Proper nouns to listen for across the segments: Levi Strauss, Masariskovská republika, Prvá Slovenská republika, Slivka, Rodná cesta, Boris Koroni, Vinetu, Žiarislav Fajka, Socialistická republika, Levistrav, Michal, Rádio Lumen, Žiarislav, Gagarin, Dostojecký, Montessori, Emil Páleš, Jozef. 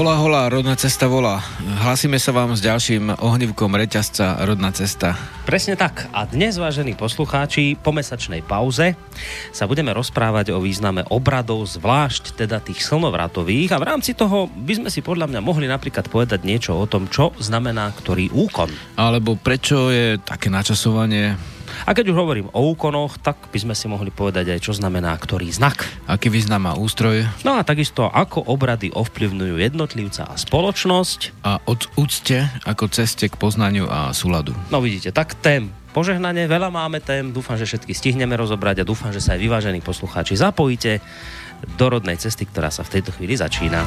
Hola, hola, Rodná cesta volá. Hlasíme sa vám s ďalším ohnívkom reťazca Rodná cesta. Presne tak. A dnes, vážení poslucháči, po mesačnej pauze sa budeme rozprávať o význame obradov, zvlášť teda tých slnovratových. A v rámci toho by sme si podľa mňa mohli napríklad povedať niečo o tom, čo znamená ktorý úkon. Alebo prečo je také načasovanie. A keď už hovorím o úkonoch, tak by sme si mohli povedať aj, čo znamená ktorý znak. Aký význam má ústroj. No a takisto, ako obrady ovplyvňujú jednotlivca a spoločnosť. A od úcte ako ceste k poznaniu a súladu. No vidíte, tak tém požehnanie, veľa máme tém, dúfam, že všetky stihneme rozobrať a dúfam, že sa aj vyvážení poslucháči zapojíte do Rodnej cesty, ktorá sa v tejto chvíli začína.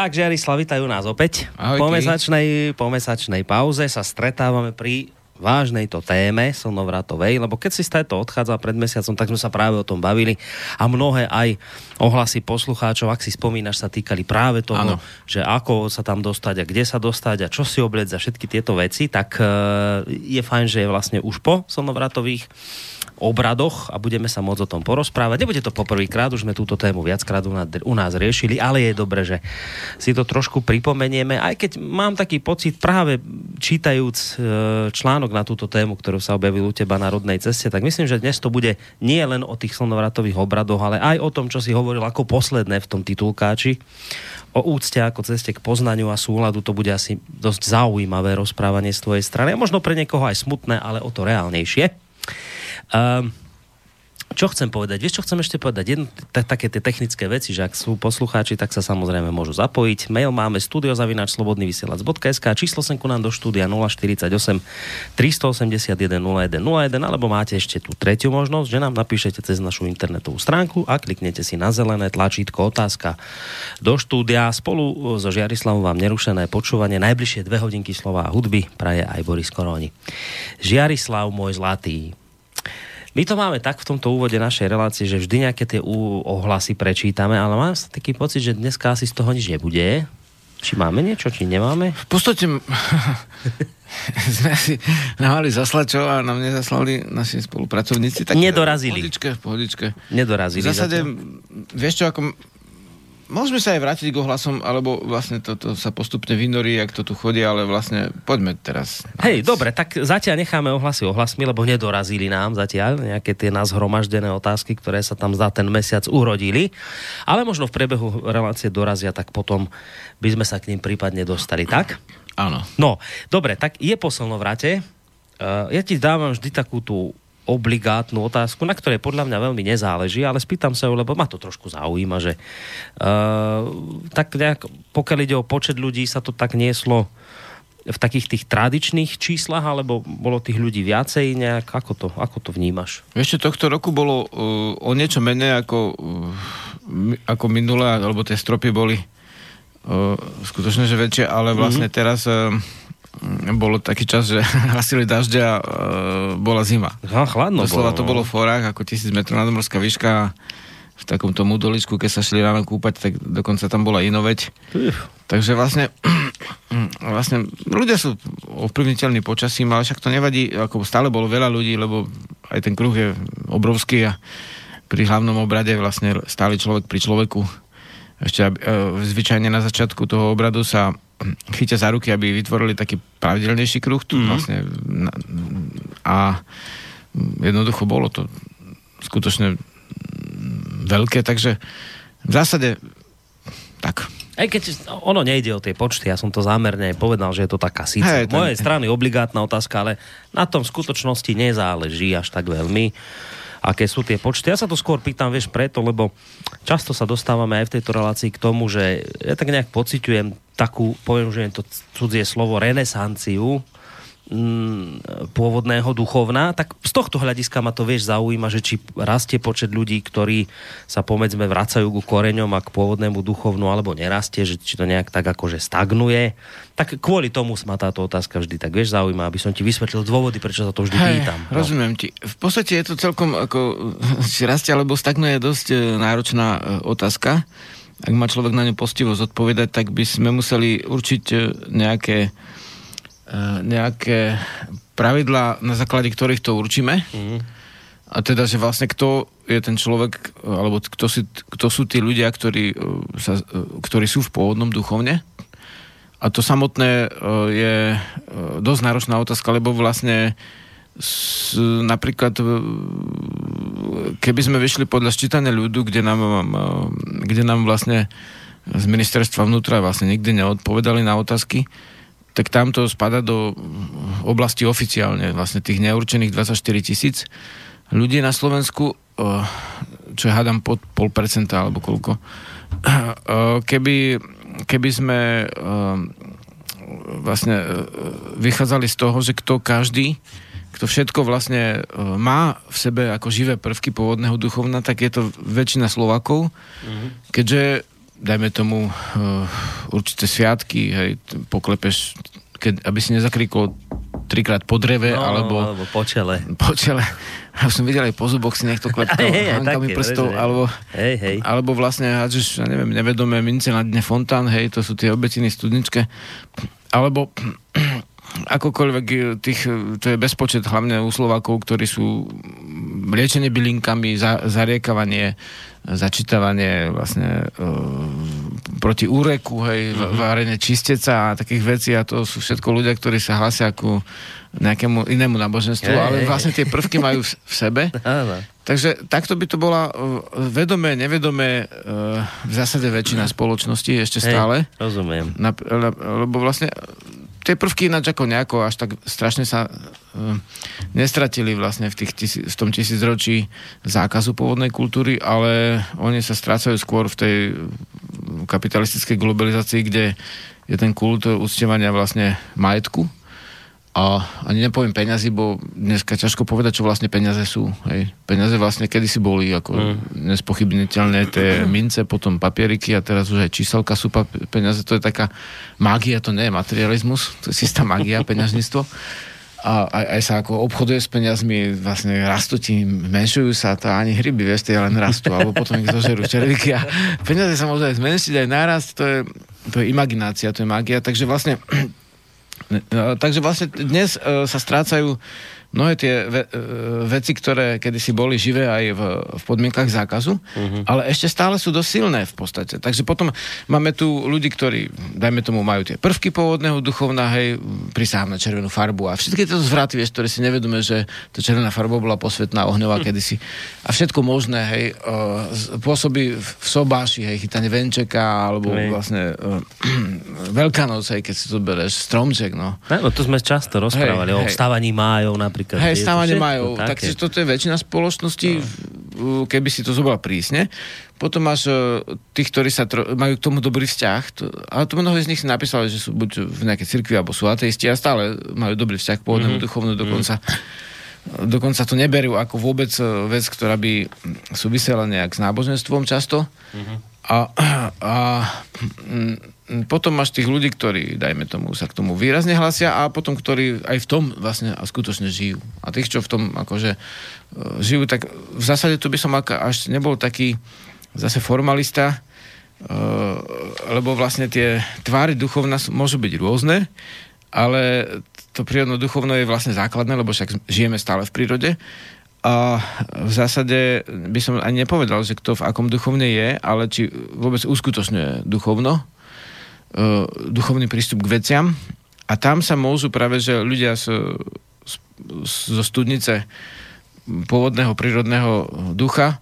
Tak, Žiarislav, vitajú nás opäť. Ahojky. Po mesačnej pauze sa stretávame pri vážnejto téme slnovratovej, lebo keď si z tejto odchádza pred mesiacom, tak sme sa práve o tom bavili a mnohé aj ohlasy poslucháčov, ak si spomínaš, sa týkali práve toho, ano. Že ako sa tam dostať a kde sa dostať a čo si obliec za všetky tieto veci, tak je fajn, že je vlastne už po slnovratových obradoch a budeme sa môcť o tom porozprávať. Nebude to poprvýkrát, už sme túto tému viackrát u nás riešili, ale je dobré, že si to trošku pripomenieme, aj keď mám taký pocit práve čítajúc článok na túto tému, ktorú sa objavil u teba na Rodnej ceste, tak myslím, že dnes to bude nie len o tých slnovratových obradoch, ale aj o tom, čo si hovoril ako posledné v tom titulkáči. O úcte ako ceste k poznaniu a súladu, to bude asi dosť zaujímavé rozprávanie z tvojej strany. A možno pre niekoho aj smutné, ale o to reálnejšie. Čo chcem povedať? Vieš, čo chcem ešte povedať? Také tie technické veci, že ak sú poslucháči, tak sa samozrejme môžu zapojiť. Mail máme studio@slobodnyvysielac.sk, číslo senku nám do štúdia 048 381 0101, alebo máte ešte tú tretiu možnosť, že nám napíšete cez našu internetovú stránku a kliknete si na zelené tlačítko otázka do štúdia. Spolu so Žiarislavom vám nerušené počúvanie najbližšie 2 hodinky slova a hudby praje aj Boris Koroni. Žiarislav, môj zlatý. My to máme tak v tomto úvode našej relácie, že vždy nejaké tie ohlasy prečítame, ale mám taký pocit, že dneska asi z toho nič nebude. Či máme niečo, či nemáme? V podstate sme si nahali zaslať čo a nám nezaslali naši spolupracovníci. Tak nedorazili. V pohodičke. Nedorazili. V zásade, vieš čo, ako môžeme sa aj vrátiť k ohlasom, alebo vlastne toto sa postupne vynorí, jak to tu chodí, ale vlastne poďme teraz. Hej, dobre, tak zatiaľ necháme ohlasmi, lebo nedorazili nám zatiaľ nejaké tie nás hromaždené otázky, ktoré sa tam za ten mesiac urodili, ale možno v priebehu relácie dorazia, tak potom by sme sa k ním prípadne dostali, tak? Áno. No, dobre, tak je po slnovrate. Ja ti dávam vždy takú tú obligátnu otázku, na ktorej podľa mňa veľmi nezáleží, ale spýtam sa ju, lebo ma to trošku zaujíma, že tak nejak, pokiaľ ide o počet ľudí, sa to tak nieslo v takých tých tradičných číslach, alebo bolo tých ľudí viacej nejak? Ako to vnímaš? Ešte tohto roku bolo o niečo menej ako minulé, alebo tie stropy boli skutočne, že väčšie, ale vlastne teraz bolo taký čas, že hlasili dažde a bola zima. Chladno doslova bolo. To bolo v horách, ako 1000 metrov nadmorská výška v takomto mudoličku, keď sa šli ráno kúpať, tak dokonca tam bola inoveď. Takže vlastne ľudia sú ovplyvniteľní počasím, ale však to nevadí, ako stále bolo veľa ľudí, lebo aj ten kruh je obrovský a pri hlavnom obrade vlastne stály človek pri človeku. Ešte zvyčajne na začiatku toho obradu sa chyťa za ruky, aby vytvorili taký pravidelnejší kruh tu vlastne a jednoducho bolo to skutočne veľké, takže v zásade tak. Aj keď ono nejde o tie počty, ja som to zámerne povedal, že je to taká síce z mojej strany obligátna otázka, ale na tom v skutočnosti nezáleží až tak veľmi, aké sú tie počty. Ja sa to skôr pýtam, vieš, preto, lebo často sa dostávame aj v tejto relácii k tomu, že ja tak nejak pociťujem takú, poviem, že je to cudzie slovo, renesanciu pôvodného duchovna, tak z tohto hľadiska ma to, vieš, zaujíma, že či rastie počet ľudí, ktorí sa pomedzme vracajú ku koreňom a k pôvodnému duchovnu, alebo nerastie, že či to nejak tak akože stagnuje. Tak kvôli tomu ma táto otázka vždy tak, vieš, zaujíma, aby som ti vysvetlil dôvody, prečo sa to vždy pýtam. No. Rozumiem ti. V podstate je to celkom ako, či rastie alebo stagnuje, dosť náročná otázka. Ak má človek na ňu postivo zodpovedať, tak by sme museli určiť nejaké pravidlá, na základe ktorých to určíme. A teda, že vlastne kto je ten človek, alebo kto sú tí ľudia, ktorí sú v pôvodnom duchovne. A to samotné je dosť náročná otázka, lebo vlastne napríklad keby sme vyšli podľa sčítania ľudu, kde nám vlastne z ministerstva vnútra vlastne nikdy neodpovedali na otázky, tak tamto spada do oblasti oficiálne vlastne tých neurčených 24 000 ľudí na Slovensku, čo je hádam pod 0,5% alebo koľko. Keby sme vlastne vychádzali z toho, že kto všetko vlastne má v sebe ako živé prvky pôvodného duchovna, tak je to väčšina Slovákov, keďže dajme tomu určité sviatky, hej, poklepeš, aby si nezakrikol 3-krát po dreve, alebo po čele. Ja som videl aj po zuboch si niekto klepkal hankami prstov, alebo vlastne hádžeš, neviem, nevedomé mince na dne fontán, hej, to sú tie obetiny studničke, alebo akokoľvek tých, to je bezpočet, hlavne u Slovákov, ktorí sú liečenie bylinkami, zariekavanie, začítavanie vlastne proti úreku, hej, varenie čisteca a takých vecí, a to sú všetko ľudia, ktorí sa hlasia ku nejakému inému náboženstvu, ale vlastne tie prvky majú v sebe. Takže takto by to bola vedomé, nevedomé v zásade väčšina spoločnosti ešte stále. Rozumiem. Lebo vlastne tie prvky ináč ako nejako až tak strašne sa nestratili vlastne v tom tisícročí zákazu pôvodnej kultúry, ale oni sa strácajú skôr v tej kapitalistickej globalizácii, kde je ten kult uctievania vlastne majetku. A ani nepoviem peňazí, bo dneska ťažko povedať, čo vlastne peniaze sú. Hej. Peniaze vlastne kedysi boli ako nespochybniteľné tie mince, potom papieriky a teraz už aj číselka sú peniaze. To je taká mágia, to nie je materializmus, to je istá mágia, peňažníctvo. A aj sa ako obchoduje s peniazmi, vlastne rastú tým, menšujú sa, to ani hryby, vieš, tie len rastú, alebo potom ich zožerú červíky a peniaze sa môžu aj zmenšiť, aj nárast, to je imaginácia, to je mágia, takže vlastne dnes sa strácajú mnohé tie veci, ktoré kedysi boli živé aj v podmienkach zákazu, ale ešte stále sú dosť silné v podstate. Takže potom máme tu ľudí, ktorí, dajme tomu, majú tie prvky pôvodného duchovna, hej, prisahám na červenú farbu a všetky tieto zvraty, vieš, ktoré si nevedome, že tá červená farba bola posvetná, ohňová kedysi a všetko možné, hej, pôsobí v sobáši, hej, chytanie venčeka, alebo vlastne Veľká noc, hej, keď si to bereš, stromček, no. No to sme často rozprávali, o vstávaní májov napríklad. Hej, vstávaní májov, takže toto je väčšina spoločnosti, keby si to zobral prísne. Potom máš tých, ktorí sa majú k tomu dobrý vzťah, ale to mnoho z nich si napísali, že sú buď v nejakej cirkvi, alebo sú ateisti a stále majú dobrý vzťah k pôvodnému duchovnú, dokonca to neberú ako vôbec vec, ktorá by súvisela nejak s náboženstvom často. A potom máš tých ľudí, ktorí, dajme tomu, sa k tomu výrazne hlasia a potom, ktorí aj v tom vlastne skutočne žijú. A tých, čo v tom akože žijú, tak v zásade tu by som až nebol taký zase formalista, lebo vlastne tie tvári duchovna môžu byť rôzne, ale to prírodno duchovno je vlastne základné, lebo však žijeme stále v prírode. A v zásade by som ani nepovedal, že kto v akom duchovne je, ale či vôbec uskutočňuje duchovno, duchovný prístup k veciam. A tam sa môžu práve, že ľudia zo studnice pôvodného prírodného ducha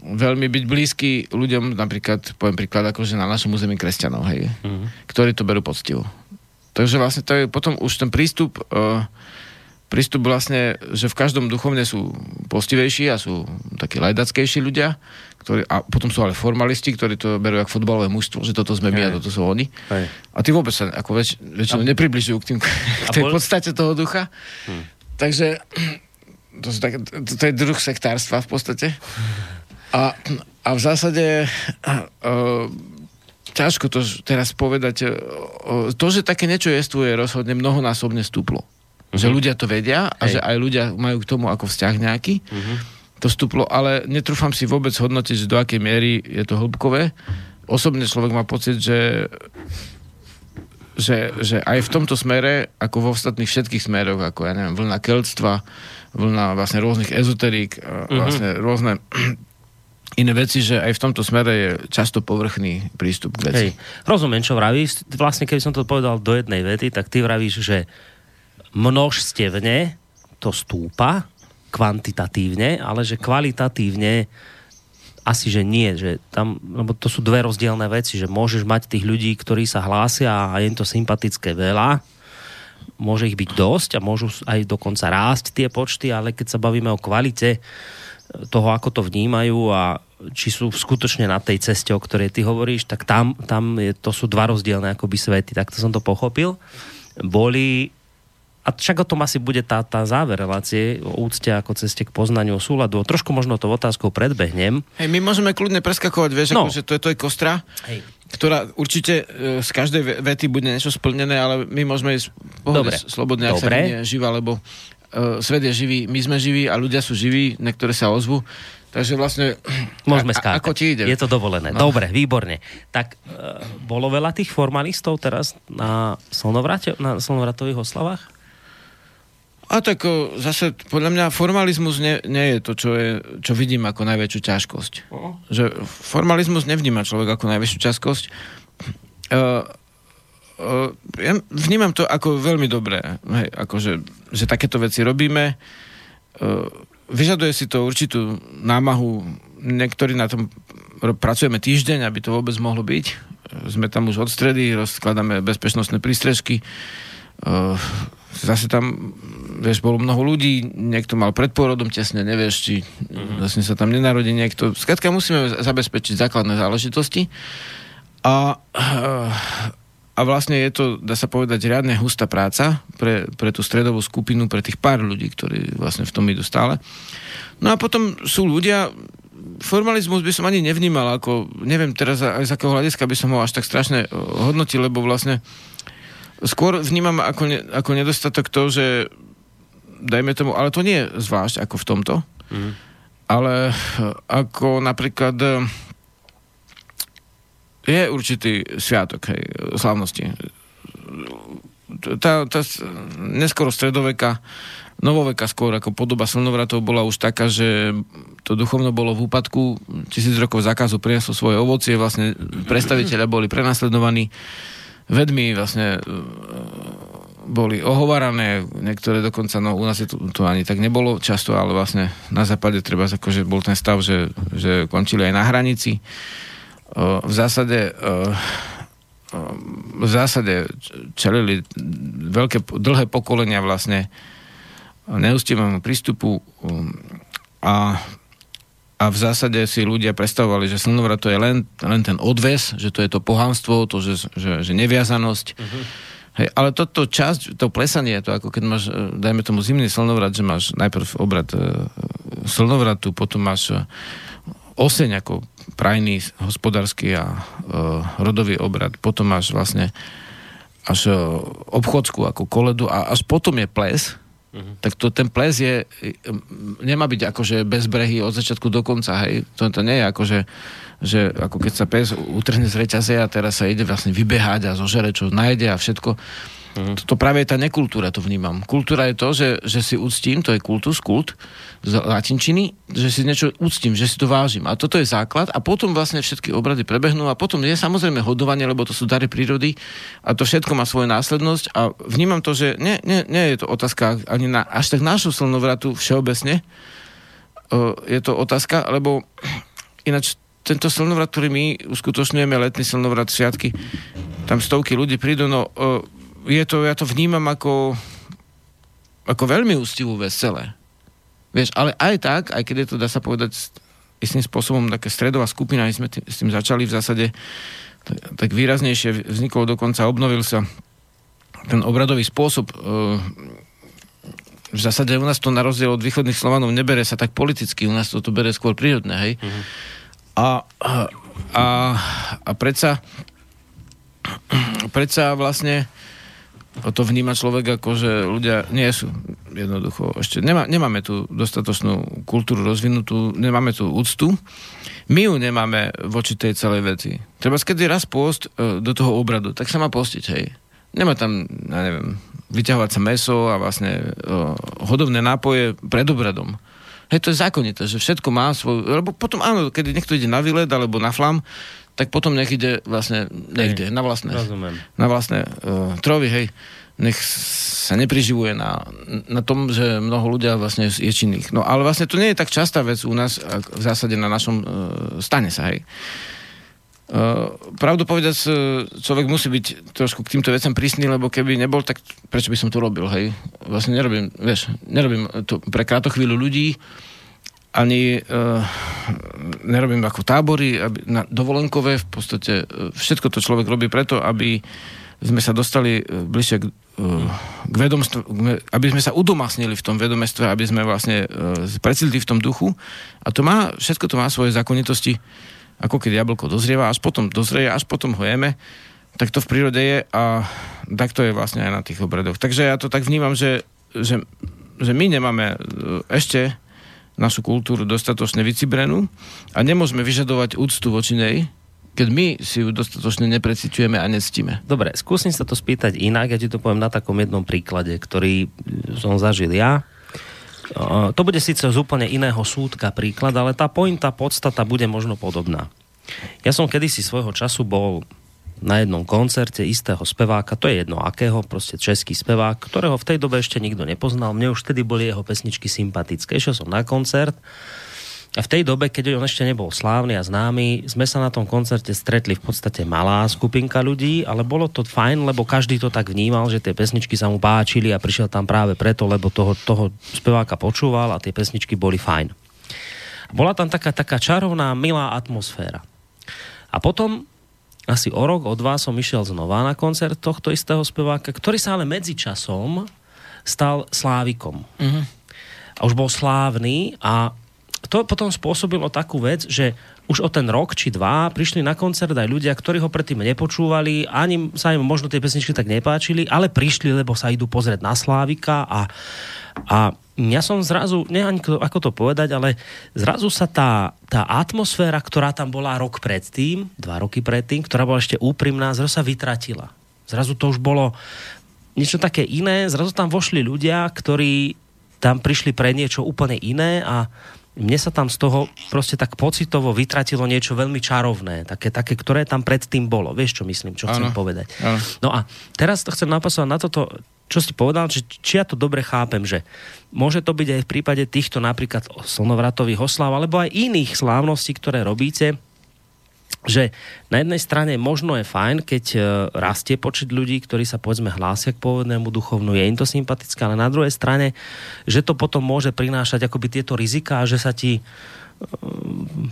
veľmi byť blízky ľuďom, napríklad, poviem príklad, akože na našom území kresťanov, hej, ktorí to berú poctivo. Takže vlastne to je potom už ten prístup prístup vlastne, že v každom duchovne sú postivejší a sú takí lajdackejší ľudia, ktorí, a potom sú ale formalisti, ktorí to berú ako futbalové mužstvo, že toto sme my a toto sú oni. Hej. A tí vôbec sa ako väčšinou nepribližujú k tým, k tej podstate toho ducha. Hm. Takže to je druh sektárstva v podstate. A v zásade ťažko to teraz povedať. To, že také niečo jestvuje, rozhodne mnohonásobne stúplo. Mm-hmm. Že ľudia to vedia a že aj ľudia majú k tomu ako vzťah nejaký. Mm-hmm. To stúplo, ale netrúfam si vôbec hodnotiť, do akej miery je to hĺbkové. Osobne človek má pocit, že aj v tomto smere, ako vo ostatných všetkých smeroch, ako ja neviem, vlna keľtstva, vlna vlastne rôznych ezoterík, vlastne rôzne iné veci, že aj v tomto smere je často povrchný prístup k veci. Hej. Rozumiem, čo vravíš. Vlastne, keby som to povedal do jednej vety, tak ty vravíš, že množstevne to stúpa, kvantitatívne, ale že kvalitatívne asi, že nie. Že tam, lebo to sú dve rozdielne veci, že môžeš mať tých ľudí, ktorí sa hlásia a je to sympatické veľa, môže ich byť dosť a môžu aj dokonca rásť tie počty, ale keď sa bavíme o kvalite toho, ako to vnímajú a či sú skutočne na tej ceste, o ktorej ty hovoríš, tak tam je, to sú dva rozdielne akoby svety. Tak to som to pochopil. A však o tom asi bude tá záver relácie o úcte ako ceste k poznaniu súladu. Trošku možno to otázkou predbehnem. Hej, my môžeme kľudne preskakovať, vieš, no. Akože to je kostra, ktorá určite z každej vety bude niečo splnené, ale my môžeme ísť slobodne, ak sa nie živa, lebo svet je živý, my sme živí a ľudia sú živí, niektoré sa ozvu. Takže vlastne... Môžeme skákať. Ako ti ide? Je to dovolené. No. Dobre, výborne. Tak bolo veľa tých formalistov teraz na slnovratových oslavách? A tak zase podľa mňa formalizmus nie je to, čo vidím ako najväčšiu ťažkosť. Že formalizmus nevníma človek ako najväčšiu ťažkosť. Ja vnímam to ako veľmi dobré. Hej, akože, že takéto veci robíme. Vyžaduje si to určitú námahu. Niektorí na tom pracujeme týždeň, aby to vôbec mohlo byť. Sme tam už od stredy, rozkladáme bezpečnostné prístrežky. Zase tam, vieš, bolo mnoho ľudí, niekto mal pred pôrodom tesne, nevieš, či zase sa tam nenarodí niekto. Skrátka musíme zabezpečiť základné záležitosti a vlastne je to, dá sa povedať, riadne hustá práca pre tú stredovú skupinu, pre tých pár ľudí, ktorí vlastne v tom idú stále. No a potom sú ľudia, formalizmus by som ani nevnímal, ako neviem teraz aj z akého hľadiska by som ho až tak strašne hodnotil, lebo vlastne skôr vnímam ako nedostatok to, že dajme tomu, ale to nie je zvlášť ako v tomto, ale ako napríklad je určitý sviatok, hej, slávnosti. Tá neskoro stredoveka, novoveka skôr ako podoba slnovratov bola už taká, že to duchovno bolo v úpadku, 1000 rokov zákazu prinieslo svoje ovocie, vlastne predstavitelia boli prenasledovaní, vedmi vlastne boli ohovarané, niektoré dokonca, no u nás je to ani tak nebolo často, ale vlastne na západe treba, akože bol ten stav, že končili aj na hranici. V zásade čelili dlhé pokolenia vlastne neústiemému prístupu a v zásade si ľudia predstavovali, že slnovrat to je len ten odves, že to je to pohanstvo, to, že neviazanosť. Uh-huh. Hej, ale toto časť, to plesanie, to ako keď máš, dajme tomu zimný slnovrat, že máš najprv obrad slnovratu, potom máš oseň ako prajný, hospodársky a rodový obrad, potom máš vlastne až obchodskú ako koledu a až potom je ples. Tak ten ples je, nemá byť akože bez brehy od začiatku do konca, hej. To nie je akože, že ako keď sa pes utrhne z reťaze a teraz sa ide vlastne vybehať a zožere, čo nájde a všetko. To práve je tá nekultúra, to vnímam. Kultúra je to, že si uctím, to je kultus, kult z latinčiny, že si niečo uctím, že si to vážim. A toto je základ a potom vlastne všetky obrady prebehnú a potom je samozrejme hodovanie, lebo to sú dary prírody a to všetko má svoju následnosť a vnímam to, že nie je to otázka ani na až tak nášho slnovratu všeobecne. Je to otázka, lebo ináč tento slnovrat, ktorý my uskutočňujeme, letný slnovrat, sviatky, tam stovky ľudí prídu, no je to, ja to vnímam ako ako veľmi ústivú veselé. Vieš, ale aj tak, aj keď je to, dá sa povedať, istým spôsobom také stredová skupina, my sme s tým začali v zásade, tak výraznejšie vzniklo, dokonca obnovil sa ten obradový spôsob. V zásade u nás to na rozdiel od východných Slovanov nebere sa tak politicky, u nás to tu bere skôr prírodne, hej. Mm-hmm. A predsa vlastne to vníma človek ako, že ľudia nie sú jednoducho ešte. Nemáme tu dostatočnú kultúru rozvinutú, nemáme tu úctu. My ju nemáme voči tej celej veci. Treba skedy raz pôst do toho obradu, tak sa má postiť, hej. Nemá tam, ja neviem, vyťahovať sa mäso a vlastne hodovné nápoje pred obradom. Hej, to je zákonité, že všetko má svoj... Lebo potom áno, keď niekto ide na výlet alebo na flam, tak potom nech ide vlastne niekde, na vlastné trovy, hej. Nech sa nepriživuje na tom, že mnoho ľudia vlastne je činných. No ale vlastne to nie je tak častá vec u nás, v zásade na našom stane sa, hej. Pravdu povedať, človek musí byť trošku k týmto vecem prísny, lebo keby nebol, tak prečo by som to robil, hej? Vlastne nerobím to pre krátko chvíľu ľudí, ani nerobím ako tábory, dovolenkové, v podstate všetko to človek robí preto, aby sme sa dostali bližšie k vedomstvu, aby sme sa udomácnili v tom vedomestve, aby sme vlastne precítili v tom duchu, a to má, všetko to má svoje zákonitosti, ako keď jablko dozrieva, až potom dozrie, až potom ho jeme, tak to v prírode je a tak to je vlastne aj na tých obradoch. Takže ja to tak vnímam, že my nemáme ešte našu kultúru dostatočne vycibrenú a nemôžeme vyžadovať úctu voči nej, keď my si ju dostatočne nepreciťujeme a nectíme. Dobre, skúsim sa to spýtať inak, ja ti to poviem na takom jednom príklade, ktorý som zažil ja. To bude síce z úplne iného súdka príklad, ale tá pointa, podstata bude možno podobná. Ja som kedysi svojho času bol na jednom koncerte istého speváka, to je jedno akého, proste český spevák, ktorého v tej dobe ešte nikto nepoznal. Mne už vtedy boli jeho pesničky sympatické. Išiel som na koncert a v tej dobe, keď on ešte nebol slávny a známy, sme sa na tom koncerte stretli v podstate malá skupinka ľudí, ale bolo to fajn, lebo každý to tak vnímal, že tie pesničky sa mu páčili a prišiel tam práve preto, lebo toho speváka počúval a tie pesničky boli fajn. Bola tam taká čarovná, milá atmosféra. A potom asi o rok, o dva som išiel znova na koncert tohto istého speváka, ktorý sa ale medzičasom stal slávikom. Mm-hmm. A už bol slávny a to potom spôsobilo takú vec, že už o ten rok či dva prišli na koncert aj ľudia, ktorí ho predtým nepočúvali, ani sa im možno tie pesničky tak nepáčili, ale prišli, lebo sa idú pozrieť na slávika a ja som zrazu, neviem ako to povedať, ale zrazu sa tá atmosféra, ktorá tam bola rok predtým, 2 roky predtým, ktorá bola ešte úprimná, zrazu sa vytratila. Zrazu to už bolo niečo také iné, zrazu tam vošli ľudia, ktorí tam prišli pre niečo úplne iné a mne sa tam z toho proste tak pocitovo vytratilo niečo veľmi čarovné, také, ktoré tam predtým bolo. Vieš, čo myslím, čo chcem povedať. Áno. No a teraz to chcem napasovať na toto, čo si povedal, či ja to dobre chápem, že môže to byť aj v prípade týchto napríklad slnovratových osláv, alebo aj iných slávností, ktoré robíte, že na jednej strane možno je fajn, keď rastie počet ľudí, ktorí sa povedzme hlásia k pôvodnému duchovnú, je im to sympatické, ale na druhej strane, že to potom môže prinášať akoby tieto riziká, že sa ti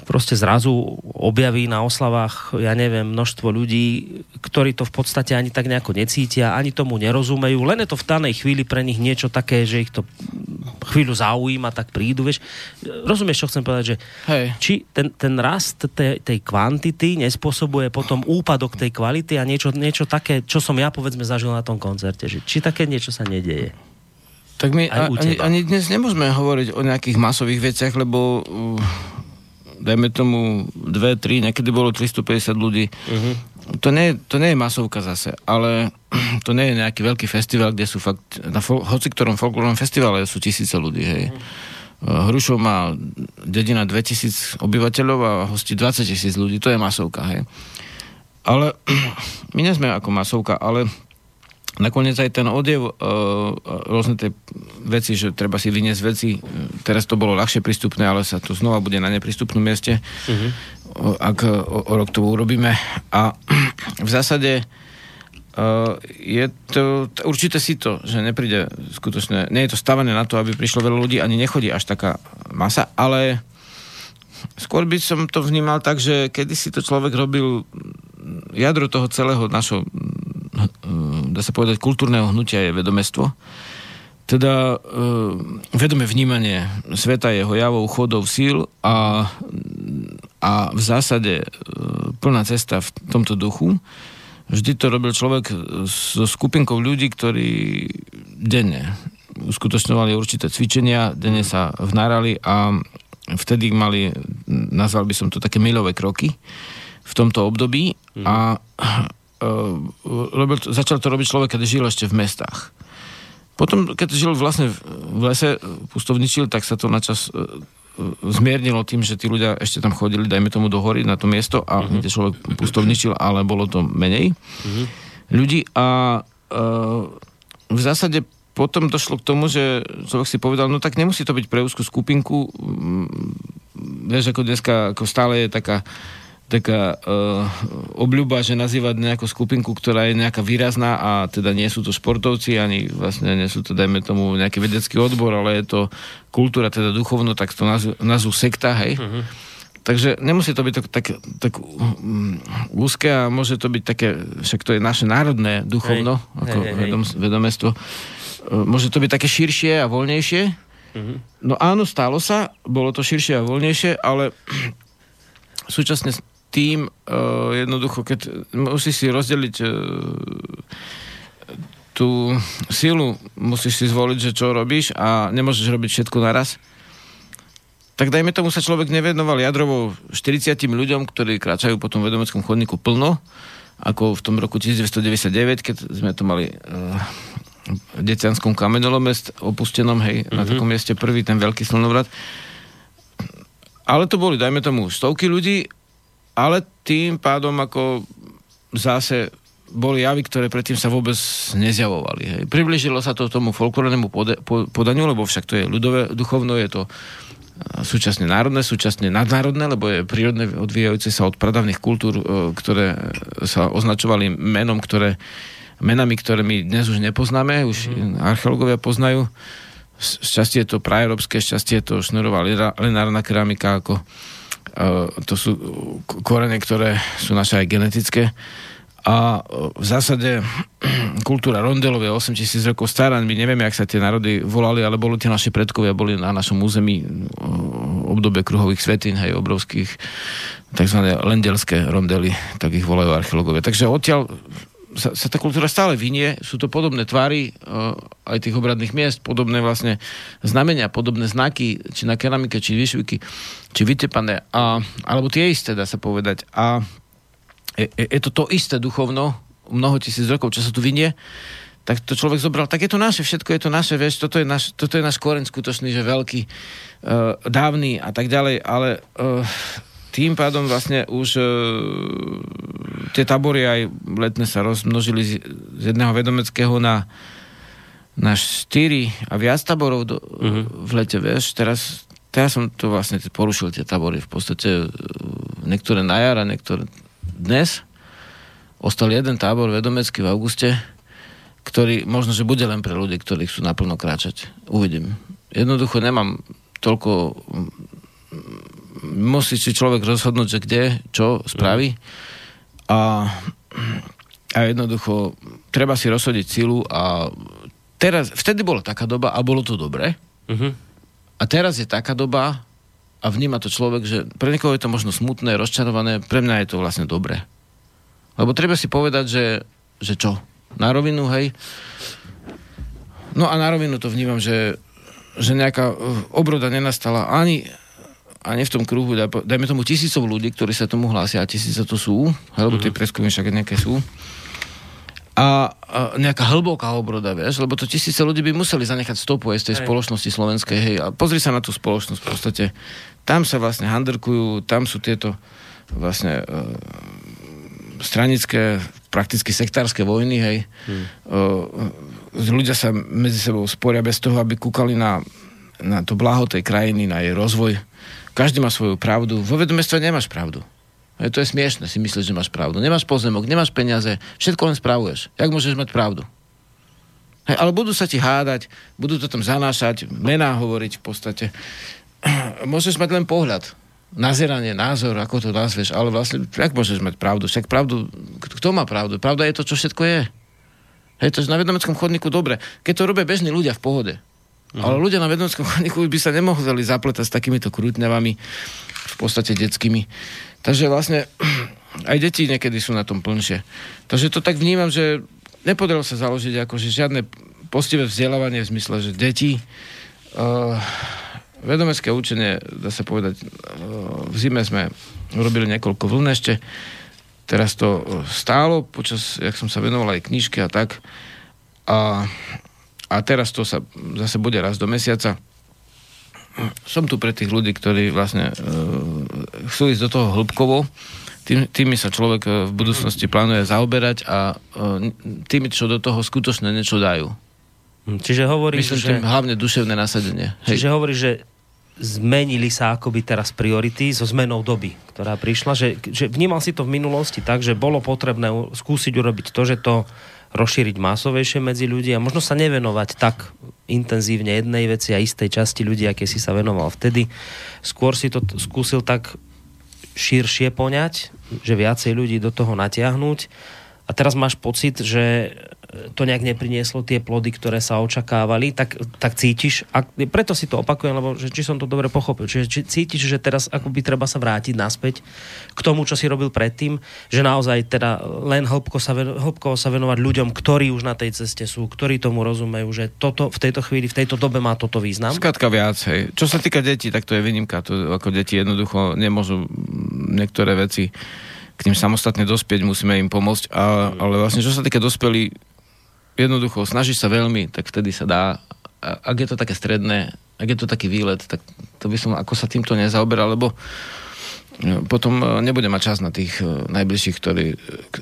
proste zrazu objaví na oslavách, ja neviem, množstvo ľudí, ktorí to v podstate ani tak nejako necítia, ani tomu nerozumejú, len je to v danej chvíli pre nich niečo také, že ich to chvíľu zaujíma, tak prídu, vieš. Rozumieš, čo chcem povedať, že hej. Či ten rast tej kvantity nespôsobuje potom úpadok tej kvality a niečo také, čo som ja povedzme zažil na tom koncerte, že či také niečo sa nedeje. Tak my ani dnes nemôžeme hovoriť o nejakých masových veciach, lebo dajme tomu 2-3, niekedy bolo 350 ľudí. Uh-huh. To nie je masovka zase, ale to nie je nejaký veľký festival, kde sú fakt, na hocikorom folklórnom festivale sú tisíce ľudí, hej. Uh-huh. Hrušov má dedina 2000 obyvateľov a hostí 20 000 ľudí, to je masovka, hej. Ale my nie sme ako masovka, ale nakoniec aj ten odev, rôzne tie veci, že treba si vyniesť veci, teraz to bolo ľahšie prístupné, ale sa to znova bude na neprístupnom mieste, ak o rok to urobíme. A v zásade Je to určite sito, že nepríde skutočne, nie je to stavané na to, aby prišlo veľa ľudí, ani nechodí až taká masa, ale skôr by som to vnímal tak, že kedysi to človek robil, jadro toho celého našho, dá sa povedať, kultúrneho hnutia je vedomestvo, teda vedomé vnímanie sveta, jeho javov, chodov, síl a v zásade plná cesta v tomto duchu. Vždy to robil človek so skupinkou ľudí, ktorí denne uskutočňovali určité cvičenia, denne sa vnárali a vtedy mali, nazval by som to také milové kroky v tomto období a začal to robiť človek, keď žil ešte v mestách. Potom, keď žil vlastne v lese, pustovničil, tak sa to načas zmiernilo tým, že tí ľudia ešte tam chodili, dajme tomu, do hory na to miesto a kde človek pustovničil, ale bolo to menej ľudí a v zásade potom došlo k tomu, že človek si povedal, no tak nemusí to byť pre úzku skupinku, vieš, ako dneska, ako stále je taká obľuba, že nazývať nejakú skupinku, ktorá je nejaká výrazná a teda nie sú to športovci, ani vlastne nie sú to, dajme tomu, nejaký vedecký odbor, ale je to kultúra, teda duchovno, tak to nazvú sekta, hej. Uh-huh. Takže nemusí to byť tak úzke a môže to byť také, však to je naše národné duchovno, vedomestvo. Môže to byť také širšie a voľnejšie. Uh-huh. No áno, stalo sa, bolo to širšie a voľnejšie, ale súčasne tým jednoducho, keď musíš si rozdeliť tú silu, musíš si zvoliť, že čo robíš a nemôžeš robiť všetko naraz, tak dajme tomu sa človek nevenoval jadrovo 40 ľuďom, ktorí kráčajú po tom vedomeckom chodníku plno, ako v tom roku 1999, keď sme to mali v Decianskom kamenolome opustenom, hej, na takom mieste prvý ten veľký slnovrat. Ale to boli, dajme tomu, stovky ľudí, ale tým pádom ako zase boli javy, ktoré predtým sa vôbec nezjavovali. Hej. Priblížilo sa to tomu folklórnemu podaniu, lebo však to je ľudové duchovno, je to súčasne národné, súčasne nadnárodné, lebo je prírodné odvíjajúce sa od pradávnych kultúr, ktoré sa označovali menami, ktoré my dnes už nepoznáme, už archeológovia poznajú. Šťastie je to praeurópske, šťastie je to šnurová lenárna keramika, ako to sú korene, ktoré sú naše aj genetické. A v zásade kultúra rondelov je 8000 rokov stará, my nevieme, jak sa tie národy volali, ale boli tie naše predkovia, boli na našom území obdobie kruhových svetín, hej, obrovských, takzvané lendelské rondely, tak ich volajú archeológovia. Takže odtiaľ sa tá kultúra stále vynie, sú to podobné tvary aj tých obradných miest, podobné vlastne znamenia, podobné znaky, či na keramike, či výšviky, či vytepané, alebo tie isté, dá sa povedať. A je to isté duchovno, mnoho tisíc rokov, čo sa tu vynie, tak to človek zobral, tak je to naše, všetko je to naše, vieš, toto je náš koreň skutočný, že veľký, dávny a tak ďalej, ale tým pádom vlastne už tie tábory aj letné sa rozmnožili z jedného vedomeckého na 4 a viac táborov v lete, vieš. Teraz som to vlastne porušil, tie tábory. V podstate niektoré na jar a niektoré dnes. Ostal jeden tábor vedomecký v auguste, ktorý možno, že bude len pre ľudí, ktorí chcú naplno kráčať. Uvidím. Jednoducho nemám toľko. Musí si človek rozhodnúť, že kde, čo spraví a jednoducho treba si rozhodiť silu a teraz, vtedy bola taká doba a bolo to dobre a teraz je taká doba a vníma to človek, že pre niekoho je to možno smutné, rozčarované, pre mňa je to vlastne dobre. Lebo treba si povedať, že čo? Na rovinu, hej? No a na rovinu to vnímam, že nejaká obroda nenastala ani v tom kruhu, dajme tomu tisícov ľudí, ktorí sa tomu hlásia, a tisíce to sú, alebo tie preskúmy však nejaké sú. A nejaká hlboká obroda, vieš, lebo to tisíce ľudí by museli zanechať stopu aj z tej spoločnosti slovenskej, hej, a pozri sa na tú spoločnosť, v podstate, tam sa vlastne handrkujú, tam sú tieto vlastne stranické, prakticky sektárske vojny, hej. Ľudia sa medzi sebou sporia bez toho, aby kúkali na to blaho tej krajiny, na jej rozvoj. Každý má svoju pravdu. Vo vedomestve nemáš pravdu. To je smiešne, si myslíš, že máš pravdu. Nemáš pozemok, nemáš peniaze, všetko len spravuješ. Jak môžeš mať pravdu? Hej, ale budú sa ti hádať, budú to tam zanášať, mená hovoriť v podstate. Môžeš mať len pohľad, nazeranie, názor, ako to nazveš, ale vlastne, jak môžeš mať pravdu? Však pravdu, kto má pravdu? Pravda je to, čo všetko je. Hej, to je na vedomeckom chodníku dobre. Keď to robia bežní ľudia v pohode. Mhm. Ale ľudia na vedomeckom chodníku by sa nemohli zapletať s takýmito krútňavami, v podstate detskými. Takže vlastne aj deti niekedy sú na tom plnšie. Takže to tak vnímam, že nepodarilo sa založiť akože žiadne postivé vzdelávanie v zmysle, že deti vedomecké učenie, dá sa povedať, v zime sme robili niekoľko vln ešte. Teraz to stálo počas, jak som sa venoval aj knižke a tak. A teraz to sa zase bude raz do mesiaca. Som tu pre tých ľudí, ktorí vlastne chcú ísť do toho hĺbkovo. Tými sa človek v budúcnosti plánuje zaoberať a tými, čo do toho skutočne niečo dajú. Čiže hovorí, myslím, že... hlavne duševné nasadenie. Hej. Čiže hovorí, že zmenili sa akoby teraz priority so zmenou doby, ktorá prišla. Že vnímal si to v minulosti tak, že bolo potrebné skúsiť urobiť to, že to rozšíriť masovejšie medzi ľudí a možno sa nevenovať tak intenzívne jednej veci a istej časti ľudí, aké si sa venoval vtedy. Skôr si to skúsil tak širšie poňať, že viacej ľudí do toho natiahnuť a teraz máš pocit, že to nejak neprinieslo tie plody, ktoré sa očakávali, tak cítiš, a preto si to opakujem, lebo že, či som to dobre pochopil, či cítiš, že teraz akoby treba sa vrátiť naspäť k tomu, čo si robil predtým, že naozaj teda len hĺbkovo sa venovať ľuďom, ktorí už na tej ceste sú, ktorí tomu rozumejú, že toto v tejto chvíli, v tejto dobe má toto význam. Skrátka viac, hej. Čo sa týka detí, tak to je výnimka. To, ako deti jednoducho nemôžu niektoré veci k ním samostatne dospieť, musíme im pomôcť. Ale vlastne, čo sa týka dospelí, jednoducho, snažíš sa veľmi, tak vtedy sa dá. Ak je to také stredné, ak je to taký výlet, tak to by som ako sa týmto nezaoberal, lebo potom nebudem mať čas na tých najbližších, ktorí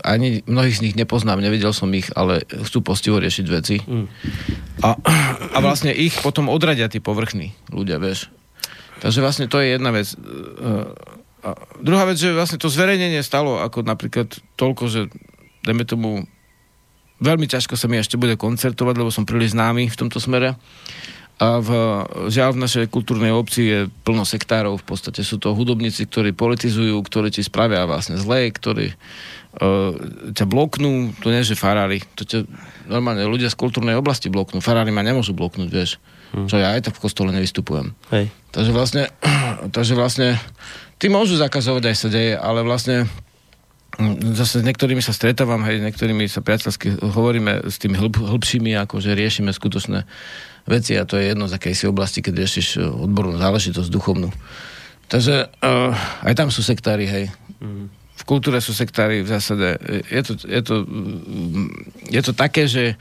ani mnohých z nich nepoznám, nevidel som ich, ale chcú postivo riešiť veci. A vlastne ich potom odradia tí povrchní ľudia, vieš. Takže vlastne to je jedna vec. A druhá vec, že vlastne to zverejnenie stalo ako napríklad toľko, že dajme tomu, veľmi ťažko sa mi ešte bude koncertovať, lebo som príliš známy v tomto smere. A žiaľ v našej kultúrnej obci je plno sektárov, v podstate sú to hudobníci, ktorí politizujú, ktorí ti spravia vlastne zlé, ktorí ťa bloknú, to nie je farári, to ťa normálne ľudia z kultúrnej oblasti bloknú, farári ma nemôžu bloknúť, vieš, čo ja aj tak v kostole nevystupujem. Hej. Takže vlastne ty môžu zakazovať, aj sa deje, ale vlastne zase s niektorými sa stretávam, hej, niektorými sa priateľsky hovoríme s tými hĺbšími, akože riešime skutočné veci a to je jedno z akejsi oblasti, keď riešiš odbornú záležitosť duchovnú. Takže aj tam sú sektári, hej. V kultúre sú sektári v zásade. Je to také, že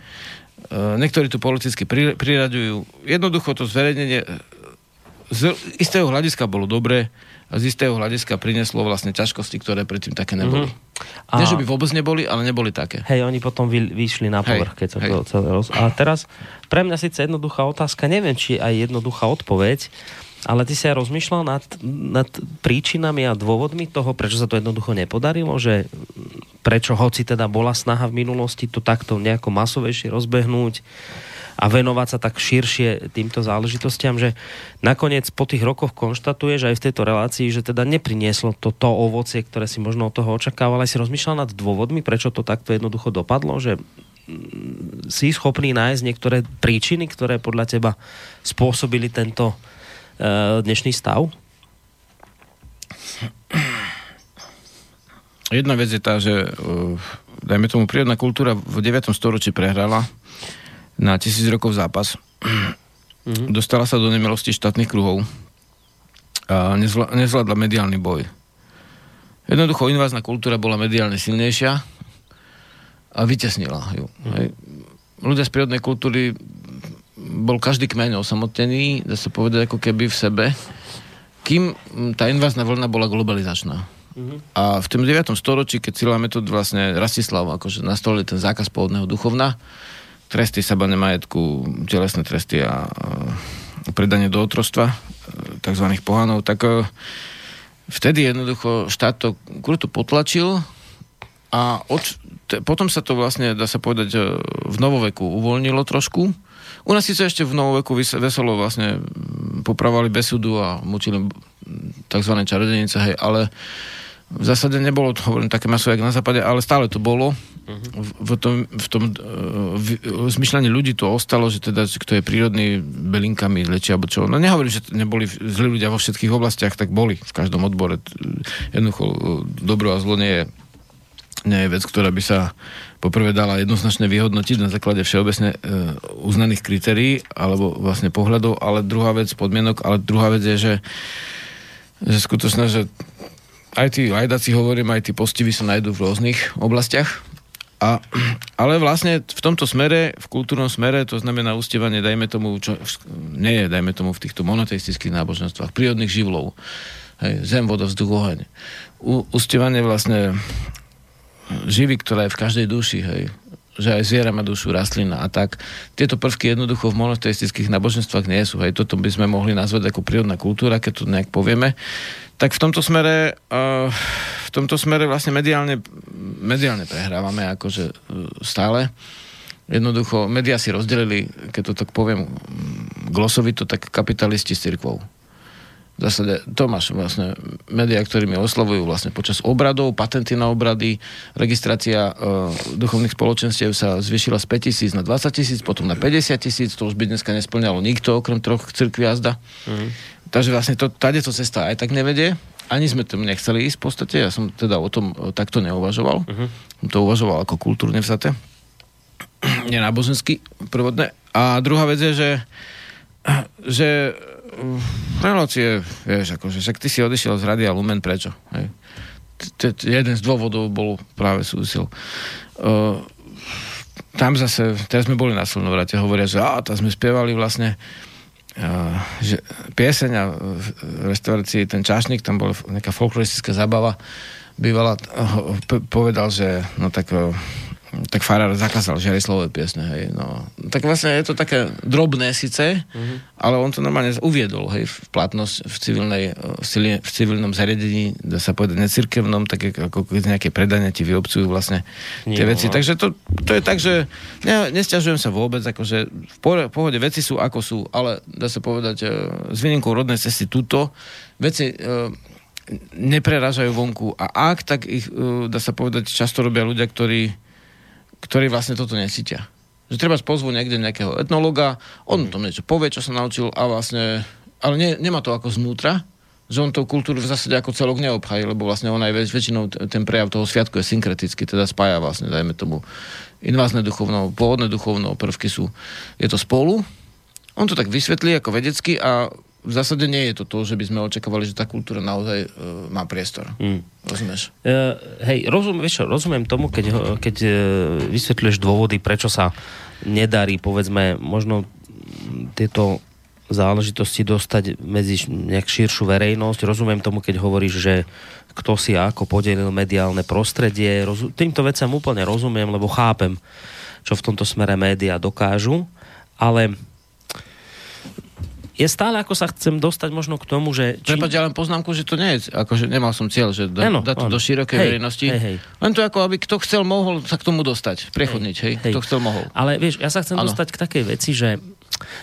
niektorí tu politicky priraďujú. Jednoducho to zverejnenie z istého hľadiska bolo dobré a z istého hľadiska prinieslo vlastne ťažkosti, ktoré predtým také neboli. A... nie, že by vôbec neboli, ale neboli také. Hej, oni potom vyšli na povrch, keď sa to celé A teraz, pre mňa síce jednoduchá otázka, neviem, či aj jednoduchá odpoveď, ale ty si aj rozmýšľal nad príčinami a dôvodmi toho, prečo sa to jednoducho nepodarilo, že prečo, hoci teda bola snaha v minulosti to takto nejako masovejšie rozbehnúť, a venovať sa tak širšie týmto záležitostiam, že nakoniec po tých rokoch konštatuješ aj v tejto relácii, že teda neprinieslo to ovocie, ktoré si možno od toho očakával, aj si rozmýšľal nad dôvodmi, prečo to takto jednoducho dopadlo, že si schopný nájsť niektoré príčiny, ktoré podľa teba spôsobili tento dnešný stav? Jedna vec je tá, že dajme tomu prírodná kultúra v 9. storočí prehrala na 1000 rokov zápas. Dostala sa do nemilosti štátnych kruhov a nezvládla mediálny boj. Jednoducho invázna kultúra bola mediálne silnejšia a vytesnila ju. Ľudia z prírodnej kultúry, bol každý kmeň osamotený, dá sa povedať ako keby v sebe, kým tá invázna vlna bola globalizačná. A v tom 9. storočí, keď sila metód vlastne Rastislav akože nastolil ten zákaz pôvodného duchovna, tresty sabané majetku, telesné tresty a predanie do otrostva tzv. Pohanov, tak vtedy jednoducho štát to kruto potlačil a potom sa to vlastne, dá sa povedať, v novoveku uvoľnilo trošku. U nás síce ešte v novoveku veselo vlastne popravovali bez súdu a mučili tzv. Čarodejnice, hej, ale v zásade nebolo to, hovorím, také maso, jak na západe, ale stále to bolo. V zmyšľaní ľudí to ostalo, že teda, kto je prírodný, belinkami liečí, alebo čo. No nehovorím, že neboli zlí ľudia vo všetkých oblastiach, tak boli v každom odbore. Jednoducho, dobro a zlo nie je vec, ktorá by sa poprvé dala jednoznačne vyhodnotiť na základe všeobecne uznaných kritérií, alebo vlastne pohľadov, ale druhá vec, podmienok, ale druhá vec je, že skutočne, že aj tí lajdáci, hovorím, aj tí postiví sa nájdú v rôznych oblastiach. Ale vlastne v tomto smere, v kultúrnom smere, to znamená ustievanie, dajme tomu, čo nie je, dajme tomu v týchto monoteistických náboženstvách, prírodných živlov, hej, zem, voda, vzduch, oheň. Ustievanie vlastne živy, ktorá je v každej duši, hej, že aj zviera má dušu, rastlina a tak. Tieto prvky jednoducho v monoteistických náboženstvách nie sú, hej. Toto by sme mohli nazvať ako prírodná kultúra, keď to nejak povieme. Tak v tomto smere vlastne mediálne prehrávame akože stále. Jednoducho, médiá si rozdelili, keď to tak poviem glosovito, tak kapitalisti s cirkvou. V zásade to máš vlastne médiá, ktorými oslovujú vlastne počas obradov, patenty na obrady, registrácia duchovných spoločenstiev sa zvýšila z 5 000 na 20 000, potom na 50 000, to už by dneska nesplňalo nikto, okrem 3 cirkví jazda. Takže vlastne táto cesta aj tak nevedie. Ani sme tam nechceli ísť v podstate. Ja som teda o tom takto neuvažoval. Som to uvažoval ako kultúrne vzaté. Nenábožensky prvodné. A druhá vec je, že relácie, vieš, akože však ty si odišiel z Rádia Lumen, prečo? Jeden z dôvodov bol práve súvisel. Tam zase, teraz sme boli na Slnovrate, hovoria, že tam sme spievali vlastne že pieseň a v reštaurácii ten Čašník, tam bola nejaká folkloristická zabava, bývala, povedal, že no tak farár zakázal Žiarislové piesne, hej, no. Tak vlastne je to také drobné síce, ale on to normálne uviedol, hej, v platnosť v civilnom zariadení, dá sa povedať, necirkevnom, tak ako nejaké predania ti vyobcujú vlastne tie veci. Takže to je tak, že nesťažujem sa vôbec, akože v pohode veci sú ako sú, ale dá sa povedať, s výnimkou Rodnej cesty túto, veci nepreražajú vonku a ak, tak ich, dá sa povedať, často robia ľudia, ktorí vlastne toto necítia. Že treba pozvať niekde nejakého etnologa, on tam niečo povie, čo sa naučil a vlastne, ale nemá to ako znútra, že on tú kultúru v zásade ako celok neobchají, lebo vlastne on aj väčšinou ten prejav toho sviatku je synkretický, teda spája vlastne, dajme tomu, invázne duchovno, pôvodné duchovno, prvky sú, je to spolu, on to tak vysvetlí ako vedecky a v zásade nie je to to, že by sme očakávali, že tá kultúra naozaj má priestor. Rozumieš? Rozumiem tomu, keď vysvetľuješ dôvody, prečo sa nedarí, povedzme, možno tieto záležitosti dostať medzi nejak širšiu verejnosť. Rozumiem tomu, keď hovoríš, že kto si ako podelil mediálne prostredie. Týmto veciam úplne rozumiem, lebo chápem, čo v tomto smere médiá dokážu, ale je stále, ako sa chcem dostať možno k tomu, že prepáč, ja len poznámku, že to nie je, akože nemal som cieľ, že dať to do širokej verejnosti. Len to ako, aby kto chcel, mohol sa k tomu dostať, prechodniť, hej. Kto chcel, mohol. Ale vieš, ja sa chcem dostať k takej veci, že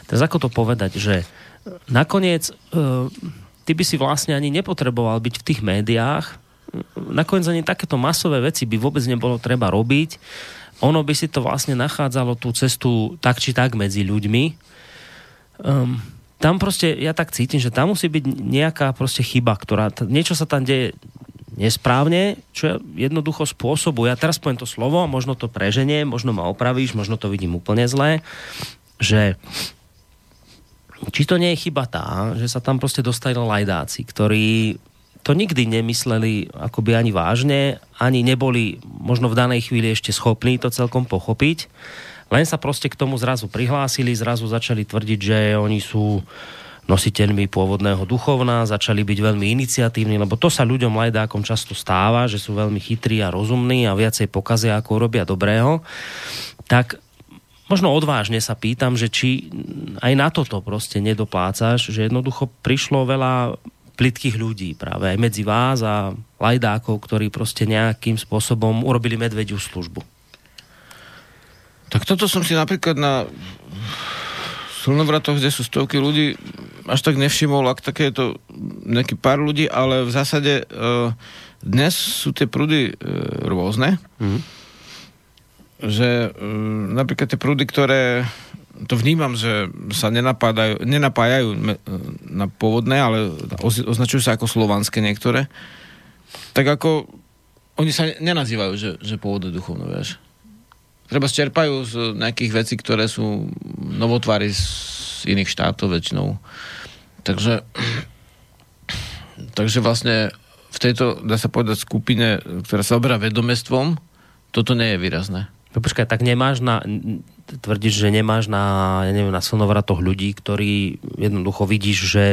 teraz ako to povedať, že nakoniec ty by si vlastne ani nepotreboval byť v tých médiách, nakoniec ani takéto masové veci by vôbec nebolo treba robiť, ono by si to vlastne nachádzalo tú cestu tak či tak medzi ľuďmi. Tam proste, ja tak cítim, že tam musí byť nejaká proste chyba, ktorá, niečo sa tam deje nesprávne, čo jednoducho spôsobuje. Ja teraz poviem to slovo, možno to preženiem, možno ma opravíš, možno to vidím úplne zlé, že či to nie je chyba tá, že sa tam proste dostali lajdáci, ktorí to nikdy nemysleli akoby ani vážne, ani neboli možno v danej chvíli ešte schopní to celkom pochopiť. Len sa proste k tomu zrazu prihlásili, zrazu začali tvrdiť, že oni sú nositeľmi pôvodného duchovna, začali byť veľmi iniciatívni, lebo to sa ľuďom lajdákom často stáva, že sú veľmi chytrí a rozumní a viacej pokazia, ako robia dobrého. Tak možno odvážne sa pýtam, že či aj na toto proste nedoplácaš, že jednoducho prišlo veľa plytkých ľudí práve aj medzi vás a lajdákov, ktorí proste nejakým spôsobom urobili medvediu službu. Tak toto som si napríklad na slnovratoch, kde sú stovky ľudí, až tak nevšimol, ak také je to nejaký pár ľudí, ale v zásade dnes sú tie prúdy rôzne. Mm-hmm. Že napríklad tie prúdy, ktoré to vnímam, že sa nenapájajú na pôvodné, ale označujú sa ako slovanské niektoré, tak ako oni sa nenazývajú, že pôvodné duchovno, vieš. Treba čerpajú z nejakých vecí, ktoré sú novotvary z iných štátov väčšinou. Takže vlastne v tejto, dá sa povedať, skupine, ktorá sa oberá vedomestvom, toto nie je výrazné. No počkaj, tak nemáš tvrdíš, že nemáš na slnovratoch ľudí, ktorí jednoducho vidíš, že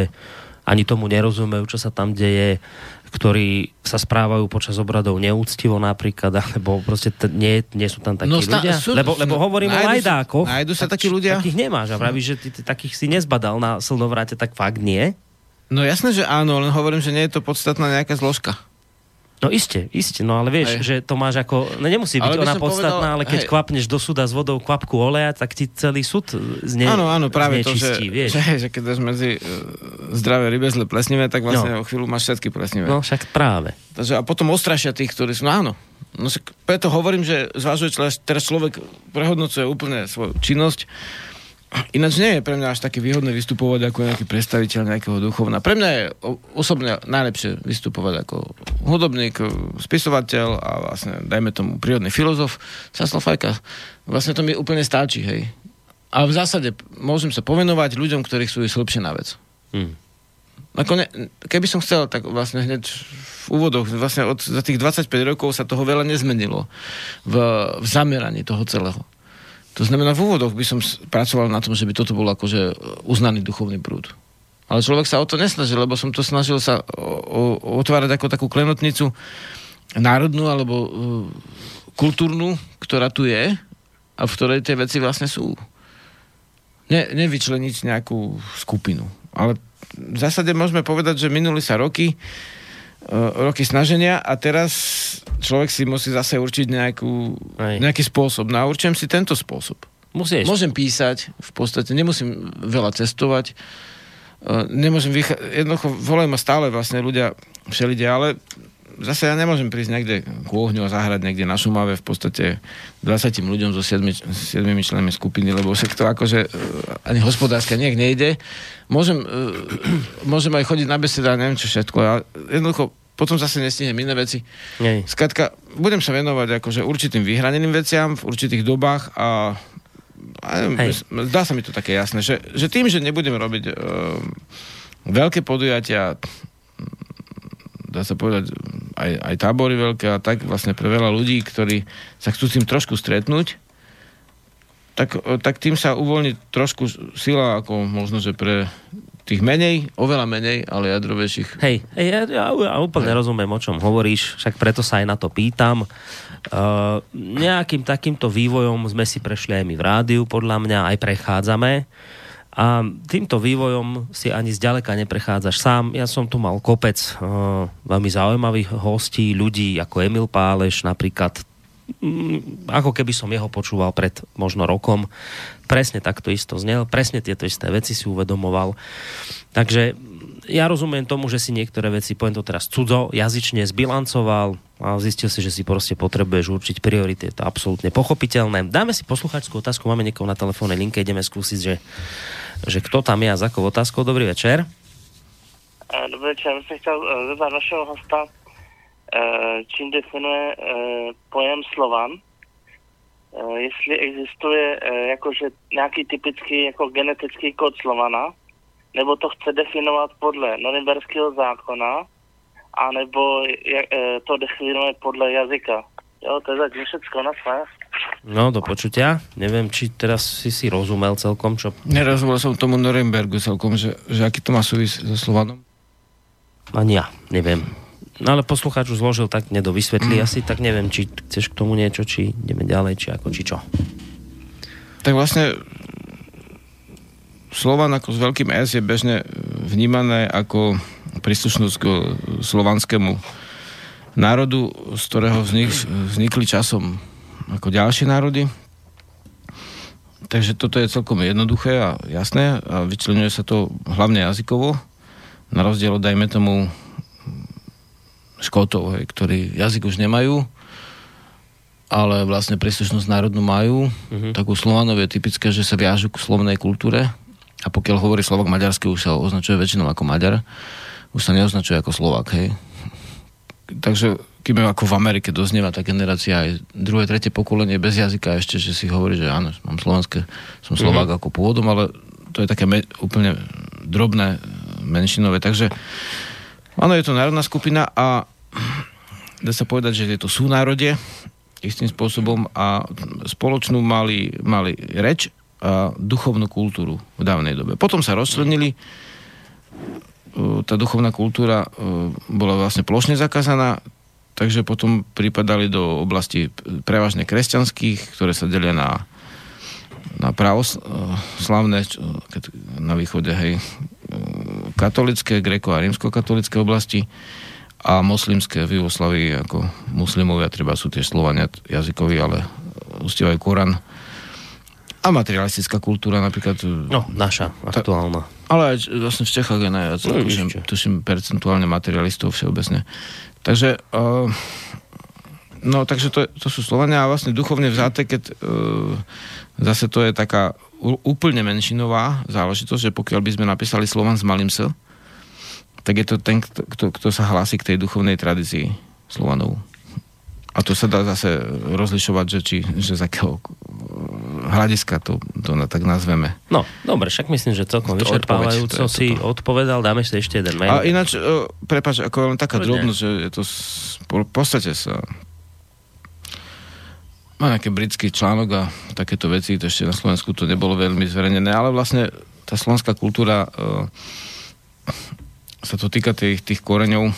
ani tomu nerozumejú, čo sa tam deje, ktorí sa správajú počas obradov neúctivo napríklad, alebo proste nie sú tam takí ľudia. Lebo hovorím o lajdákoch. Nájdu sa takí ľudia. Takých nemáš. A pravíš, že ty takých si nezbadal na slnovrate, tak fakt nie? No jasné, že áno, len hovorím, že nie je to podstatná nejaká zložka. No iste, no ale vieš, že to máš ako, nemusí byť ona podstatná, ale keď kvapneš do súda s vodou kvapku oleja, tak ti celý súd znečistí. Áno, práve to, že keď dáš medzi zdravé rybe zle plesnivé, tak vlastne o chvíľu máš všetky plesnivé. No však práve. Takže a potom ostrašia tých, ktorí sú, no áno. No preto hovorím, že zvažuje teraz človek prehodnocuje úplne svoju činnosť. Ináč nie je pre mňa až také výhodné vystupovať ako nejaký predstaviteľ nejakého duchovna. Pre mňa je osobne najlepšie vystupovať ako hudobník, spisovateľ a vlastne, dajme tomu, prírodný filozof. Žiarislav Fajka. Vlastne to mi úplne stačí, hej. A v zásade môžem sa povenovať ľuďom, ktorých sú slabšie na vec. Keby som chcel, tak vlastne hneď v úvodoch, vlastne za tých 25 rokov sa toho veľa nezmenilo v zameraní toho celého. To znamená, v úvodoch by som pracoval na tom, že by toto bol akože uznaný duchovný prúd. Ale človek sa o to nesnažil, lebo som to snažil sa otvárať ako takú klenotnicu národnú alebo kultúrnu, ktorá tu je a v ktorej tie veci vlastne sú. Nevyčleniť nejakú skupinu. Ale v zásade môžeme povedať, že minuli sa roky snaženia a teraz človek si musí zase určiť nejaký spôsob. No a určujem si tento spôsob. Musíš. Môžem písať, v podstate nemusím veľa cestovať, nemôžem jednoducho volajú ma stále vlastne ľudia všelidia, ale zase ja nemôžem prísť niekde k ohňu a zahrať niekde na Šumave v podstate 20 ľuďom so 7 členmi skupiny, lebo však to akože ani hospodárska nejde. Môžem aj chodiť na beseda, neviem čo všetko. Ja jednoducho potom zase nestihnem iné veci. Skrátka, budem sa venovať akože určitým vyhraneným veciam v určitých dobách a dá sa mi to také jasné, že tým, že nebudem robiť veľké podujatia, dá sa povedať, aj tábory veľké a tak vlastne pre veľa ľudí, ktorí sa chcú s tým trošku stretnúť, tak tým sa uvoľní trošku sila, ako možno, že pre tých menej, oveľa menej, ale jadrovejších. Hej, ja úplne rozumiem, o čom hovoríš, však preto sa aj na to pýtam. Nejakým takýmto vývojom sme si prešli aj my v rádiu, podľa mňa aj prechádzame. A týmto vývojom si ani zďaleka neprechádzaš sám. Ja som tu mal kopec veľmi zaujímavých hostí, ľudí ako Emil Páleš napríklad, ako keby som jeho počúval pred možno rokom. Presne takto isto znel, presne tieto isté veci si uvedomoval. Takže ja rozumiem tomu, že si niektoré veci, poviem to teraz cudzo, jazyčne zbilancoval a zistil si, že si proste potrebuješ určiť priority. Je to absolútne pochopiteľné. Dáme si poslucháčskú otázku, máme niekoho na telefónnej linke, ideme skúsiť, že kto tam je a s akou otázkou. Dobrý večer. Dobrý večer, ja som chcel zvedať našeho hosta, čím definuje pojem Slovan. Jestli existuje jakože nějaký typický jako genetický kód Slovana, nebo to chce definovat podle norimberského zákona, anebo to definuje podle jazyka. Jo, to je zatím všetko na své. No, do počutia. Neviem, či teraz si rozumel celkom, čo... Nerozumel som tomu Norimbergu celkom, že aký to má súvisť so Slovanom? Ani ja, neviem. No, ale poslucháč už zložil, tak nedovysvetlí asi, tak neviem, či chceš k tomu niečo, či ideme ďalej, či čo. Tak vlastne Slovan ako s veľkým S je bežne vnímané ako príslušnosť k slovanskému národu, z ktorého vznikli časom ako ďalšie národy. Takže toto je celkom jednoduché a jasné a vyčlenuje sa to hlavne jazykovo, na rozdiel od, dajme tomu, Škótov, ktorí jazyk už nemajú, ale vlastne príslušnosť národnú majú. Tak u Slovanov je typické, že sa viažú k slovnej kultúre a pokiaľ hovorí Slovak maďarsky, už sa označuje väčšinou ako Maďar, už sa neoznačuje ako Slovák, hej. Takže kým ako v Amerike doznieva tá generácia aj druhé, tretie pokolenie bez jazyka ešte, že si hovorí, že áno, mám slovenské, som Slovák ako pôvodom, ale to je také úplne drobné, menšinové, takže áno, je to národná skupina a dá sa povedať, že je to súnárodie istým spôsobom a spoločnú mali reč a duchovnú kultúru v dávnej dobe. Potom sa rozčlenili, tá duchovná kultúra bola vlastne plošne zakázaná, takže potom pripadali do oblasti prevažne kresťanských, ktoré sa delia na pravoslavné, na východe, hej, katolické, greko- a rímskokatolické oblasti a moslimské v Jugoslavii, ako muslimovia, treba sú tiež Slovania jazykoví, ale ustívajú Korán. A materialistická kultúra napríklad... No, naša, aktuálna. Ale aj vlastne v Čechách je najviac, no, tuším percentuálne materialistov všeobecne. Takže... takže to sú Slovania a vlastne duchovne vzáte, keď... zase to je taká úplne menšinová záležitosť, že pokiaľ by sme napísali Slovan s malým s, tak je to ten, kto sa hlási k tej duchovnej tradícii Slovanov. A to sa dá zase rozlišovať, že z akého hľadiska to tak nazveme. No, dobre, však myslím, že celkom vyčerpávajúco si odpovedal. Dáme si ešte jeden mail. A ináč, prepáč, ako len taká drobnosť, že je to v podstate sa... Má nejaký britský článok a takéto veci, to ešte na Slovensku to nebolo veľmi zverejnené, ale vlastne tá slovenská kultúra sa to týka tých koreňov,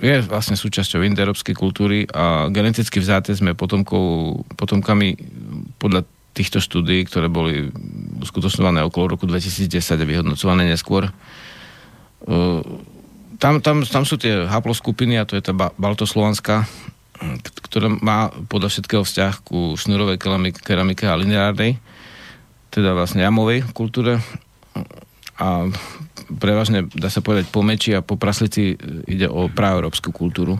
je vlastne súčasťou indoeurópskej kultúry a geneticky vzáte sme potomkami podľa týchto štúdií, ktoré boli uskutočňované okolo roku 2010 a vyhodnocované neskôr. Tam sú tie haploskupiny a to je tá baltoslovanská, ktorá má podľa všetkého vzťah ku šnurovej keramike a lineárnej, teda vlastne jamovej kultúre a prevažne, dá sa povedať, po Meči a po Praslici ide o praeurópsku kultúru.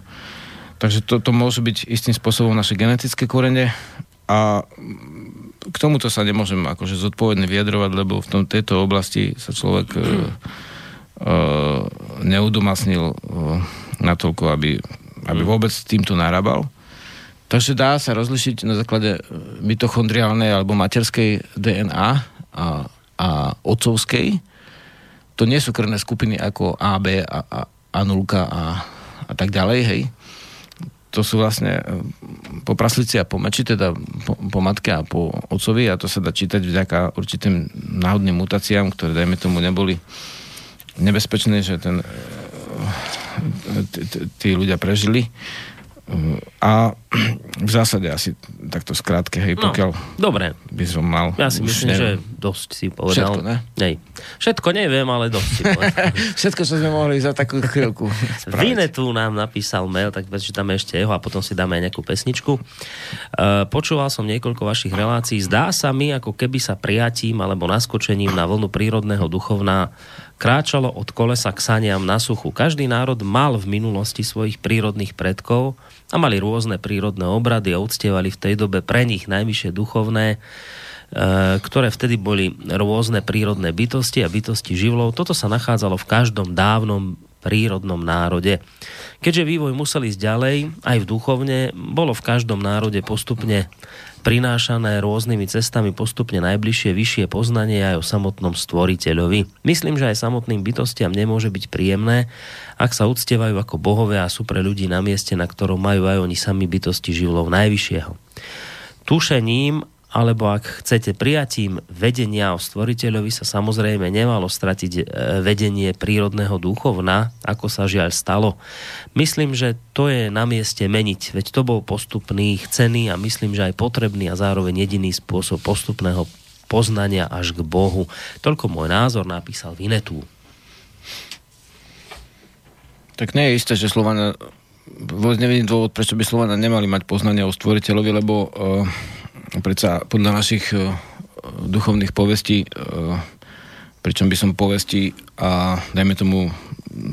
Takže toto môže byť istým spôsobom naše genetické korene a k tomuto sa nemôžem akože zodpovedne vyjadrovať, lebo v tejto oblasti sa človek neudomácnil natoľko, aby vôbec týmto narábal. Takže dá sa rozlišiť na základe mitochondriálnej alebo materskej DNA a otcovskej. To nie sú krvné skupiny ako A, B a A0 a tak ďalej, hej. To sú vlastne po praslici a po meči, teda po matke a po otcovi a to sa dá čítať vďaka určitým náhodným mutáciám, ktoré, dajme tomu, neboli nebezpečné, že tí ľudia prežili a v zásade asi takto skrátke, hej, pokiaľ dobre. By som mal... Ja si myslím, že dosť si povedal. Všetko, ne? Nej. Všetko neviem, ale dosť si povedal. Všetko, čo sme mohli za takú chvíľku spraviť. Vinetu nám napísal mail, tak prečítame ešte jeho a potom si dáme aj nejakú pesničku. Počúval som niekoľko vašich relácií. Zdá sa mi, ako keby sa prijatím alebo naskočením na vlnu prírodného duchovná kráčalo od kolesa k saniam na suchu. Každý národ mal v minulosti svojich prírodných predkov a mali rôzne prírodné obrady a uctievali v tej dobe pre nich najvyššie duchovné, ktoré vtedy boli rôzne prírodné bytosti a bytosti živlov. Toto sa nachádzalo v každom dávnom prírodnom národe. Keďže vývoj musel ísť ďalej, aj v duchovne, bolo v každom národe postupne prinášané rôznymi cestami postupne najbližšie vyššie poznanie aj o samotnom stvoriteľovi. Myslím, že aj samotným bytostiam nemôže byť príjemné, ak sa uctievajú ako bohovia a sú pre ľudí na mieste, na ktorom majú aj oni sami bytosti živlov najvyššieho. Tušením, alebo ak chcete prijatím vedenia o stvoriteľovi sa samozrejme nemalo stratiť vedenie prírodného duchovna, ako sa žiaľ stalo. Myslím, že to je na mieste meniť, veď to bol postupný, chcený a myslím, že aj potrebný a zároveň jediný spôsob postupného poznania až k Bohu. Toľko môj názor, napísal Vinetu. Tak nie je isté, že Slovania... Vôbec nevidím dôvod, prečo by Slovania nemali mať poznanie o stvoriteľovi, lebo predsa podľa našich duchovných povestí, pričom by som povesti a dajme tomu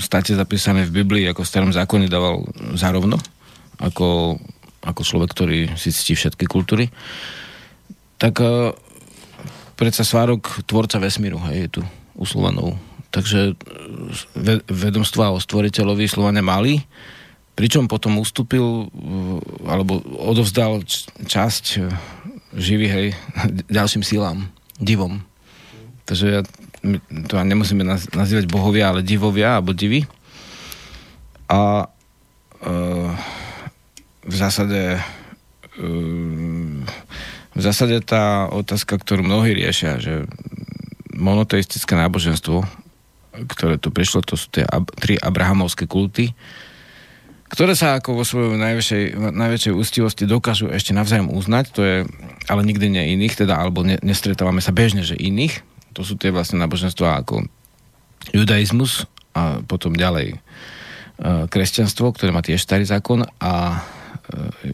státe zapísané v Biblii, ako v starom zákone dával zárovno, ako človek, ktorý si ctí všetky kultúry, tak predsa svárok tvorca vesmíru je tu u Slovanov. Takže vedomstva o stvoriteľovi Slovania mali, pričom potom ustúpil alebo odovzdal časť živých ďalším silám, divom. Takže to nemusíme nazývať bohovia, ale divovia alebo divy. A v zásade tá otázka, ktorú mnohí riešia, že monoteistické náboženstvo, ktoré tu prišlo, to sú tie tri abrahamovské kulty, ktoré sa ako vo svojej najväčšej ústivosti dokážu ešte navzájom uznať, to je, ale nikdy nie iných, teda, alebo nestretávame sa bežne, že iných. To sú tie vlastne náboženstvá ako judaizmus a potom ďalej kresťanstvo, ktoré má tiež starý zákon a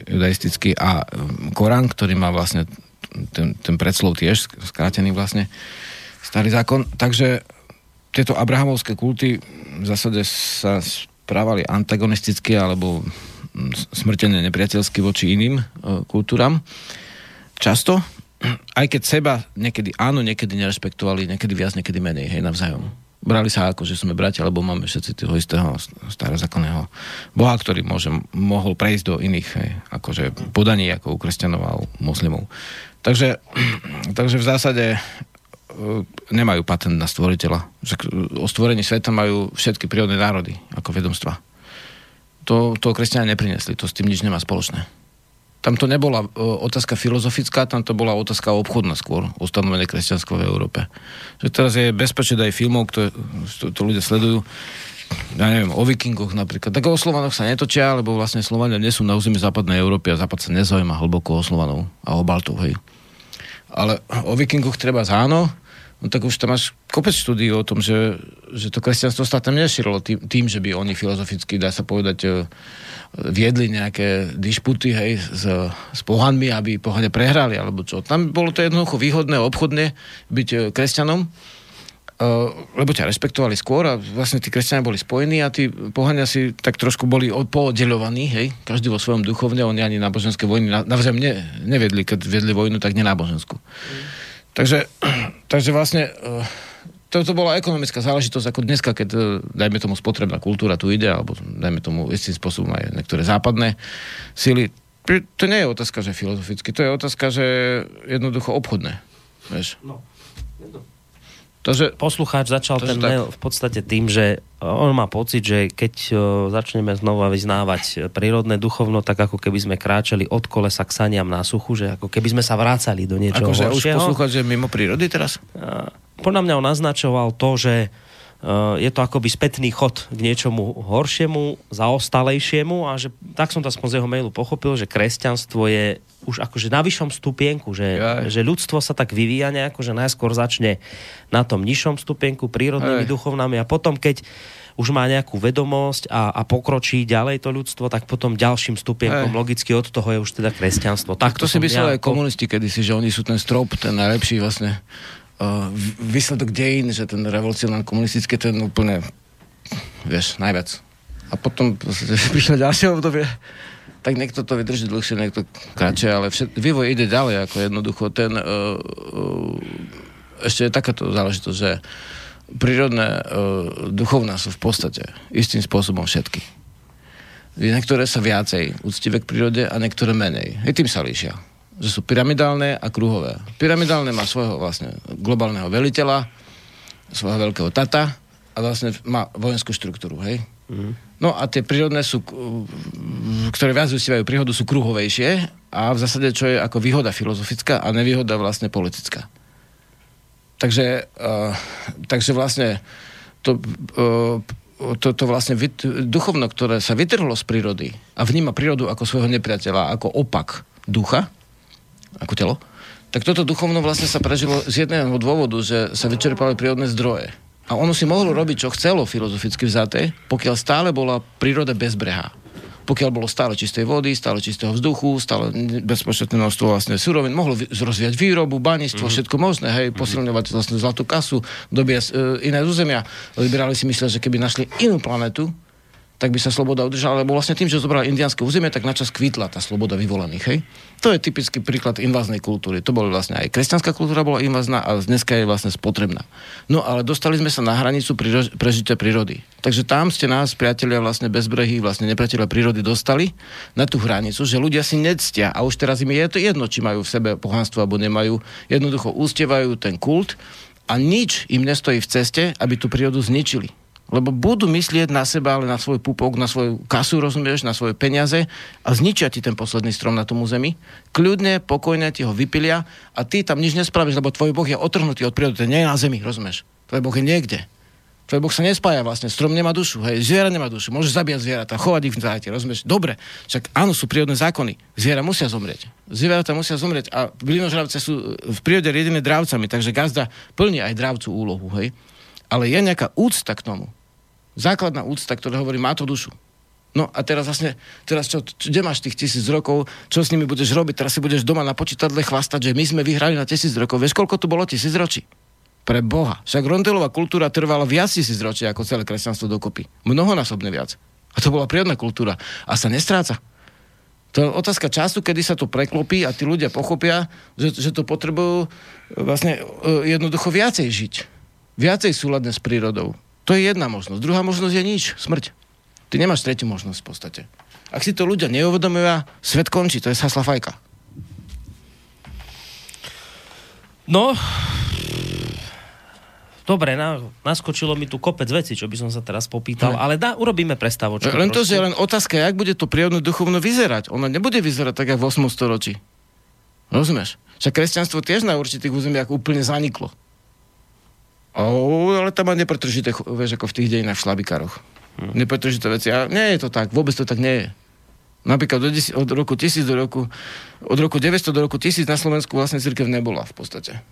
judaistický a Korán, ktorý má vlastne ten predslov tiež skrátený vlastne starý zákon. Takže tieto abrahamovské kulty v zásade sa správali antagonisticky alebo smrteľne nepriateľsky voči iným kultúram. Často, aj keď seba niekedy áno, niekedy nerešpektovali, niekedy viac, niekedy menej, navzájom. Brali sa ako, že sme bratia, lebo máme všetci toho istého starozákonného boha, ktorý mohol prejsť do iných, akože podaní, ako u kresťanov a moslimov. Takže v zásade nemajú patent na stvoriteľa. O stvorení sveta majú všetky prírodné národy, ako vedomstva. To kresťania neprinesli, to s tým nič nemá spoločné. Tam to nebola otázka filozofická, tam to bola otázka obchodná skôr, ustanovené kresťanstvo v Európe. Že teraz je bezpečie aj filmov, ktoré to ľudia sledujú, ja neviem, o vikingoch napríklad. Tak o Slovanoch sa netočia, lebo vlastne Slovania nie sú na území západnej Európy a Západ sa nezaujíma hlboko o Slovanov a o Baltov, hej. Ale o vikingoch treba záno, no tak už tam máš kopec štúdií o tom, že to kresťanstvo sa tam nešírilo tým, že by oni filozoficky, dá sa povedať, viedli nejaké dišputy, hej, s pohanmi, aby pohania prehrali, alebo čo. Tam bolo to jednoducho výhodné, obchodné byť kresťanom, lebo ťa rešpektovali skôr a vlastne tí kresťania boli spojení a tí pohania si tak trošku boli poodelovaní, hej, každý vo svojom duchovne, oni ani náboženské vojny navzájom nevedli, keď vedli vojnu, tak nenáboženskú. Takže vlastne toto bola ekonomická záležitosť, ako dneska, keď, dajme tomu, spotrebná kultúra tu ide, alebo dajme tomu istým spôsobom aj niektoré západné sily. To nie je otázka, že filozoficky, to je otázka, že jednoducho obchodné. Vieš? No. Takže, poslucháč začal ten mail v podstate tým, že on má pocit, že keď začneme znova vyznávať prírodné duchovno, tak ako keby sme kráčali od kolesa k saniam na suchu, že ako keby sme sa vrácali do niečoho horšieho. Akože už poslucháč je mimo prírody teraz? Podľa mňa on naznačoval to, že je to akoby spätný chod k niečomu horšiemu, zaostalejšiemu a že tak som to aspoň z jeho mailu pochopil, že kresťanstvo je už akože na vyššom stupienku, že ľudstvo sa tak vyvíja nejako, že najskôr začne na tom nižšom stupienku prírodnými duchovnami a potom, keď už má nejakú vedomosť a pokročí ďalej to ľudstvo, tak potom ďalším stupienkom logicky od toho je už teda kresťanstvo. Tak to si mysleli aj komunisti kedysi, že oni sú ten strop, ten najlepší vlastne výsledok dejín, že ten revolucionár komunistický, ten úplne, vieš, najviac. A potom prišlo ďalšie obdobie, tak niekto to vydrží dlhšie, niekto kratšie, ale vývoj ide ďalej, ako jednoducho ten ešte je takáto záležitosť, že prírodné duchovná sú v podstate istým spôsobom všetky. Niektoré sa viacej úctive k prírode a niektoré menej. I tým sa líšia, že sú pyramidálne a kruhové. Pyramidálne má svojho vlastne globálneho veliteľa, svojho veľkého tata a vlastne má vojenskú štruktúru, hej? No a tie prírodné sú, ktoré viac usívajú príhodu, sú kruhovejšie a v zásade čo je ako výhoda filozofická a nevýhoda vlastne politická. Takže vlastne to vlastne duchovno, ktoré sa vytrhlo z prírody a vníma prírodu ako svojho nepriateľa, ako opak ducha, ako telo, tak toto duchovno vlastne sa prežilo z jedného dôvodu, že sa vyčerpali prírodné zdroje. A ono si mohlo robiť, čo chcelo filozoficky vzaté, pokiaľ stále bola príroda bezbrehá. Pokiaľ bolo stále čistej vody, stále čistého vzduchu, stále bezpočetné množstvo vlastne surovín, mohlo rozvíjať výrobu, baníctvo, všetko možné, hej, posilňovať vlastne zlatú kasu, dobíjať iné územia. Liberáli si mysleli, že keby našli inú planetu, tak by sa sloboda udržala, lebo vlastne tým, že zobrali indiánske územie, tak načas kvitla tá sloboda vyvolených, hej. To je typický príklad inváznej kultúry. To bolo vlastne aj kresťanská kultúra bola invázna a dneska je vlastne spotrebná. No ale dostali sme sa na hranicu prežitia prírody. Takže tam ste nás, priatelia vlastne bezbrehí, vlastne nepriatelia prírody dostali na tú hranicu, že ľudia si nectia a už teraz im je to jedno, či majú v sebe pohanstvo alebo nemajú. Jednoducho ústievajú ten kult a nič im nestojí v ceste, aby tú prírodu zničili. Lebo budú myslieť na seba, ale na svoj pupok, na svoju kasu, rozumieš, na svoje peniaze a zničia ti ten posledný strom na tom území. Kľudne, pokojne ti ho vypilia a ty tam nič nespravíš, lebo tvoj Boh je otrhnutý od prírody, nie je na zemi, rozumieš? Tvoj Boh je niekde. Tvoj Boh sa nespája vlastne, strom nemá dušu, hej, zviera nemá dušu, môžeš zabíjať zvieratá, chovať ich v zájte, rozumieš? Dobre, však áno, sú prírodné zákony, zviera musia zomrieť. Zvieratá musia zomrieť a blinožravce sú v prírode riedené dravcami, takže gazda plní aj dravcu úlohu, hej. Ale je nejaká úcta k tomu. Základná úcta, ktorá hovorí, má to dušu. No a teraz vlastne, teraz čo, kde máš tých 1000 rokov, čo s nimi budeš robiť? Teraz si budeš doma na počítadle chvastať, že my sme vyhrali na 1000 rokov. Vieš, koľko tu bolo 1000 ročí? Pre Boha. Však Rondelová kultúra trvala viac 1000 ročí ako celé kresťanstvo dokopy. Mnohonásobne viac. A to bola prírodná kultúra. A sa nestráca. To je otázka času, kedy sa to preklopí a tí ľudia pochopia, že to potrebujú vlastne jednoducho viacej žiť. Viacej súladné s prírodou. To je jedna možnosť. Druhá možnosť je nič. Smrť. Ty nemáš tretiu možnosť v podstate. Ak si to ľudia neuvedomujú, svet končí. To je hasla fajka. No, dobre, naskočilo mi tu kopec veci, čo by som sa teraz popýtal, ale urobíme prestávočku. Len to, že je len otázka, jak bude to prírodné duchovno vyzerať. Ono nebude vyzerať tak, jak v 8. storočí. Rozumieš? Však kresťanstvo tiež na určitých územiach úplne zaniklo. Ale tam má nepretržité, vieš, ako v tých dejinách v šlabikároch. Nepretržité veci. A nie je to tak. Vôbec to tak nie je. Napríklad od roku 1000 od roku 900 do roku 1000 na Slovensku vlastne cirkev nebola v podstate.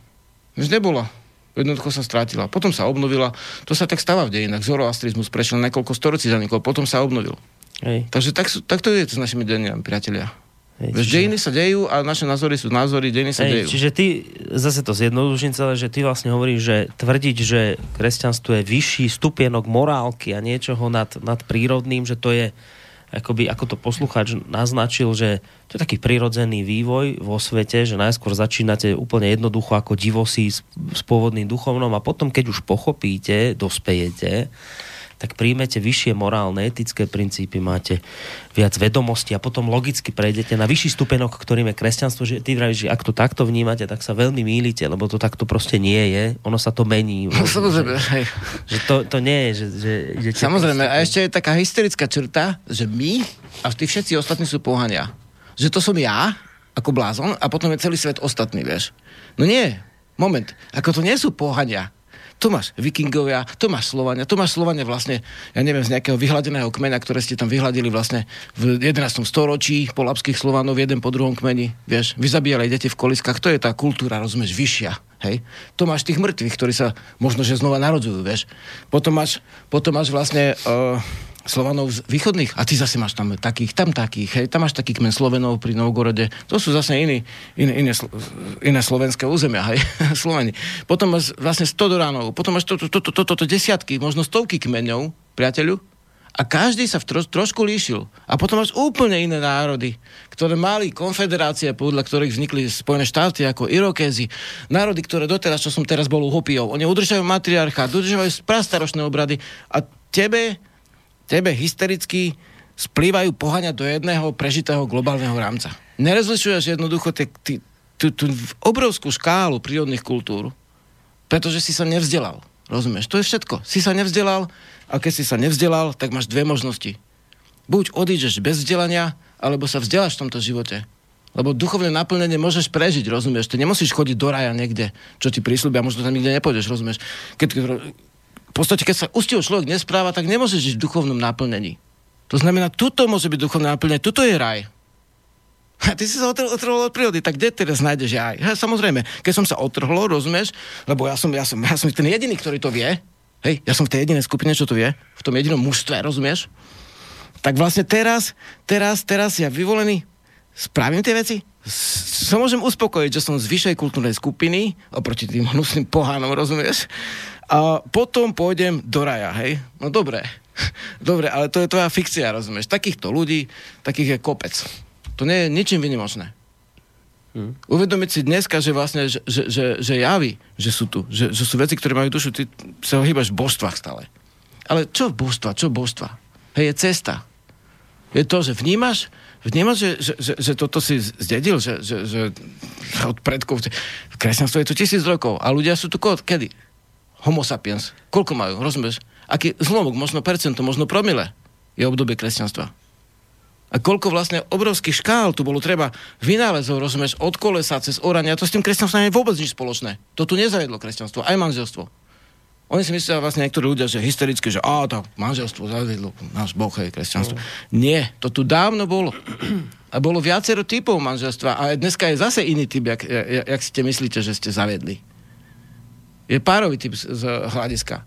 Už nebola. Jednoducho sa strátila. Potom sa obnovila. To sa tak stáva v dejinách. Zoroastrizmus prešiel niekoľko storočí za niekoľko. Potom sa obnovil. Hej. Takže tak to je s našimi dejinami, priatelia. Veď dejiny sa dejú a naše názory sú názory, dejiny sa dejú. Čiže ty, zase to zjednoduším celé, že ty vlastne hovoríš, že tvrdiť, že kresťanstvo je vyšší stupienok morálky a niečoho nad prírodným, že to je, akoby, ako to poslucháč naznačil, že to je taký prirodzený vývoj vo svete, že najskôr začínate úplne jednoducho ako divosí s pôvodným duchovnom a potom, keď už pochopíte, dospejete, tak príjmete vyššie morálne, etické princípy, máte viac vedomostí a potom logicky prejdete na vyšší stupenok, ktorým je kresťanstvo, že ty vravíš, že ak to takto vnímate, tak sa veľmi mýlite, lebo to takto proste nie je, ono sa to mení. Samozrejme. Že to nie je, že samozrejme, a ešte je taká hysterická črta, že my a tí všetci ostatní sú pohania. Že to som ja, ako blázon, a potom je celý svet ostatný, vieš. No nie, moment, ako to nie sú pohania. To máš vikingovia, to máš Slovania vlastne, ja neviem, z nejakého vyhladeného kmeňa, ktoré ste tam vyhladili vlastne v 11. storočí, polabských Slovanov, jeden po druhom kmeni, vieš, vyzabíjali deti v koliskách, to je tá kultúra, rozumieš, vyššia, hej. To máš tých mŕtvych, ktorí sa možno, že znova narodzujú, vieš. Potom máš vlastne Slovanov z východných, a ty zase máš tam takých, hej, tam máš taký kmen Slovenov pri Novgorode, to sú zase iné slovenské územia, hej, Sloveni. Potom máš vlastne 100 Doránov, potom máš toto desiatky, možno stovky kmeňov, priateľu, a každý sa trošku líšil. A potom máš úplne iné národy, ktoré mali konfederácie, podľa ktorých vznikli Spojené štáty, ako Irokézy. Národy, ktoré doteraz, čo som teraz bol Hopiou, oni udržajú matriarchát, udržajú prastaročné obrady a Tebe hystericky splývajú pohania do jedného prežitého globálneho rámca. Nerozlišuješ jednoducho tú obrovskú škálu prírodných kultúr, pretože si sa nevzdelal. Rozumieš? To je všetko. Si sa nevzdelal a keď si sa nevzdelal, tak máš dve možnosti. Buď odídeš bez vzdelania, alebo sa vzdeláš v tomto živote. Lebo duchovné naplnenie môžeš prežiť, rozumieš? Ty nemusíš chodiť do raja niekde, čo ti prísľubia, možno tam nikde nepôjdeš, rozumieš? V podstate, keď sa ústivo človek nespráva, tak nemôže žiť v duchovnom naplnení. To znamená, tuto môže byť duchovné naplnenie, tuto je raj. A ty si sa otrhol od prírody, tak kde teraz nájdeš raj? Samozrejme, keď som sa otrhol, rozumieš, lebo ja som ten jediný, ktorý to vie, Hej, ja som v tej jedinej skupine, čo tu je, v tom jedinom mužstve, rozumieš? Tak vlastne teraz ja vyvolený spravím tie veci? Sa môžem uspokojiť, že som z vyššej kultúrnej skupiny, oproti tým hnusným pohánom, rozumieš? A potom pôjdem do raja, hej? No dobre. Dobre, ale to je tvoja fikcia, rozumieš? Takýchto ľudí, takých je kopec. To nie je ničím vynimočné. Uvedomiť si dneska, že vlastne, že javy, že sú tu, že sú veci, ktoré majú dušu, ty sa hýbaš v božstvách stále. Ale čo božstva? Hej, je cesta. Je to, že vnímaš, že toto si zdedil, že od predkov, kresťanstvo je tu 1000 rokov a ľudia sú tu kedy? Homo sapiens. Koľko majú, rozumieš? Aký zlomok, možno percento, možno promile je obdobie kresťanstva. A koľko vlastne obrovských škál tu bolo treba vynálezov, rozumieš, od kolesa cez orania, to s tým kresťanstvom nie je vôbec nič spoločné. To tu nezavedlo kresťanstvo, aj manželstvo. Oni si myslia vlastne niektorí ľudia, že hystericky, že tak manželstvo zavedlo náš Boh, hej, kresťanstvo. Nie, to tu dávno bolo. A bolo viacero typov manželstva a dneska je zase iný typ, jak si te myslíte, že ste zavedli. Je párový typ z hľadiska.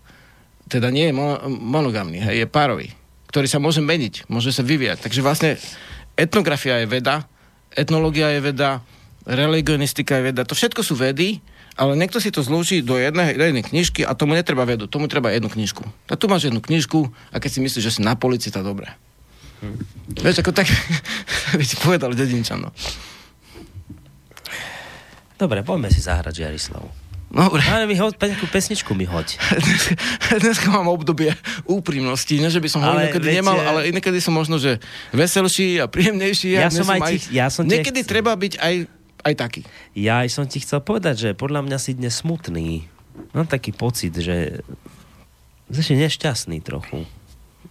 Teda nie je monogamný, hej, je párový, ktorý sa môže meniť, môže sa vyvíjať. Takže vlastne etnografia je veda, etnológia je veda, religionistika je veda, to všetko sú vedy, ale niekto si to zloží do jednej knižky a tomu netreba vedu, tomu treba jednu knižku. A tu máš jednu knižku a keď si myslíš, že si na polici, tá dobré. Vieš, ako tak by ti povedal dedinčan, no. Dobre, poďme si zahrať Žiarislavu. Dobre. Ale takú pesničku mi hoď. Dneska mám obdobie úprimnosti, ne, že by som ho inokedy nemal, ale inokedy som možno, že veselší a príjemnejší. Niekedy treba byť aj taký. Ja aj som ti chcel povedať, že podľa mňa si dnes smutný. Mám taký pocit, že si nešťastný trochu.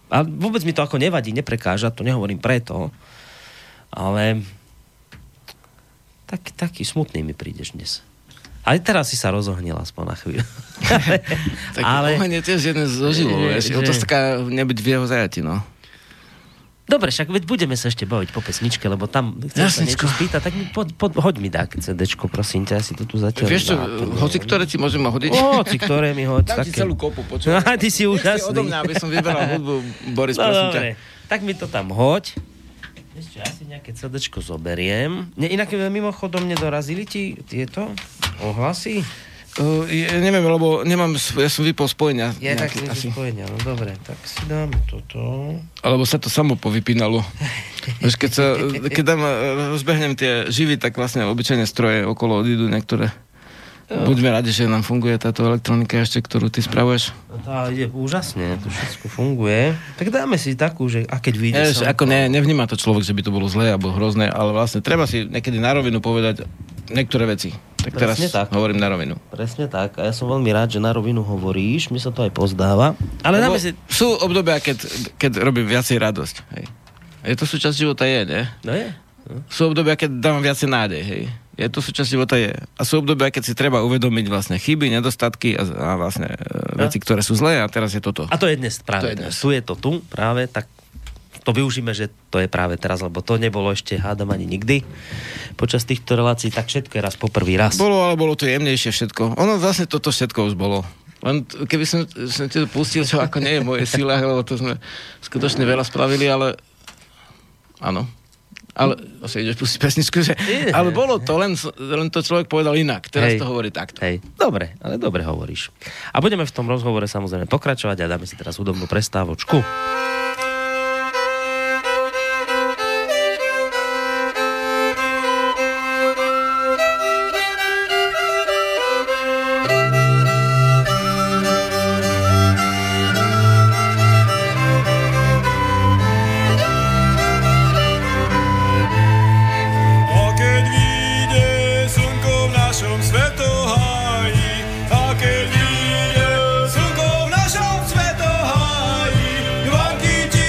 A vôbec mi to ako nevadí, neprekáža, to nehovorím preto, ale taký smutný mi prídeš dnes. Ale teraz si sa rozohnil aspoň na chvíľu. Tak oheň je tiež jeden zo živou. O to taká nebyť v jeho zajati, no. Dobre, však veď budeme sa ešte baviť po pesničke, lebo tam chcem sa niečo spýtať, tak mi hoď mi dá CDčko, prosím ťa, ja si to tu zatiaľ... Vieš čo, hoci ktoré ti môžem hodiť? Hoci ktoré mi hoď. Dám ti celú kopu, počujem. A ty si úžasný. Ešte odo mňa, aby som vyberal hudbu, Boris, no, prosím ťa. Dobre, tak mi to tam hoď. Ešte ja si nejaké CDčko zoberiem. Inak mimochodom nedorazili ti tieto ohlasy? Neviem, lebo nemám, ja som vypol spojenia. Ja tak si spojenia, no dobre, tak si dám toto. Alebo sa to samo povypínalo. Až keď dám, rozbehnem tie živy, tak vlastne obyčajne stroje okolo odídu niektoré. Buďme radi, že nám funguje táto elektronika ešte, ktorú ty spravuješ. No tá ide úžasne, to všetko funguje. Tak dáme si takú, že a keď vyjde... Nevníma to človek, že by to bolo zlé alebo hrozné, ale vlastne treba si niekedy na rovinu povedať niektoré veci. Tak presne teraz tak. Hovorím na rovinu. Presne tak. A ja som veľmi rád, že na rovinu hovoríš. Mne sa to aj pozdáva. Ale dáme si... Sú obdobia, keď robím viacej radosť. Hej. Je to súčasť života, je, ne? No je. No. Sú obdobia, keď dávam viacej nádej. Hej. Je to súčasť života, je. A sú obdobia, keď si treba uvedomiť vlastne chyby, nedostatky a vlastne veci, ktoré sú zlé. A teraz je toto. A to je dnes práve. Tu je to tu práve, tak to využíme, že to je práve teraz, lebo to nebolo ešte, hádam, ani nikdy počas týchto relácií, tak všetko je raz po prvý raz. Bolo, ale bolo to jemnejšie všetko. Ono vlastne toto všetko už bolo. Len keby som ti to pustil, čo ako nie je v mojej síle, lebo to sme skutočne veľa spravili, ale áno. Ale asi ideš pustiť pesničku, že... Ale bolo to, len to človek povedal inak. Teraz to hovorí takto. Hej. Dobre, ale dobre hovoríš. A budeme v tom rozhovore samozrejme pokračovať a dáme si teraz hudobnú prestávočku. Keď videl slnko v našom svetoháji, kvantky ti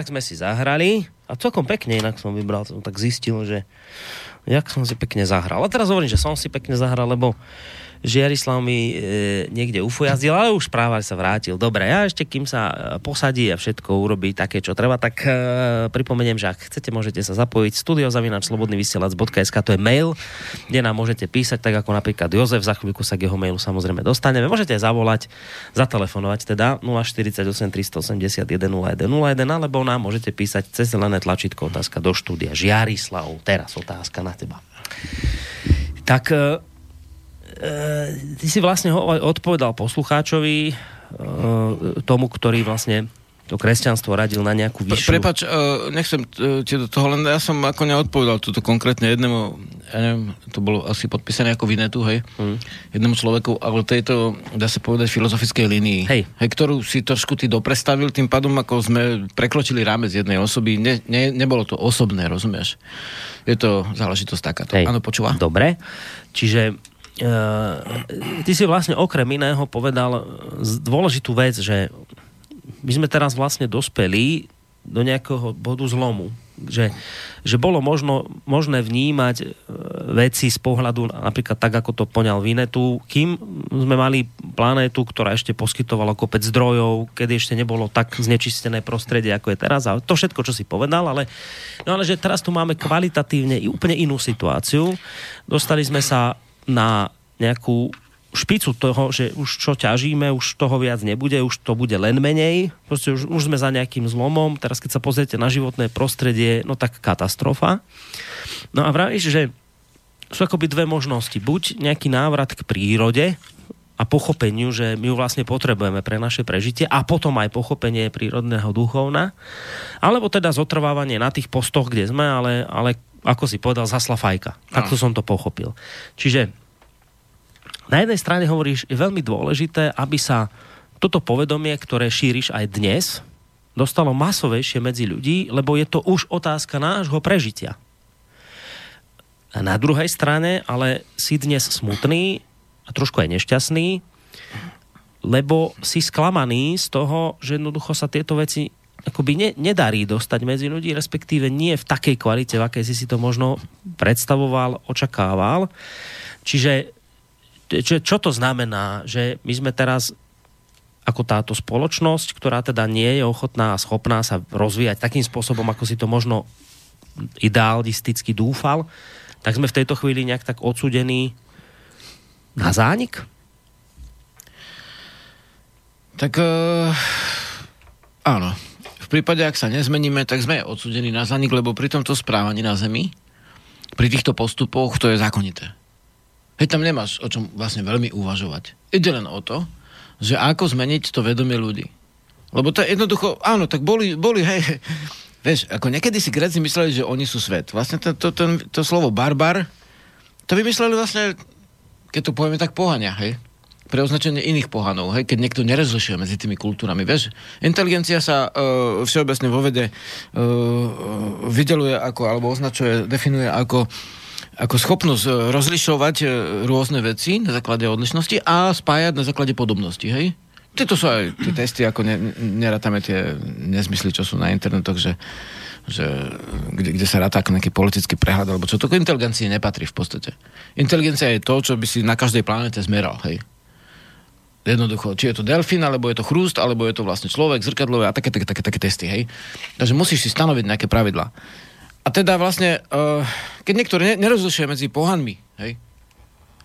tak sme si zahrali a celkom pekne, inak som vybral, som tak zistil, že jak som si pekne zahral. A teraz hovorím, že som si pekne zahral, lebo Žiarislav mi niekde ufojazdil, ale už práve sa vrátil. Dobre, ja ešte kým sa posadí a všetko urobí také, čo treba, tak pripomeniem, že ak chcete, môžete sa zapojiť studio@slobodnyvysielac.sk, to je mail, kde nám môžete písať, tak ako napríklad Jozef, za chvíľku sa k jeho mailu samozrejme dostaneme. Môžete zavolať, zatelefonovať teda 048 381 0101 alebo nám môžete písať cez zelené tlačítko otázka do štúdia. Žiarislav, teraz otázka na teba. Tak ty si vlastne odpovedal poslucháčovi, tomu, ktorý vlastne to kresťanstvo radil na nejakú vyššiu... Prepáč, nechcem ti do toho, len ja som ako neodpovedal túto konkrétne jednému, ja neviem, to bolo asi podpísané ako Vinetu, hej? Jednému človeku, ale tejto, dá sa povedať, filozofickej línii. Hej, ktorú si trošku ty doprestavil, tým pádom, ako sme prekročili rámec jednej osoby, nebolo to osobné, rozumieš? Je to záležitosť takáto. Áno, počúva? Dobre, čiže... ty si vlastne okrem iného povedal dôležitú vec, že my sme teraz vlastne dospeli do nejakého bodu zlomu, že bolo možné vnímať veci z pohľadu napríklad tak, ako to poňal Vinetu, kým sme mali planétu, ktorá ešte poskytovala kopec zdrojov, kedy ešte nebolo tak znečistené prostredie, ako je teraz, a to všetko, čo si povedal, ale že teraz tu máme kvalitatívne úplne inú situáciu. Dostali sme sa na nejakú špicu toho, že už čo ťažíme, už toho viac nebude, už to bude len menej. Proste už sme za nejakým zlomom. Teraz, keď sa pozriete na životné prostredie, no tak katastrofa. No a vravíš, že sú akoby dve možnosti. Buď nejaký návrat k prírode a pochopeniu, že my ju vlastne potrebujeme pre naše prežitie a potom aj pochopenie prírodného duchovna. Alebo teda zotrvávanie na tých postoch, kde sme, ale ako si povedal, zasla fajka. Takto som to pochopil. Čiže na jednej strane hovoríš, je veľmi dôležité, aby sa toto povedomie, ktoré šíriš aj dnes, dostalo masovejšie medzi ľudí, lebo je to už otázka nášho prežitia. A na druhej strane, ale si dnes smutný a trošku aj nešťastný, lebo si sklamaný z toho, že jednoducho sa tieto veci akoby nedarí dostať medzi ľudí, respektíve nie v takej kvalite, v akej si to možno predstavoval, očakával. Čiže čo to znamená, že my sme teraz ako táto spoločnosť, ktorá teda nie je ochotná a schopná sa rozvíjať takým spôsobom, ako si to možno idealisticky dúfal, tak sme v tejto chvíli nejak tak odsúdení na zánik? Tak áno. V prípade, ak sa nezmeníme, tak sme odsúdení na zánik, lebo pri tomto správaní na Zemi, pri týchto postupoch, to je zákonité. Hej, tam nemáš o čom vlastne veľmi uvažovať. Ide len o to, že ako zmeniť to vedomie ľudí. Lebo to je jednoducho, áno, tak boli hej, vieš, ako niekedy si Gréci mysleli, že oni sú svet. Vlastne to slovo barbar, to vymysleli vlastne, keď to povieme tak pohania, hej. Pre označenie iných pohanov, hej, keď niekto nerozlišuje medzi tými kultúrami, vieš. Inteligencia sa všeobecne vo vede vydeluje ako, alebo označuje, definuje ako schopnosť rozlišovať rôzne veci na základe odlišnosti a spájať na základe podobnosti, hej. Tieto sú aj tie testy, ako nerátame tie nezmysly, čo sú na internetoch, že kde sa ráta ako nejaký politický prehľad, alebo čo, to k inteligencii nepatrí v podstate. Inteligencia je to, čo by si na každej planete zmeral, hej. Jednoducho, či je to delfín, alebo je to chrúst, alebo je to vlastne človek, zrkadlové a také testy, hej. Takže musíš si stanoviť nejaké pravidlá. A teda vlastne, keď niektoré nerozlišuje medzi pohanmi, hej,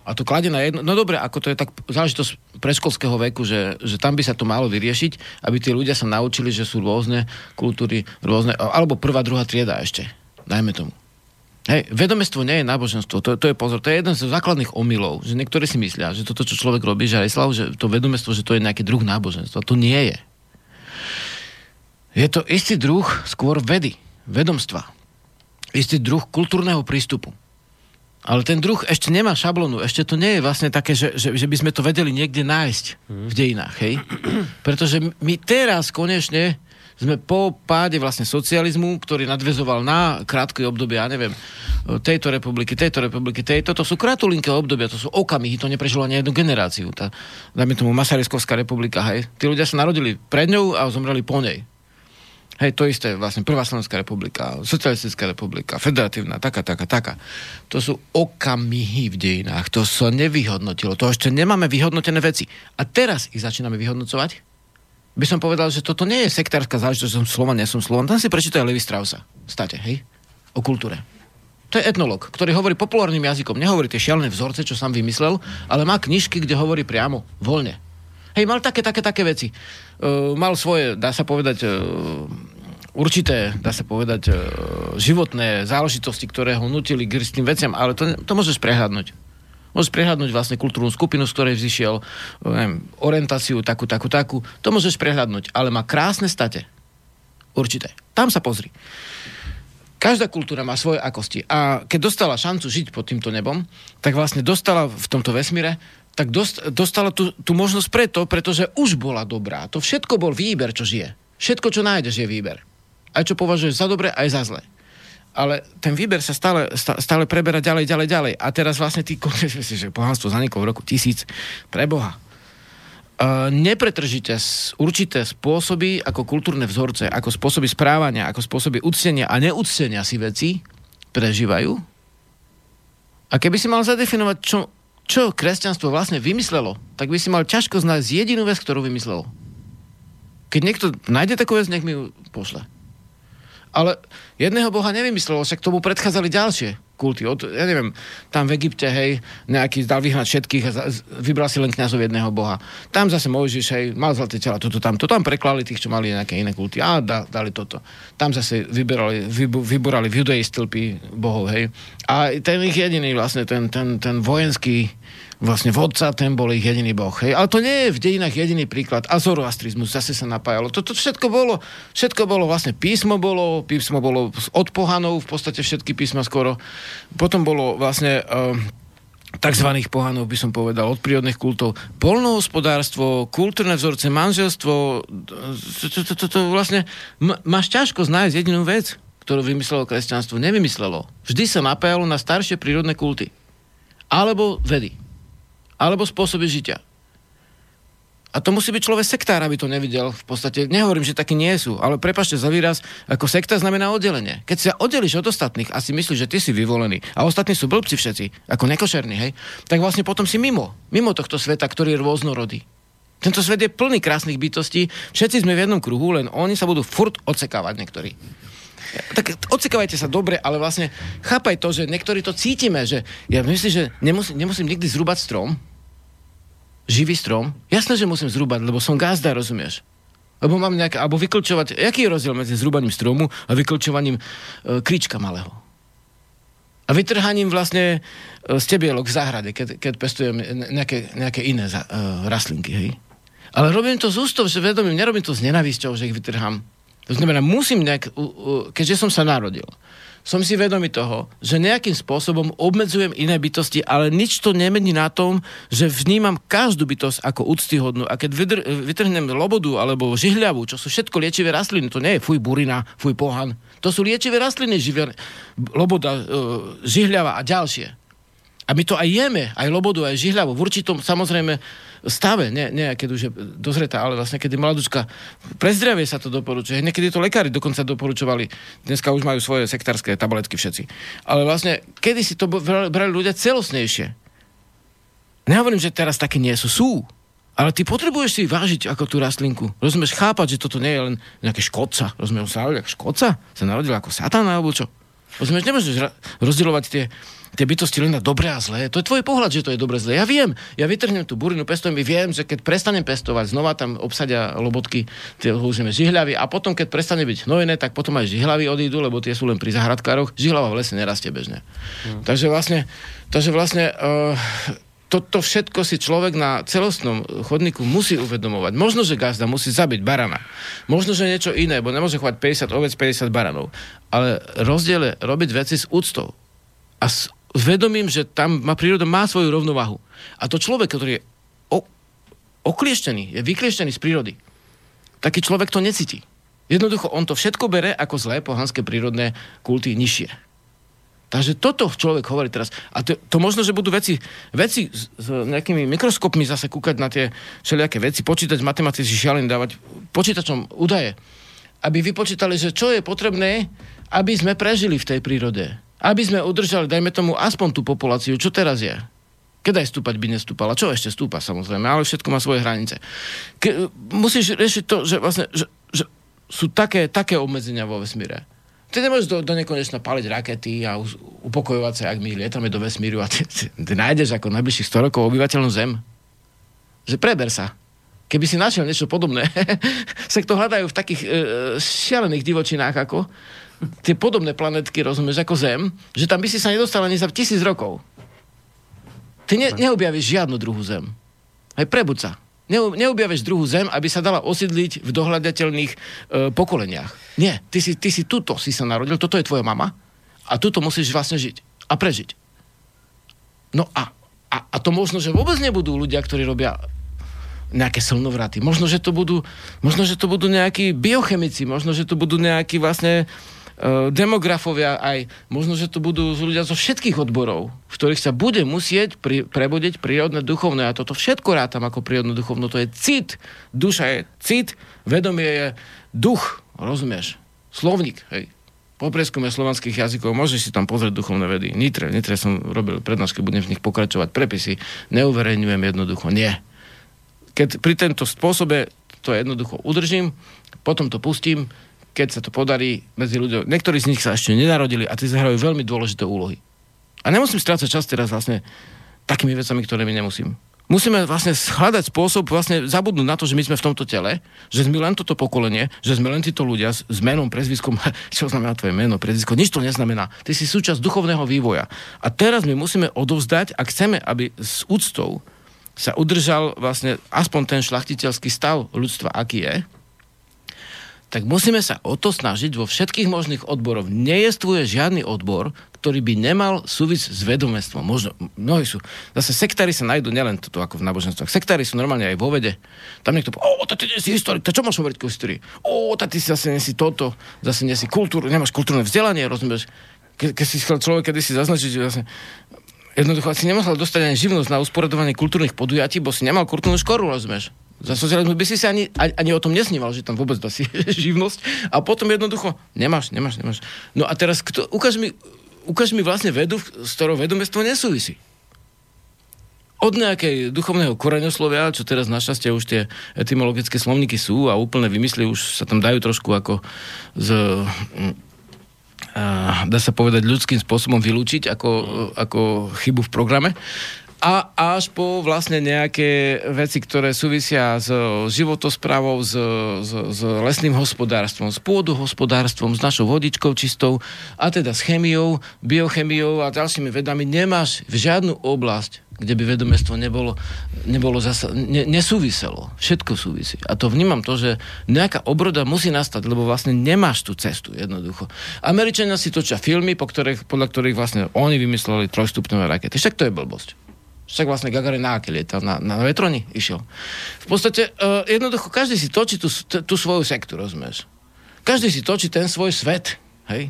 a to kladie na jedno... No dobre, ako to je tak záležitosť predškolského veku, že tam by sa to malo vyriešiť, aby tí ľudia sa naučili, že sú rôzne kultúry, rôzne... Alebo prvá, druhá trieda ešte, dajme tomu. Hej, vedomestvo nie je náboženstvo, to je pozor, to je jeden z základných omylov, že niektorí si myslia, že toto, čo človek robí, Žiarislav, že to vedomestvo, že to je nejaký druh náboženstva, to nie je. Je to istý druh skôr vedy, vedomstva, istý druh kultúrneho prístupu. Ale ten druh ešte nemá šablonu, ešte to nie je vlastne také, že by sme to vedeli niekde nájsť v dejinách, hej? Pretože my teraz konečne sme po páde vlastne socializmu, ktorý nadväzoval na krátke obdobie, ja neviem, tejto republiky, to sú kratulinké obdobia, to sú okamihy, to neprežilo ani jednu generáciu. Dajme tomu Masariskovská republika, hej. Tí ľudia sa narodili pred ňou a zomreli po nej. Hej, to isté, vlastne Prvá Slovenská republika, Socialistická republika, federatívna, taká. To sú okamihy v dejinách, to sa nevyhodnotilo, to ešte nemáme vyhodnotené veci. A teraz ich začíname vyhodnocovať? By som povedal, že toto nie je sektárska záležitosť, že som Slovan, ja som Slovan. Tam si prečítaj Levi Straussa, vstate, hej, o kultúre. To je etnolog, ktorý hovorí populárnym jazykom, nehovorí tie šialené vzorce, čo sám vymyslel, ale má knižky, kde hovorí priamo, voľne. Hej, mal také veci. Mal svoje, dá sa povedať, určité, životné záležitosti, ktoré ho nutili k istým veciam, ale to môžeš prehľadnúť. Môžeš prehľadnúť vlastne kultúrnu skupinu, z ktorej vzýšiel, neviem, orientáciu, takú. To môžeš prehľadnúť, ale má krásne state. Určité. Tam sa pozri. Každá kultúra má svoje akosti. A keď dostala šancu žiť pod týmto nebom, tak vlastne dostala v tomto vesmíre, tak dostala tú možnosť pretože už bola dobrá. To všetko bol výber, čo žije. Všetko, čo nájdeš, je výber. Aj čo považuješ za dobré, aj za zlé. Ale ten výber sa stále preberá ďalej. A teraz vlastne ty konečne si, že pohanstvo zaniklo v roku 1000. Pre Boha. Nepretržite určité spôsoby ako kultúrne vzorce, ako spôsoby správania, ako spôsoby uctenia a neúctenia si veci prežívajú. A keby si mal zadefinovať, čo kresťanstvo vlastne vymyslelo, tak by si mal ťažko znať jedinú vec, ktorú vymyslelo. Keď niekto nájde takú vec, nech mi ju pošle. Ale jedného boha nevymyslelo, však tomu predchádzali ďalšie kulty. Ja neviem, tam v Egypte, hej, nejaký dal vyhnať všetkých a vybral si len kňazov jedného boha. Tam zase Mojžiš, hej, mal zlaté tela, toto tam preklali tých, čo mali nejaké iné kulty a dali toto. Tam zase vyborali v Judei stĺpy bohov, hej. A ten ich jediný vlastne, ten vojenský vlastne vodca, ten bol ich jediný boh, hej. Ale to nie je v dejinách jediný príklad. A zoroastrizmus zase sa napájalo. Toto všetko bolo vlastne písmo bolo od pohanov, v podstate všetky písma skoro. Potom bolo vlastne takzvaných pohanov, by som povedal, od prírodných kultov. Poľnohospodárstvo, kultúrne vzorce, manželstvo, to vlastne máš ťažko nájsť jedinú vec, ktorú vymyslelo kresťanstvo. Nevymyslelo. Vždy sa napájalo na staršie prírodné kulty. Alebo vedy. Alebo spôsoby žitia. A to musí byť človek sektár, aby to nevidel. V podstate nehovorím, že takí nie sú, ale prepáčte za výraz, ako sekta znamená oddelenie. Keď sa oddeliš od ostatných a si myslíš, že ty si vyvolený a ostatní sú blbci všetci, ako nekošerní, hej, tak vlastne potom si mimo tohto sveta, ktorý je rôznorodý. Tento svet je plný krásnych bytostí, všetci sme v jednom kruhu, len oni sa budú furt odsekávať niektorí. Tak odsekávajte sa dobre, ale vlastne chápaj to, že niektorí to cítime, že ja myslím, že nemusím nikdy zrúbať strom, živý strom. Jasné, že musím zrúbať, lebo som gazda, rozumieš? Lebo mám nejaké, alebo vyklčovať. Jaký je rozdiel medzi zrúbaním stromu a vyklčovaním krička malého? A vytrhaním vlastne stebielok v záhrade, keď pestujem nejaké iné rastlinky, hej? Ale robím to z ústov, že vedomím, nerobím to s nenávisťou, že ich vytrhám. To znamená, musím keďže som sa narodil, som si vedomý toho, že nejakým spôsobom obmedzujem iné bytosti, ale nič to nemení na tom, že vnímam každú bytosť ako úctyhodnú. A keď vytrhnem lobodu alebo žihľavu, čo sú všetko liečivé rastliny, to nie je fuj burina, fuj pohan, to sú liečivé rastliny, loboda, žihľava a ďalšie. A my to aj jeme, aj lobodu, aj žihľavu, v určitom samozrejme stave, nie keď už je dozretá, ale vlastne keď je mladúčka. Pre zdravie sa to doporučuje. Niekedy to lekári dokonca doporučovali. Dneska už majú svoje sektárske tabletky všetci. Ale vlastne, kedy si to brali ľudia celostnejšie. Nehovorím, že teraz také nie sú. Sú. Ale ty potrebuješ si vážiť ako tú rastlinku. Rozumieš, chápať, že toto nie je len nejaké škodca. Rozumieš, sa narodil ako škodca? Sa narodil ako satana, alebo čo? Rozumieš, nemôžeš rozdielovať tie bytosti len na dobré a zlé. To je tvoj pohľad, že to je dobré zlé. Ja viem, ja vytrhnem tú burinu, pestujem, viem, že keď prestanem pestovať, znova tam obsadia lobotky, tie húžime žihľavy a potom, keď prestane byť hnojené, tak potom aj žihľavy odídu, lebo tie sú len pri zahradkároch. Žihľava v lese nerastie bežne. Takže vlastne, toto všetko si človek na celostnom chodníku musí uvedomovať. Možno, že gazda musí zabiť barana. Možno, že niečo iné, bo nemôže chovať 50 ovec, 50 baranov. Ale rozdiel je robiť veci s úctou. A s vedomím, že tam príroda má svoju rovnovahu. A to človek, ktorý je oklieštený, je vyklieštený z prírody, taký človek to necíti. Jednoducho, on to všetko bere ako zlé pohanské prírodné kulty nižšie. Takže toto človek hovorí teraz. A to možno, že budú veci s nejakými mikroskopmi zase kúkať na tie všelijaké veci, počítať matematicky šialene, dávať počítačom údaje. A aby vypočítali, že čo je potrebné, aby sme prežili v tej prírode. Aby sme udržali, dajme tomu, aspoň tú populáciu, čo teraz je. Keď aj stúpať by nestúpala. Čo ešte stúpa, samozrejme, ale všetko má svoje hranice. Musíš riešiť to, že vlastne že sú také obmedzenia vo vesmíre. Ty nemôžeš do nekonečna paliť rakety a upokojovať sa, ak my lietame do vesmíru a ty nájdeš ako najbližších 100 rokov obyvateľnú Zem. Že preber sa. Keby si našiel niečo podobné, sa to hľadajú v takých šialených divočinách ako tie podobné planetky, rozumieš, ako Zem, že tam by si sa nedostal ani za 1000 rokov. Ty neobjavíš žiadnu druhú Zem. Hej, prebuď sa. Neobjavíš druhú Zem, aby sa dala osídliť v dohľadateľných pokoleniach. Nie, ty si tuto si sa narodil, toto je tvoja mama a tuto musíš vlastne žiť a prežiť. No a to možno, že vôbec nebudú ľudia, ktorí robia nejaké slnovraty. Možno, že to budú nejakí biochemici, možno, že to budú nejakí vlastne demografovia aj, možno, že to budú ľudia zo všetkých odborov, v ktorých sa bude musieť prebudiť prírodné duchovné. A toto všetko rátam ako prírodné duchovno. To je cit. Duša je cit, vedomie je duch. Rozumieš? Slovník, hej. Po prieskume slovanských jazykov môžeš si tam pozrieť duchovné vedy. Nitre som robil prednášky, budem v nich pokračovať. Prepisy neuverejňujem jednoducho. Nie. Keď pri tento spôsobe to jednoducho udržím, potom to pustím, keď sa to podarí medzi ľuďom. Niektorí z nich sa ešte nenarodili a tí zahrajú veľmi dôležité úlohy. A nemusím strácať čas teraz vlastne takými vecami, ktorými nemusím. Musíme vlastne hľadať spôsob, vlastne zabudnúť na to, že my sme v tomto tele, že sme len toto pokolenie, že sme len títo ľudia s menom, prezviskom, čo znamená tvoje meno, prezvisko, nič to neznamená. Ty si súčasť duchovného vývoja. A teraz my musíme odovzdať, ak chceme, aby s úctou sa udržal vlastne aspoň ten šlachtiteľský stav ľudstva, aký je, tak musíme sa o to snažiť vo všetkých možných odboroch. Nejestvuje žiadny odbor, ktorý by nemal súvisť s vedomestvom. Možno, mnohí sú. Zase sektári sa nájdú nielen toto ako v náboženstvách. Sektári sú normálne aj vo vede. Tam niekto povie, ty nie si historik, čo máš hovoriť o histórii? Ty si zase nesi toto, zase nesi kultúru, nemáš kultúrne vzdelanie, rozumieš? Keď si chcel človek kedysi zaznačiť, že vlastne jednoducho si nemusel dostať ani živnosť na usporadovanie kultúrnych podujatí, bo si nemal kultúrnu školu, rozumieš? Za socializmu by si sa ani o tom nesníval, že tam vôbec dá si živnosť. A potom jednoducho nemáš. No a teraz ukáž mi vlastne vedu, s ktorou vedomestvo nesúvisí. Od nejakej duchovného koreňoslovia, čo teraz našťastie už tie etymologické slovníky sú a úplne vymysly už sa tam dajú trošku ako z... dá sa povedať ľudským spôsobom vylúčiť ako chybu v programe. A až po vlastne nejaké veci, ktoré súvisia s životosprávou, s lesným hospodárstvom, s pôdohospodárstvom, s našou vodičkou čistou a teda s chemiou, biochemiou a ďalšími vedami nemáš v žiadnu oblasť, kde by vedomestvo nebolo zasa, nesúviselo. Všetko súvisí. A to vnímam to, že nejaká obroda musí nastať, lebo vlastne nemáš tú cestu jednoducho. Američania si točia filmy, podľa ktorých vlastne oni vymysleli trojstupňové rakety. Však to je blbosť. Však vlastne Gagarin na aké lietal? Na vetroni išiel. V podstate jednoducho každý si točí tú svoju sektu, rozumieš? Každý si točí ten svoj svet, hej?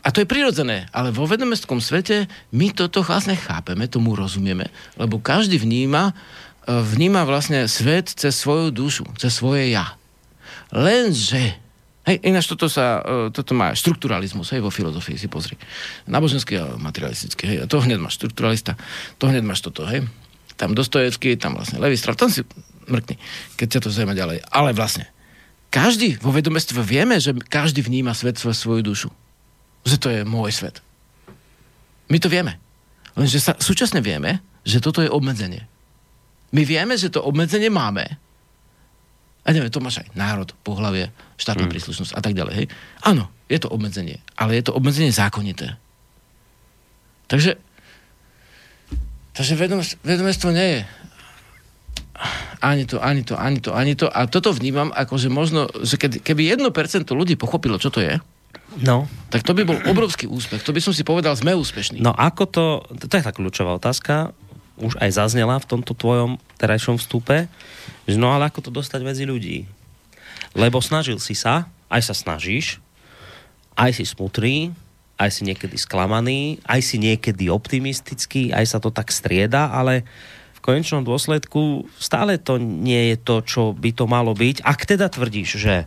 A to je prirodzené, ale vo vedomestkom svete my toto vlastne chápeme, tomu rozumieme, lebo každý vníma vlastne svet cez svoju dušu, cez svoje ja. Lenže hej, ináč toto má štrukturalizmus, hej, vo filozofii si pozri. Náboženský a materialistický, hej, a to hneď máš štrukturalista, to hneď máš toto, hej. Tam Dostojecký, tam vlastne Levistrav, tam si mrkni, keď ťa to zaujíma ďalej. Ale vlastne, každý vo vedomestve vieme, že každý vníma svet svoju dušu. Že to je môj svet. My to vieme. Lenže sa súčasne vieme, že toto je obmedzenie. My vieme, že to obmedzenie máme. A neviem, to máš aj národ, pohlavie, štátna príslušnosť a tak ďalej. Hej? Áno, je to obmedzenie, ale je to obmedzenie zákonité. Takže vedomestvo nie je ani to. A toto vnímam ako, že možno, že keby 1% ľudí pochopilo, čo to je, no, tak to by bol obrovský úspech. To by som si povedal, sme úspešní. No ako to je tá kľúčová otázka, už aj zaznela v tomto tvojom terajšom vstupe, že no ale ako to dostať medzi ľudí? Lebo snažil si sa, aj sa snažíš, aj si smutrý, aj si niekedy sklamaný, aj si niekedy optimistický, aj sa to tak strieda, ale v konečnom dôsledku stále to nie je to, čo by to malo byť. Ak teda tvrdíš, že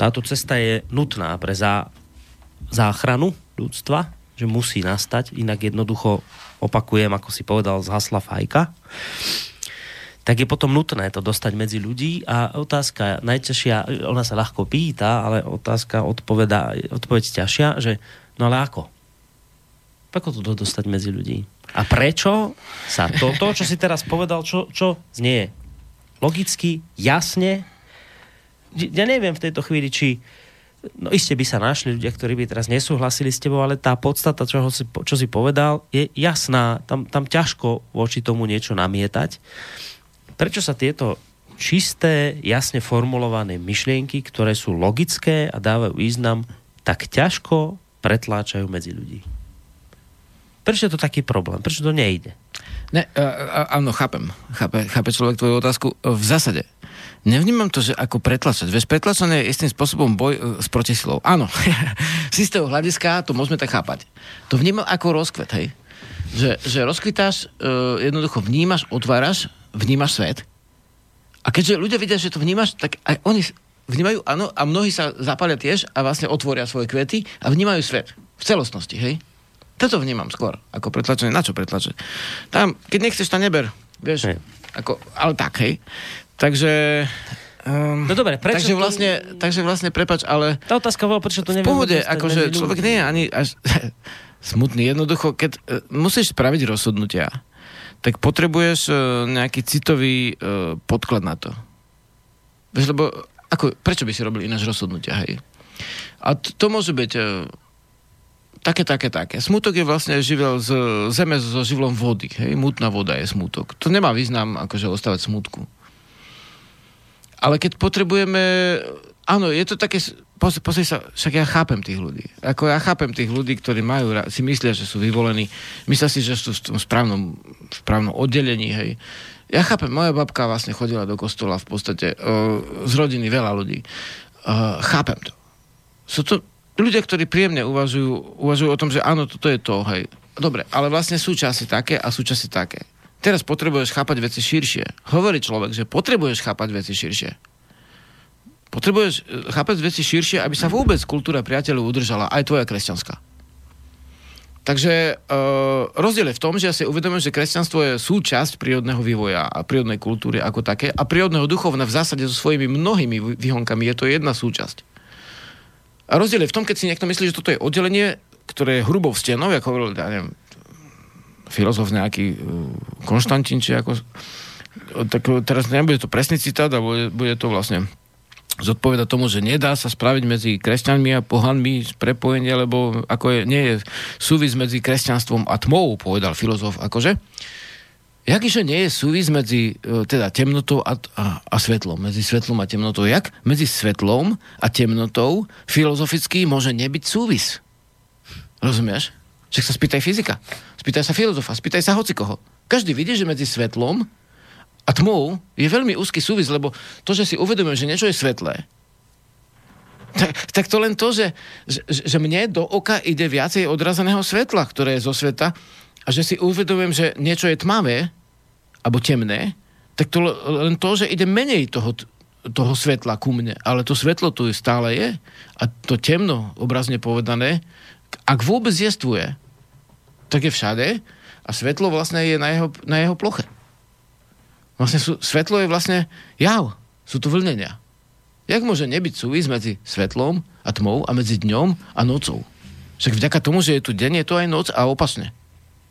Táto cesta je nutná pre záchranu ľudstva, že musí nastať, inak jednoducho opakujem, ako si povedal, zhasla fajka. Tak je potom nutné to dostať medzi ľudí a otázka najťažšia, ona sa ľahko pýta, ale otázka odpoveď ťažšia, že no ale ako? Ako to dostať medzi ľudí? A prečo sa to čo si teraz povedal, čo znie logicky, jasne? Ja neviem v tejto chvíli, či no iste by sa našli ľudia, ktorí by teraz nesúhlasili s tebou, ale tá podstata, čo si povedal, je jasná. Tam ťažko voči tomu niečo namietať. Prečo sa tieto čisté, jasne formulované myšlienky, ktoré sú logické a dávajú význam, tak ťažko pretláčajú medzi ľudí? Prečo je to taký problém? Prečo to nejde? Áno, chápem. Chápe človek tvoju otázku. V zásade nevnímam to, že ako pretlačať. Veď pretlačenie je istým spôsobom boj s protisilou. Áno, z istého hľadiska to môžeme tak chápať. To vnímam ako rozkvet, hej? Že rozkvitáš, jednoducho vnímaš, otváraš, vnímaš svet. A keďže ľudia vidia, že to vnímaš, tak aj oni vnímajú, áno, a mnohí sa zapália tiež a vlastne otvoria svoje kvety a vnímajú svet v celostnosti, hej? Toto vnímam skôr ako pretlačenie. Na čo pretlačať? Tam, keď nechceš, tam neber. Vieš, ako, ale tak, hej? Takže... no dobre, prečo... Takže vlastne, prepáč, ale... Tá otázka bola, prečo to neviem... V pohode, akože človek nie je ani až smutný. Jednoducho, keď musíš spraviť rozhodnutia, tak potrebuješ nejaký citový podklad na to. Vieš, lebo... prečo by si robil ináč rozhodnutia, hej? A to môže byť... Také. Smutok je vlastne živel z zeme so živlom vody, hej? Mútna voda je smutok. To nemá význam, akože ostávať smutku. Ale keď potrebujeme... Áno, je to také... Pozri sa, však ja chápem tých ľudí. Ako ja chápem tých ľudí, ktorí majú... Si myslia, že sú vyvolení. Myslia si, že sú v tom správnom oddelení, hej. Ja chápem, moja babka vlastne chodila do kostola v podstate. Z rodiny veľa ľudí. Chápem to. Sú to ľudia, ktorí príjemne uvažujú o tom, že áno, toto je to, hej. Dobre, ale vlastne sú časy také a sú časy také. Teraz potrebuješ chápať veci širšie. Hovorí človek, že potrebuješ chápať veci širšie. Potrebuješ chápať veci širšie, aby sa vôbec kultúra priateľov udržala, aj tvoja kresťanská. Takže rozdiel je v tom, že ja si uvedomujem, že kresťanstvo je súčasť prírodného vývoja a prírodnej kultúry ako také a prírodného duchovna v zásade so svojimi mnohými výhonkami je to jedna súčasť. A rozdiel je v tom, keď si niekto myslí, že toto je oddelenie, ktoré je hrubou stenou, ako hovoril, ja neviem, filozof nejaký Konstantin, či ako... Tak teraz nebude to presný citát, ale bude to vlastne zodpovedať tomu, že nedá sa spraviť medzi kresťanmi a pohanmi prepojenie, lebo ako nie je súvis medzi kresťanstvom a tmou, povedal filozof, akože. Jakýže nie je súvis medzi teda temnotou a svetlom, medzi svetlom a temnotou? Jak medzi svetlom a temnotou filozoficky môže nebyť súvis? Rozumieš? Však sa spýtaj fyzika, spýtaj sa filozofa, spýtaj sa hocikoho. Každý vidí, že medzi svetlom a tmou je veľmi úzky súvis, lebo to, že si uvedomujem, že niečo je svetlé, tak to len to, že mne do oka ide viacej odrazeného svetla, ktoré je zo sveta, a že si uvedomujem, že niečo je tmavé alebo temné, tak to len to, že ide menej toho svetla ku mne. Ale to svetlo tu stále je a to temno, obrazne povedané, ak vôbec jestvuje, tak je všade a svetlo vlastne je na jeho ploche. Vlastne svetlo je vlastne jav. Sú tu vlnenia. Jak môže nebyť súvis medzi svetlom a tmou a medzi dňom a nocou? Však vďaka tomu, že je tu deň, je to aj noc a opačne.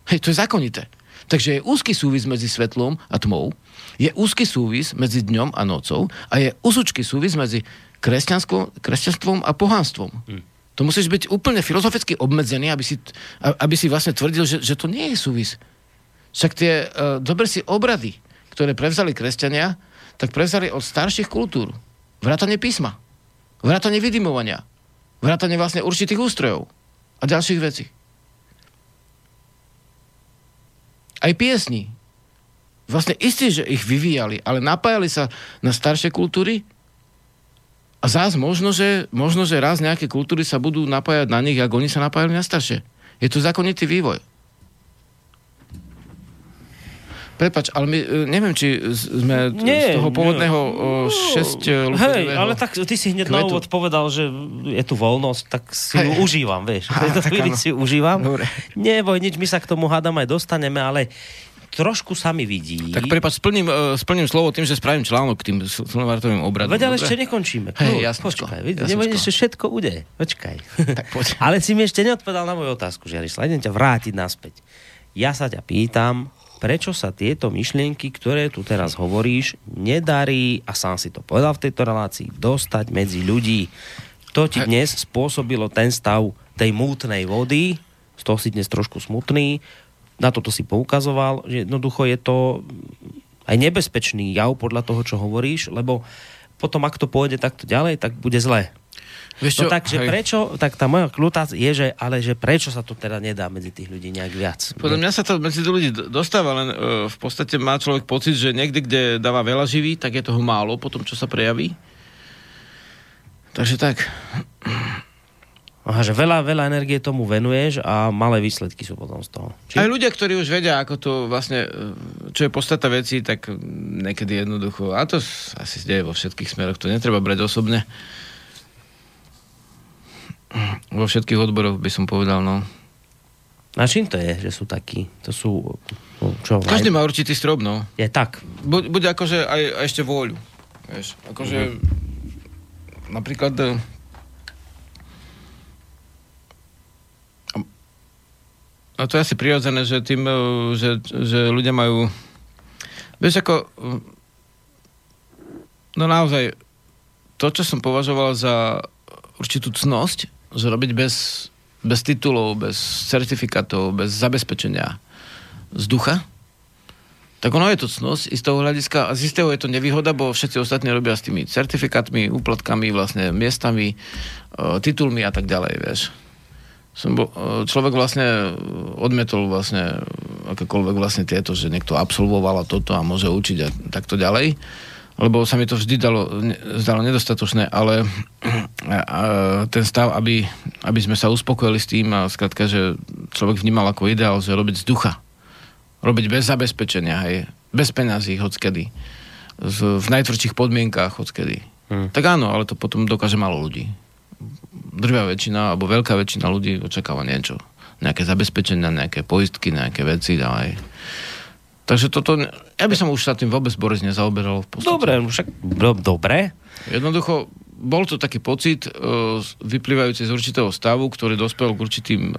Hej, to je zákonité. Takže je úzky súvis medzi svetlom a tmou, je úzky súvis medzi dňom a nocou a je úzučký súvis medzi kresťanstvom a pohánstvom. To musíš byť úplne filozoficky obmedzený, aby si vlastne tvrdil, že to nie je súvis. Však tie dobre si obrady, ktoré prevzali kresťania, tak prevzali od starších kultúr. Vrátane písma, vrátane vydymovania, vrátane vlastne určitých ústrojov a ďalších vecí. Aj piesni. Vlastne isté, že ich vyvíjali, ale napájali sa na staršie kultúry. A zás možno, že raz nejaké kultúry sa budú napájať na nich, ako oni sa napájali na staršie. Je to zákonitý vývoj. Prepáč, ale my neviem, či sme z toho pôvodného 6 ľudového. Hej, ale tak ty si hneď na úvod povedal, že je tu voľnosť, tak si ju užívam, vieš. V tejto chvíli si ju užívam. Dobre. Neboj nič, my sa k tomu hádam aj dostaneme, ale trošku sa mi vidí. Tak prepáč, splním slovo tým, že spravím článok k tým slonovartovým obradom. Veď, ale ešte nekončíme. Hej, jasnočko. Počkaj, neboj, ešte všetko ude. Počkaj. Tak poď. Ale si mi ešte neodpovedal na moju otázku, Žiarislav. Idem ťa vrátiť naspäť. Ja sa ťa pýtam, prečo sa tieto myšlienky, ktoré tu teraz hovoríš, nedarí, a sám si to povedal v tejto relácii, dostať medzi ľudí. To ti dnes spôsobilo ten stav tej mútnej vody, z toho si dnes trošku smutný, na toto si poukazoval, že jednoducho je to aj nebezpečný jav podľa toho, čo hovoríš, lebo potom, ak to pôjde takto ďalej, tak bude zle. Vieš čo, no tak, že prečo, tak tá moja kľúta je, že, ale že prečo sa to teda nedá medzi tých ľudí nejak viac? Podľa mňa sa to medzi tých ľudí dostáva, len v podstate má človek pocit, že niekde, kde dáva veľa živí, tak je toho málo po tom, čo sa prejaví. Takže tak. Aha, že veľa energie tomu venuješ a malé výsledky sú potom z toho. Či? Aj ľudia, ktorí už vedia, ako to vlastne, čo je podstata veci, tak niekedy jednoducho, a to asi deje vo všetkých smeroch, to netreba brať osobne. Vo všetkých odboroch by som povedal, no. A čím to je, že sú takí? To sú... Čo, každý má určitý strop, no. Je tak. Buď akože aj ešte vôľu. Vieš, akože... Napríklad... No to je asi prirodzené, že tým, že ľudia majú... Vieš, ako... No naozaj, to, čo som považoval za určitú cnosť, že robiť bez titulov, bez certifikátov, bez zabezpečenia z ducha, tak ono je to cnosť z toho hľadiska a z istého je to nevýhoda, bo všetci ostatní robia s tými certifikátmi, úplatkami, vlastne miestami, titulmi a tak ďalej, vieš. Človek vlastne odmietol vlastne akékoľvek vlastne tieto, že niekto absolvoval a toto a môže učiť a takto ďalej, lebo sa mi to vždy zdalo nedostatočné, ale ten stav, aby sme sa uspokojili s tým a skrátka, že človek vnímal ako ideál, že robiť z ducha. Robiť bez zabezpečenia, hej. Bez peňazí, hockedy. V najtvrdších podmienkách, hockedy. Tak áno, ale to potom dokáže málo ľudí. Drvá väčšina, alebo veľká väčšina ľudí očakáva niečo. Nejaké zabezpečenia, nejaké poistky, nejaké veci, aj. Takže toto... Ja by som už sa tým vôbec, Boris, nezaoberal v podstate. Dobre, však... Dobre. Jednoducho, bol to taký pocit vyplývajúci z určitého stavu, ktorý dospel k určitým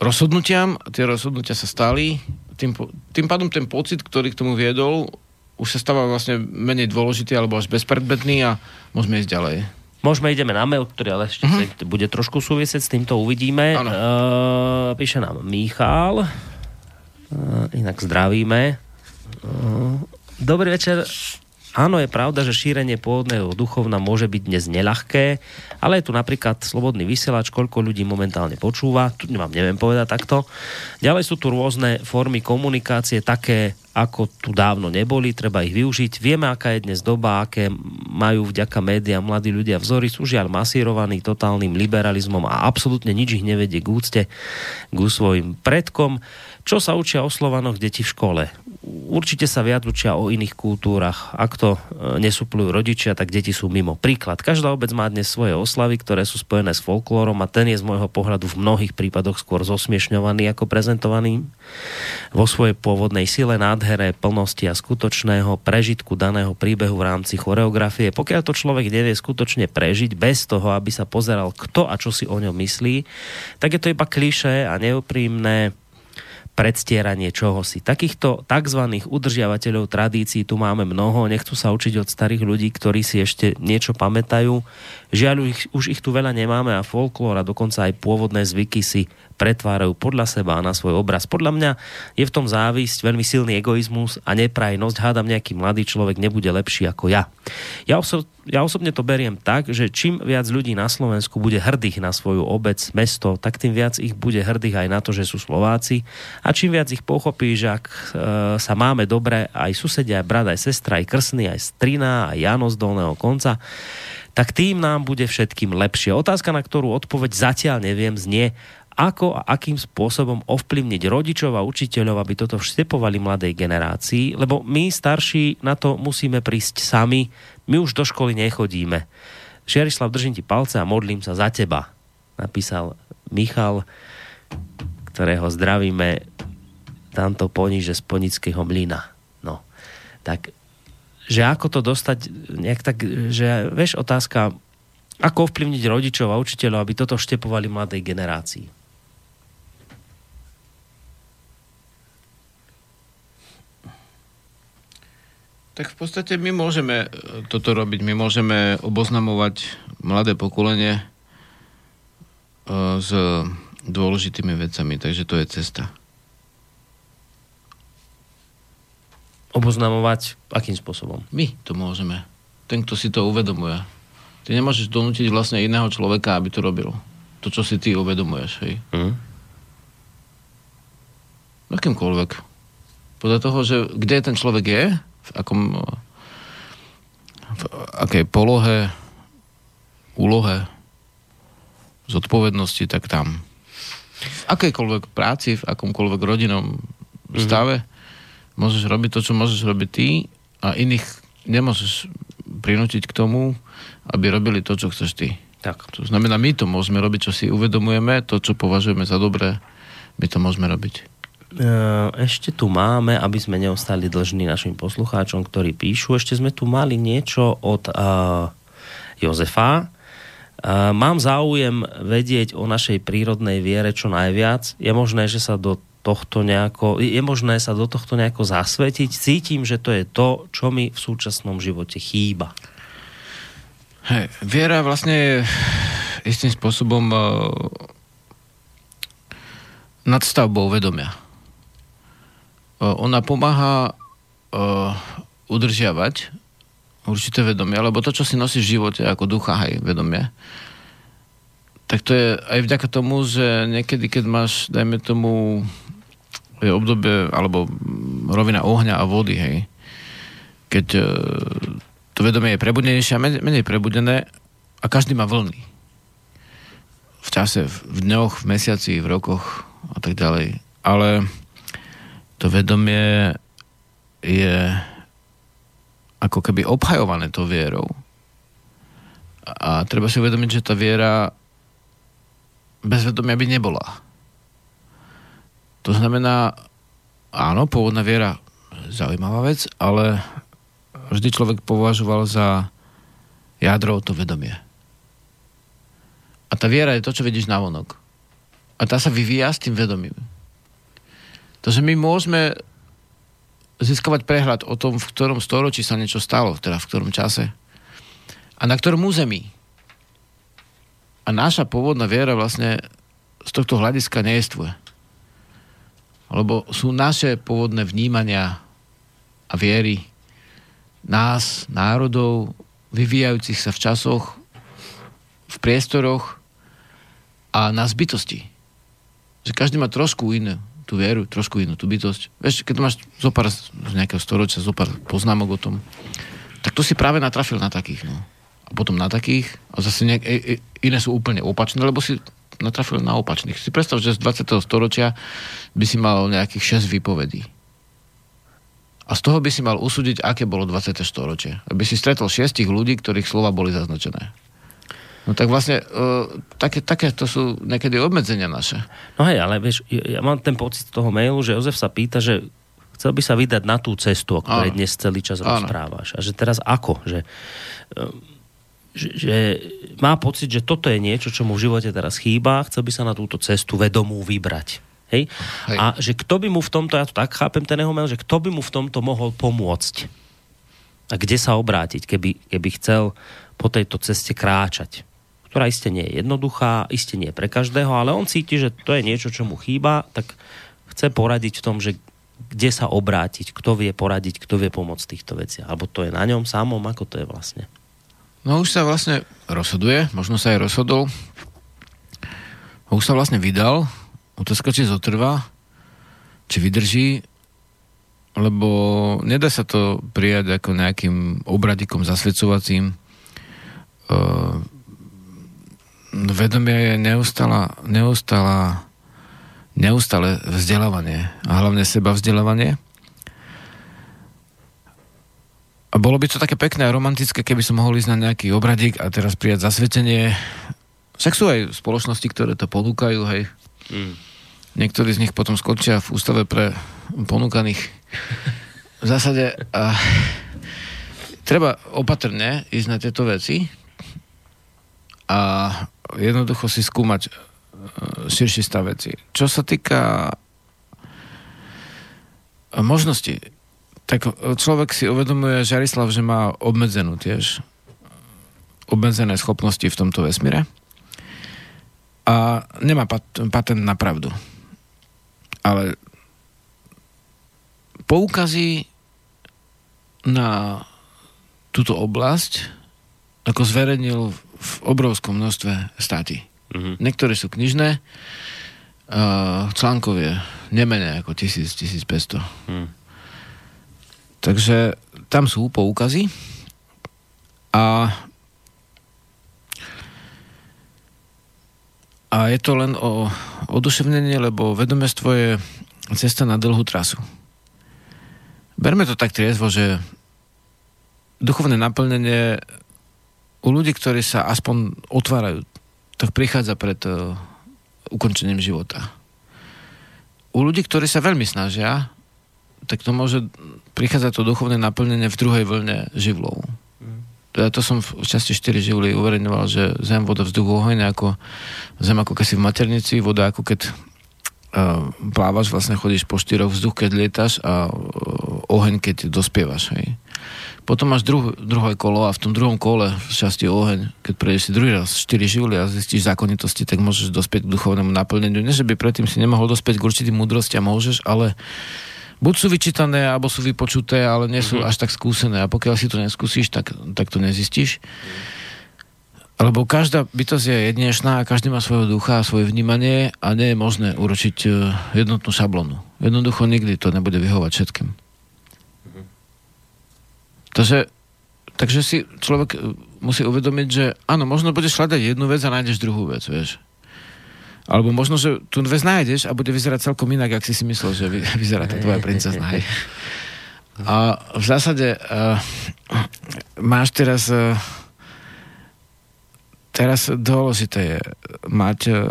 rozhodnutiam. Tie rozhodnutia sa stali. Tým pádom ten pocit, ktorý k tomu viedol, už sa stáva vlastne menej dôležitý alebo až bezpredmetný a môžeme ísť ďalej. Môžeme, ideme na mail, ktorý ale ešte bude trošku súvisieť, s týmto uvidíme. Píše nám Michal... inak zdravíme. Dobrý večer. Áno, je pravda, že šírenie pôvodného duchovna môže byť dnes neľahké, ale je tu napríklad slobodný vysielač, koľko ľudí momentálne počúva, tu vám neviem povedať takto. Ďalej sú tu rôzne formy komunikácie, také, ako tu dávno neboli, treba ich využiť. Vieme, aká je dnes doba, aké majú vďaka médiám mladí ľudia vzory, sú žiaľ masírovaní totálnym liberalizmom a absolútne nič ich nevedie k úcte k svojim predkom. Čo sa učia o Slovanoch deti v škole? Určite sa viac učia o iných kultúrach. Ak to nesúplujú rodičia, tak deti sú mimo. Príklad. Každá obec má dnes svoje oslavy, ktoré sú spojené s folklórom a ten je z môjho pohľadu v mnohých prípadoch skôr zosmiešňovaný ako prezentovaný. Vo svojej pôvodnej sile, nádhere, plnosti a skutočného prežitku daného príbehu v rámci choreografie. Pokiaľ to človek nevie skutočne prežiť bez toho, aby sa pozeral, kto a čo si o ňom myslí, tak je to iba klišé a neúprimné predstieranie čohosi. Takýchto tzv. Udržiavateľov tradícií tu máme mnoho, nechcú sa učiť od starých ľudí, ktorí si ešte niečo pamätajú. Žiaľ, už ich tu veľa nemáme a folklór a dokonca aj pôvodné zvyky si pretvárajú podľa seba a na svoj obraz. Podľa mňa je v tom závisť, veľmi silný egoizmus a neprajnosť. Hádam, nejaký mladý človek nebude lepší ako ja. Ja osobne to beriem tak, že čím viac ľudí na Slovensku bude hrdých na svoju obec, mesto, tak tým viac ich bude hrdých aj na to, že sú Slováci. A čím viac ich pochopí, že ak sa máme dobre, aj susedia, aj brat, aj sestra, aj krsný, aj strina, aj Jano z Dolného konca, tak tým nám bude všetkým lepšie. Otázka, na ktorú odpoveď zatiaľ neviem, znie, ako a akým spôsobom ovplyvniť rodičov a učiteľov, aby toto vštepovali mladej generácii, lebo my starší na to musíme prísť sami, my už do školy nechodíme. Žiarislav, držím ti palce a modlím sa za teba, napísal Michal, ktorého zdravíme tamto poniže z Ponického mlyna. No, tak, že ako to dostať, nejak tak, že vieš, otázka, ako ovplyvniť rodičov a učiteľov, aby toto vštepovali mladej generácii? Tak v podstate my môžeme toto robiť. My môžeme oboznamovať mladé pokolenie s dôležitými vecami. Takže to je cesta. Oboznamovať akým spôsobom? My to môžeme. Ten, kto si to uvedomuje. Ty nemôžeš donútiť vlastne iného človeka, aby to robil. To, čo si ty uvedomuješ, hej? Akýmkoľvek. Podľa toho, že kde ten človek je, v akej polohe, úlohe, zodpovednosti, tak tam. V akejkoľvek práci, v akomkoľvek rodinnom stave môžeš robiť to, čo môžeš robiť ty a iných nemôžeš prinútiť k tomu, aby robili to, čo chceš ty. Tak. To znamená, my to môžeme robiť, čo si uvedomujeme, to, čo považujeme za dobré, my to môžeme robiť. Ešte tu máme, aby sme neostali dlžní našim poslucháčom, ktorí píšu, ešte sme tu mali niečo od Jozefa. Mám záujem vedieť o našej prírodnej viere čo najviac. Je možné sa do tohto nejako zasvetiť? Cítim, že to je to, čo mi v súčasnom živote chýba. Hej, viera vlastne je istým spôsobom nadstavbou vedomia. Ona pomáha udržiavať určité vedomie, lebo to, čo si nosíš v živote ako ducha, hej, vedomie, tak to je aj vďaka tomu, že niekedy, keď máš, dajme tomu, obdobie, alebo rovina ohňa a vody, hej, keď to vedomie je prebudenejšie a menej prebudené a každý má vlny. V čase, v dňoch, v mesiaci, v rokoch a tak ďalej. Ale to vedomie je ako keby obhajované to vierou. A treba si uvedomiť, že tá viera bez vedomia by nebola. To znamená, áno, pôvodná viera, zaujímavá vec, ale vždy človek považoval za jadro to vedomie. A tá viera je to, čo vidíš navonok. A tá sa vyvíja s tým vedomím. Takže my môžeme získavať prehľad o tom, v ktorom storočí sa niečo stalo, teda v ktorom čase. A na ktorom území. A naša pôvodná viera vlastne z tohto hľadiska nejestvuje. Lebo sú naše pôvodné vnímania a viery nás, národov, vyvíjajúcich sa v časoch, v priestoroch a na bytosti. Že každý má trošku inú tú vieru, trošku inú tú bytosť. Vieš, keď máš zopár z nejakého storočia, zopár poznámok o tom, tak to si práve natrafil na takých, no. A potom na takých, a zase iné sú úplne opačné, lebo si natrafil na opačných. Si predstav, že z 20. storočia by si mal nejakých 6 výpovedí. A z toho by si mal usúdiť, aké bolo 20. storočie. Aby si stretol 6 ľudí, ktorých slova boli zaznačené. No tak vlastne, také to sú niekedy obmedzenia naše. No hej, ale vieš, ja mám ten pocit z toho mailu, že Jozef sa pýta, že chcel by sa vydať na tú cestu, o ktorej dnes celý čas rozprávaš. A že teraz ako? Že má pocit, že toto je niečo, čo mu v živote teraz chýba, chcel by sa na túto cestu vedomú vybrať. Hej? Hej. A že kto by mu v tomto, ja to tak chápem ten jeho mail, že kto by mu v tomto mohol pomôcť? A kde sa obrátiť, keby chcel po tejto ceste kráčať? Ktorá iste nie je jednoduchá, iste nie pre každého, ale on cíti, že to je niečo, čo mu chýba, tak chce poradiť v tom, že kde sa obrátiť, kto vie poradiť, kto vie pomôcť týchto veciach. Alebo to je na ňom samom, ako to je vlastne? No už sa vlastne rozhoduje, možno sa aj rozhodol. Už sa vlastne vydal, otázka, či zotrvá, či vydrží, lebo nedá sa to prijať ako nejakým obradikom zasvedcovacím. Vedomie je neustála neustále vzdelávanie a hlavne seba vzdelávanie. A bolo by to také pekné a romantické, keby som mohol ísť na nejaký obradík a teraz prijať zasvetenie. Však sú aj spoločnosti, ktoré to ponúkajú, hej. Mm. Niektorí z nich potom skončia v ústave pre ponúkaných. V zásade treba opatrne ísť na tieto veci a jednoducho si skúmať širší stav veci. Čo sa týka možností, tak človek si uvedomuje, Žiarislav, že má obmedzené schopnosti v tomto vesmíre a nemá patent na pravdu. Ale poukazí na túto oblasť, ako zverejnil v obrovskom množstve státí. Mm-hmm. Niektoré sú knižné, článkov je nemenej ako 1000-1500. Mm. Takže tam sú poukazy a je to len o oduševnenie, lebo vedomiestvo je cesta na dlhú trasu. Berme to tak triezvo, že duchovné naplnenie u ľudí, ktorí sa aspoň otvárajú, tak prichádza pred ukončením života. U ľudí, ktorí sa veľmi snažia, tak to môže prichádzať to duchovné naplnenie v druhej vlne živlov. Ja to som v časti 4 živly uverejňoval, že zem, voda, vzduch, oheň, ako zem ako keď si v maternici, voda ako keď plávaš, vlastne chodíš po štyroch, vzduch keď lietáš a oheň keď dospievaš. Hej. Potom máš druhé kolo a v tom druhom kole v časti oheň, keď prejdeš si druhý raz 4 živly a zistíš zákonitosti, tak môžeš dospieť k duchovnému naplneniu. Nie, že by predtým si nemohol dospieť k určitým múdrostiam, môžeš, ale buď sú vyčítané, alebo sú vypočuté, ale nie sú až tak skúsené. A pokiaľ si to neskúsiš, tak to nezistíš. Lebo každá bytosť je jedinečná a každý má svojho ducha a svoje vnímanie a nie je možné uročiť jednotnú šablonu. Jednoducho nikdy to nebude vyhovať všetkým. Takže si človek musí uvedomiť, že áno, možno budeš hľadať jednu vec a nájdeš druhú vec, vieš. Alebo možno, že tu vec nájdeš a bude vyzerať celkom inak, ak si si myslel, že vyzerá tá tvoja princezná. A v zásade máš teraz dôležité je mať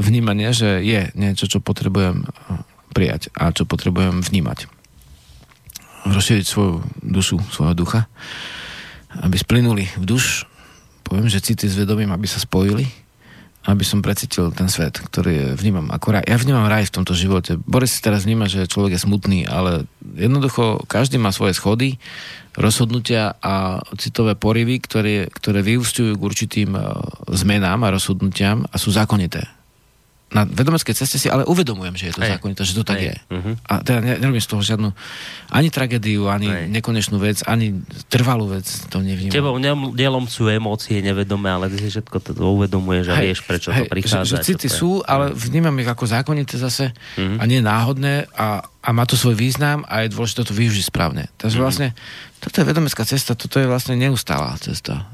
vnímanie, že je niečo, čo potrebujem prijať a čo potrebujem vnímať. Rozšíriť svoju dušu, svojho ducha, aby splynuli v duš. Poviem, že city s vedomím, aby sa spojili, aby som precítil ten svet, ktorý vnímam ako raj. Ja vnímam raj v tomto živote. Boris teraz vníma, že človek je smutný, ale jednoducho každý má svoje schody, rozhodnutia a citové porivy, ktoré vyústujú k určitým zmenám a rozhodnutiam a sú zákonité. Na vedomeckej ceste si ale uvedomujem, že je to zákonité, že to tak je. A teda nerobím z toho žiadnu ani tragédiu, ani nekonečnú vec, ani trvalú vec, to nevnímam. Tebou dielom sú emócie nevedomé, ale ty si všetko to uvedomuješ a vieš, prečo to prichádza. Že city sú, ale vnímam ich ako zákonité zase a nie náhodné a má to svoj význam a je dôležité to využiť správne. Takže vlastne toto je vedomecká cesta, toto je vlastne neustálá cesta.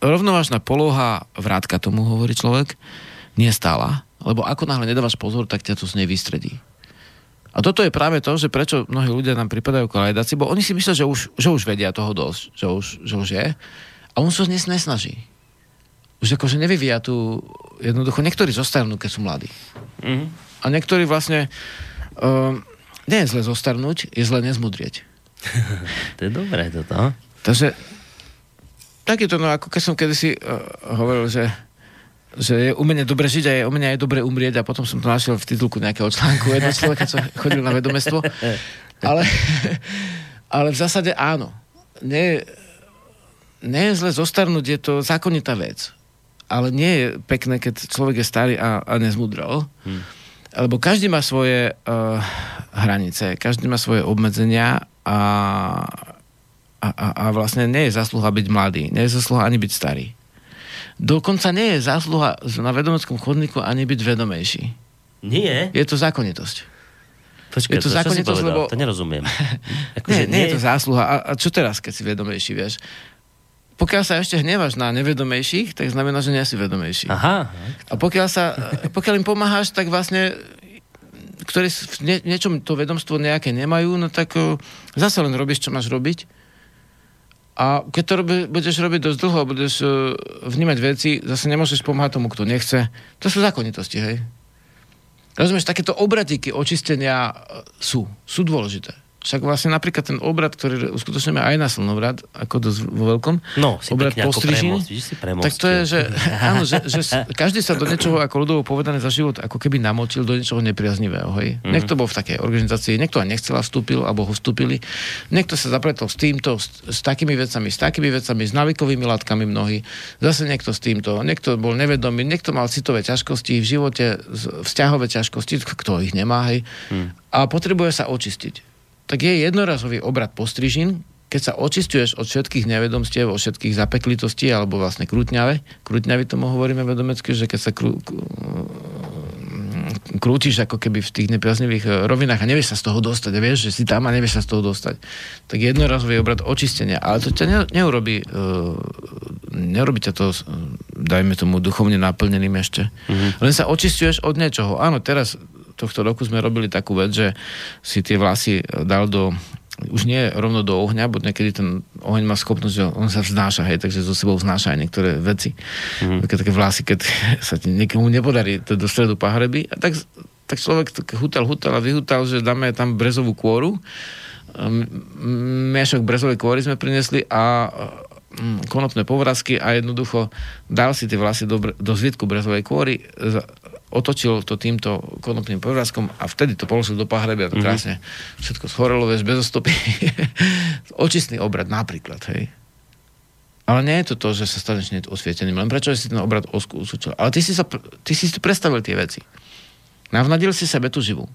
Rovnovážna poloha vrátka, tomu hovorí človek, nestála. Lebo ako náhle nedávaš pozor, tak ťa to z nej vystredí. A toto je práve to, že prečo mnohí ľudia nám pripadajú kalajdáci, bo oni si myslia, že už vedia toho dosť, že už je, a on sa nesnaží. Už akože nevyvíja tu jednoducho, niektorí zostarnú, keď sú mladí. Mm-hmm. A niektorí vlastne nie je zle zostarnúť, je zle nezmudrieť. To je dobré toto. Takže tak je to, no ako keď som kedysi hovoril, že je umenie dobre žiť a je umenie aj dobre umrieť a potom som to našiel v titulku nejakého článku jedného človeka, čo chodil na vedomestvo. Ale v zásade áno. Nie je zle zostarnúť, je to zákonitá vec. Ale nie je pekné, keď človek je starý a nezmudrel. Lebo každý má svoje hranice, každý má svoje obmedzenia a vlastne nie je zásluha byť mladý, nie je zásluha ani byť starý. Dokonca nie je zásluha na vedomeckom chodníku ani byť vedomejší. Nie. Je to zákonitosť. Počkaj, je to zákonitosť, lebo... To nerozumiem. Nie je to zásluha. A čo teraz, keď si vedomejší, vieš? Pokiaľ sa ešte hnevaš na nevedomejších, tak znamená, že nie si vedomejší. Aha. A pokiaľ im pomáhaš, tak vlastne ktoré v niečom to vedomstvo nejaké nemajú, no tak zase len robíš, čo máš robiť. A keď to budeš robiť dosť dlho, budeš vnímať veci, zase nemôžeš pomáhať tomu, kto nechce. To sú zákonitosti, hej. Rozumieš, takéto obratíky očistenia sú dôležité. Však vlastne napríklad ten obrad, ktorý uskutočneme aj na slnovrad, ako dosť vo veľkom, no, obrad postriží, tak to je, že, áno, že každý sa do niečoho, ako ľudovo povedané za život, ako keby namočil do niečoho nepriaznivého. Hej. Mm-hmm. Niekto bol v takej organizácii, niekto aj nechcela vstúpil, alebo ho vstúpili, niekto sa zapletol s týmto, s takými vecami, s návykovými látkami mnohí, zase niekto s týmto, niekto bol nevedomý, niekto mal citové ťažkosti v živote, vzťahové ťažkosti, kto ich nemá, hej. A potrebuje sa očistiť. Tak je jednorazový obrad postrižín, keď sa očistuješ od všetkých nevedomstiev, od všetkých zapeklitostí, alebo vlastne krútňavy tomu hovoríme vedomecky, že keď sa krútiš ako keby v tých nepriaznivých rovinách a nevieš sa z toho dostať, a vieš, že si tam a nevieš sa z toho dostať, tak jednorazový obrad očistenia, ale to ťa neurobí ťa to, dajme tomu, duchovne naplneným ešte. Mm-hmm. Len sa očistuješ od niečoho. Áno, teraz tohto roku sme robili takú vec, že si tie vlasy dal do, už nie rovno do ohňa, bo niekedy ten oheň má schopnosť, že on sa vznáša, hej, takže so sebou vznáša aj niektoré veci. Mm-hmm. Také vlasy, keď sa niekomu nepodarí do stredu pahreby, a tak človek hutal a vyhutal, že dáme tam brezovú kôru. Miešok brezovej kôry sme prinesli a konopné povrazky a jednoducho dal si tie vlasy do zvitku brezovej kôry, otočil to týmto konopným povrazkom a vtedy to položil do pahrebia, to krásne všetko schorelo, vieš, bez ostopy. Očistný obrad napríklad, hej. Ale nie je to to, že sa staneš osvieteným, len prečo si ten obrad osúčil. Ale ty si predstavil tie veci. Navnadil si sebe tú živú.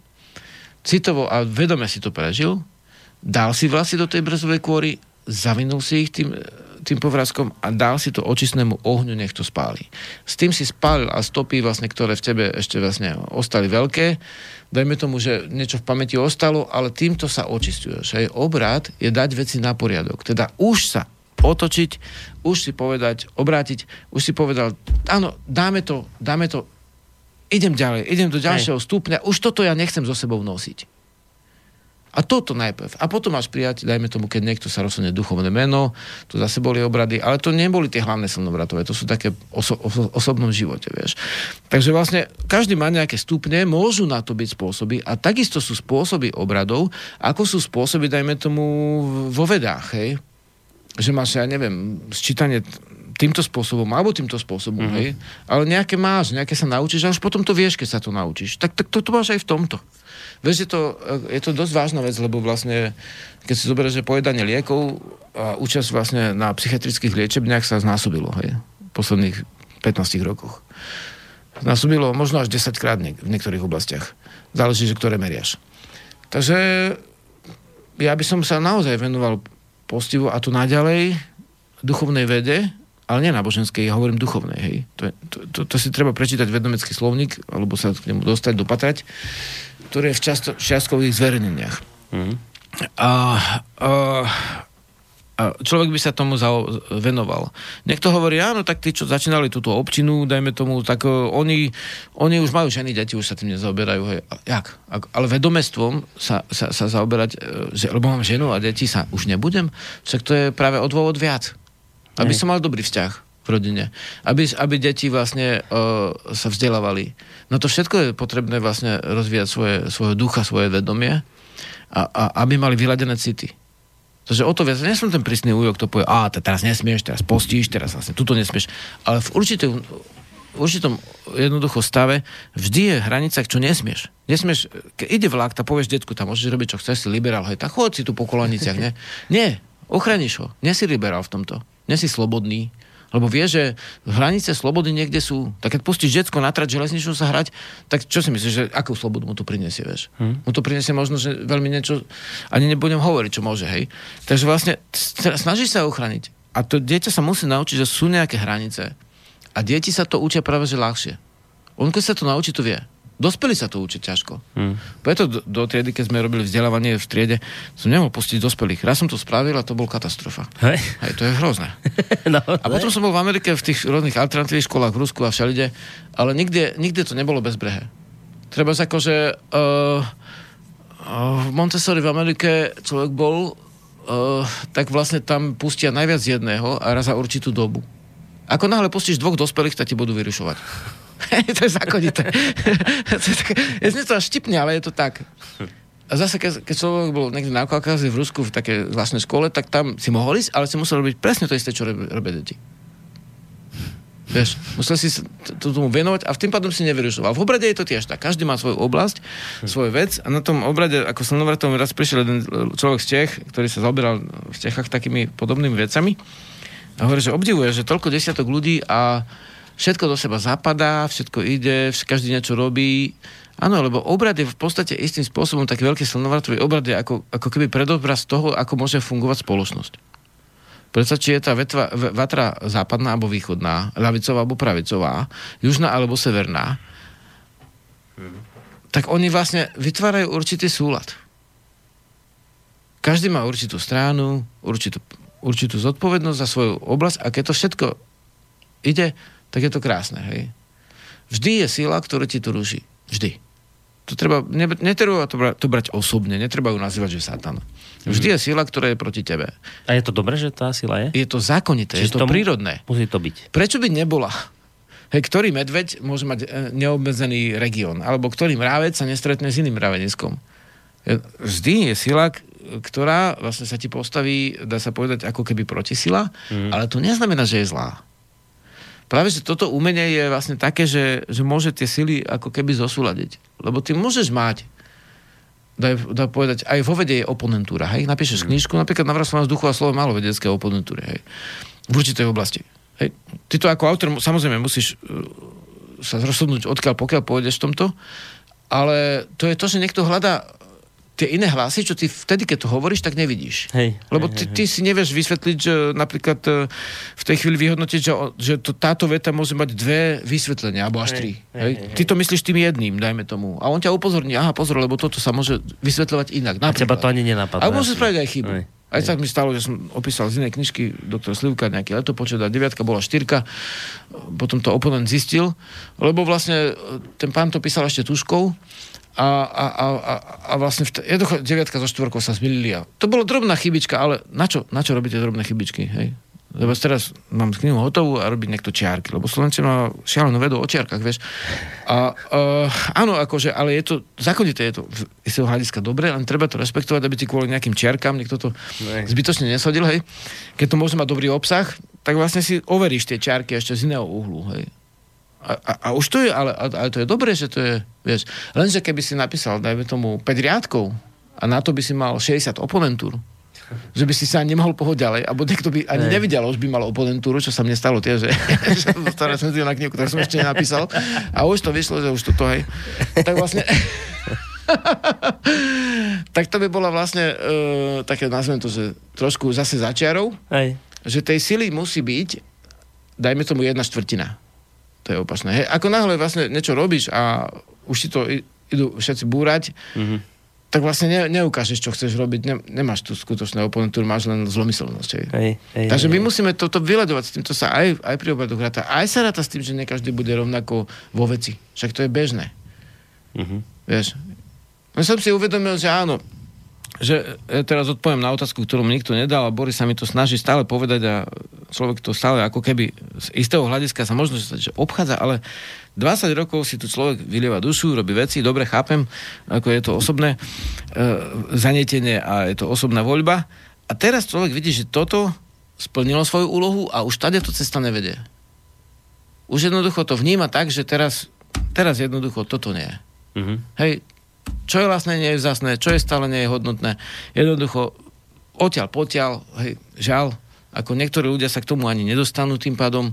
Citovo a vedome si to prežil, dal si vlasy do tej brezovej kôry, zavinul si ich tým povrazkom a dal si to očistnému ohňu, nech to spáli. S tým si spálil a stopy vlastne, ktoré v tebe ešte vlastne ostali veľké, dajme tomu, že niečo v pamäti ostalo, ale týmto sa očistuješ. Hej. Obrad je dať veci na poriadok. Teda už sa otočiť, už si povedať, obrátiť, už si povedal, áno, dáme to, idem ďalej, idem do ďalšieho stupňa, už toto ja nechcem so sebou nosiť. A toto najprv. A potom máš prijať, dajme tomu, keď niekto sa rozhodne duchovné meno, to zase boli obrady, ale to neboli tie hlavné slnovratové, to sú také osobnom živote, vieš. Takže vlastne každý má nejaké stupne, môžu na to byť spôsoby a takisto sú spôsoby obradov, ako sú spôsoby, dajme tomu, vo vedách, hej. Že máš, ja neviem, sčítanie týmto spôsobom, alebo týmto spôsobom, hej. Ale nejaké máš, nejaké sa naučíš a už potom to vieš, keď sa to naučíš. Tak to máš aj v tomto. Vieš, je to dosť vážna vec, lebo vlastne, keď si zoberieš, že pojedanie liekov a účasť vlastne na psychiatrických liečebniach sa znásobilo, hej, v posledných 15 rokoch. Znásobilo možno až 10-krát v niektorých oblastiach. Záleží, že ktoré meriaš. Takže ja by som sa naozaj venoval postivu a tu naďalej duchovnej vede, ale nie náboženskej, ja hovorím duchovnej, hej. To si treba prečítať vedomecký slovník, alebo sa k nemu dostať, dopatrať, ktoré je v čiastkových zverejneniach. Mm-hmm. A človek by sa tomu venoval. Niekto hovorí, áno, tak tí, čo začínali túto občinu, dajme tomu, tak oni už majú ženy, deti už sa tým nezaoberajú. Hej. Jak? Ale vedomestvom sa zaoberať, že, lebo mám ženu a deti sa už nebudem, však to je práve o dôvod viac. Aby som mal dobrý vzťah v rodine. Aby deti vlastne sa vzdelávali. No to všetko je potrebné vlastne rozvíjať svojho ducha, svoje vedomie a aby mali vyladené city. Takže o to viac, nie som ten prísny újok, to povie, teraz nesmieš, teraz postíš, teraz vlastne tuto nesmieš. Ale v určitom jednoducho stave vždy je hranica, čo nesmieš. Nesmieš, keď ide vlak, tak povieš detku, tam môžeš robiť, čo chceš, si liberál, hej, tak choď si tu po kolaniciach, nie? Nie, ochrániš ho, nie si liberál v tomto, nie si slobodný. Lebo vie, že hranice slobody niekde sú. Tak keď pustíš detsko na trať železničnú sa hrať, tak čo si myslíš, že akú slobodu mu to prinesie, vieš? Mu to prinesie možno, že veľmi niečo, ani nebudem hovoriť, čo môže, hej? Takže vlastne snažíš sa ochraniť. A to dieťa sa musí naučiť, že sú nejaké hranice. A deti sa to učia práve, že ľahšie. On, keď sa to naučí, to vie. Dospelí sa to učiť ťažko. Preto do triedy, keď sme robili vzdelávanie v triede, som nemohol pustiť dospelých. Raz som to spravil a to bol katastrofa. Hej, to je hrozné. No, a potom som bol v Amerike v tých rôznych alternatívnych školách v Rusku a všelide, ale nikde to nebolo bezbrehé. Treba akože v Montessori v Amerike človek bol, tak vlastne tam pustia najviac jedného a raz za určitú dobu. Ako náhle pustíš dvoch dospelých, tak ti budú vyrušovať. To je zákonité. Je to až štipne, ale je to tak. A zase, keď človek bol niekde na Kaukaze v Rusku v takej vlastnej škole, tak tam si mohol ísť, ale si musel robiť presne to isté, čo robia deti. Vieš, musel si tomu venovať a v tým pádom si nevyrušoval. V obrade je to tiež tak. Každý má svoju oblasť, svoju vec a na tom obrade, ako slnovratom raz prišiel jeden človek z Čech, ktorý sa zaoberal v Čechách takými podobnými vecami a hovorí, že obdivuje, že toľko desiatok ľudí a všetko do seba zapadá, všetko ide, každý niečo robí. Áno, lebo obrad je v podstate istým spôsobom taký veľký slnovratový obrad je ako keby predobraz toho, ako môže fungovať spoločnosť. Predsa, či je tá vatra západná alebo východná, ľavicová alebo pravicová, južná alebo severná, tak oni vlastne vytvárajú určitý súlad. Každý má určitú stranu, určitú zodpovednosť za svoju oblasť a keď to všetko ide, tak je to krásne. Hej? Vždy je sila, ktorá ti to ruší. Vždy. To treba, netreba to brať osobne, netreba ju nazývať, že satana. Vždy je sila, ktorá je proti tebe. A je to dobré, že tá sila je? Je to zákonité, čiže je to prírodné. Musí to byť. Prečo by nebola? Hej, ktorý medveď môže mať neobmedzený región? Alebo ktorý mravec sa nestretne s iným mraveniskom? Vždy je sila, ktorá vlastne sa ti postaví, dá sa povedať, ako keby protisila, ale to neznamená, že je zlá. Práve, že toto umenie je vlastne také, že môže tie sily ako keby zosúľadiť. Lebo ty môžeš mať dá povedať, aj vo vede je oponentúra, hej? Napíšeš knižku, napríklad Navracovaná vzduchu a slovo malo vedecké oponentúry, hej? V určitej oblasti. Hej? Ty to ako autor, samozrejme, musíš sa rozhodnúť, odkiaľ pokiaľ pôjdeš v tomto, ale to je to, že niekto hľadá tie iné hlasy, čo ty vtedy, keď to hovoríš, tak nevidíš. Hej, lebo ty si nevieš vysvetliť, že napríklad v tej chvíli vyhodnotiť, že táto veta môže mať dve vysvetlenia, alebo až tri. Hej. Ty to myslíš tým jedným, dajme tomu. A on ťa upozorní, aha, pozor, lebo toto sa môže vysvetľovať inak. Napríklad. A teba to ani nenapadlo. A môže spraviť aj chybu. Aj tak mi stalo, že som opísal z inej knižky doktor Slivka nejaký letopočet a 9 bola 4, potom to oponent zistil, lebo vlastne ten pán to písal ešte tužkou. A vlastne jednoducho 9 so 4 sa zmýlili. To bolo drobná chybička, ale na čo robíte drobné chybičky, hej? Lebo teraz mám knihu hotovú a robí niekto čiarky, lebo Slovenčina má šialenú vedu o čiarkách, vieš. Áno, akože, ale je to, zákonite je to z jeho hľadiska dobre, len treba to respektovať, aby ti kvôli nejakým čiarkám niekto to zbytočne nesodil, hej. Keď to môže mať dobrý obsah, tak vlastne si overíš tie čiarky ešte z iného uhlu, hej. A už to je, ale to je dobré, že to je, vieš. Lenže keby si napísal, dajme tomu, 5 riadkov a na to by si mal 60 oponentúr, že by si sa nemohol pohoť ďalej, alebo niekto by ani nevidel, už by mal oponentúru, čo sa mne stalo tiež, že stará som na knihu, ktorú som ešte nenapísal a už to vyšlo, že už toto, hej. Tak vlastne... tak to by bola vlastne, také nazvem to, že trošku zase za čiarou, že tej sily musí byť, dajme tomu, 1/4. To je opačné. Hej, ako náhle vlastne niečo robíš a už si to idú všetci búrať, tak vlastne neukážeš, čo chceš robiť. Nemáš tu skutočné oponentúru, máš len zlomyselnosť. Takže my musíme toto vyľadovať. S týmto sa aj pri obradoch ráta. Aj sa ráta s tým, že nie každý bude rovnako vo veci. Však to je bežné. Vieš? Ja som si uvedomil, že áno, že ja teraz odpoviem na otázku, ktorú mi nikto nedal a Boris sa mi to snaží stále povedať a človek to stále ako keby z istého hľadiska sa možno že obchádza, ale 20 rokov si tu človek vylieva dušu, robí veci, dobre chápem, ako je to osobné zanietenie a je to osobná voľba a teraz človek vidí, že toto splnilo svoju úlohu a už tady to cesta nevedie. Už jednoducho to vníma tak, že teraz jednoducho toto nie je. Hej, čo je vlastne nie je vzácne, čo je stále nie je hodnotné. Jednoducho odtiaľ potiaľ, hej, žiaľ, ako niektorí ľudia sa k tomu ani nedostanú tým pádom,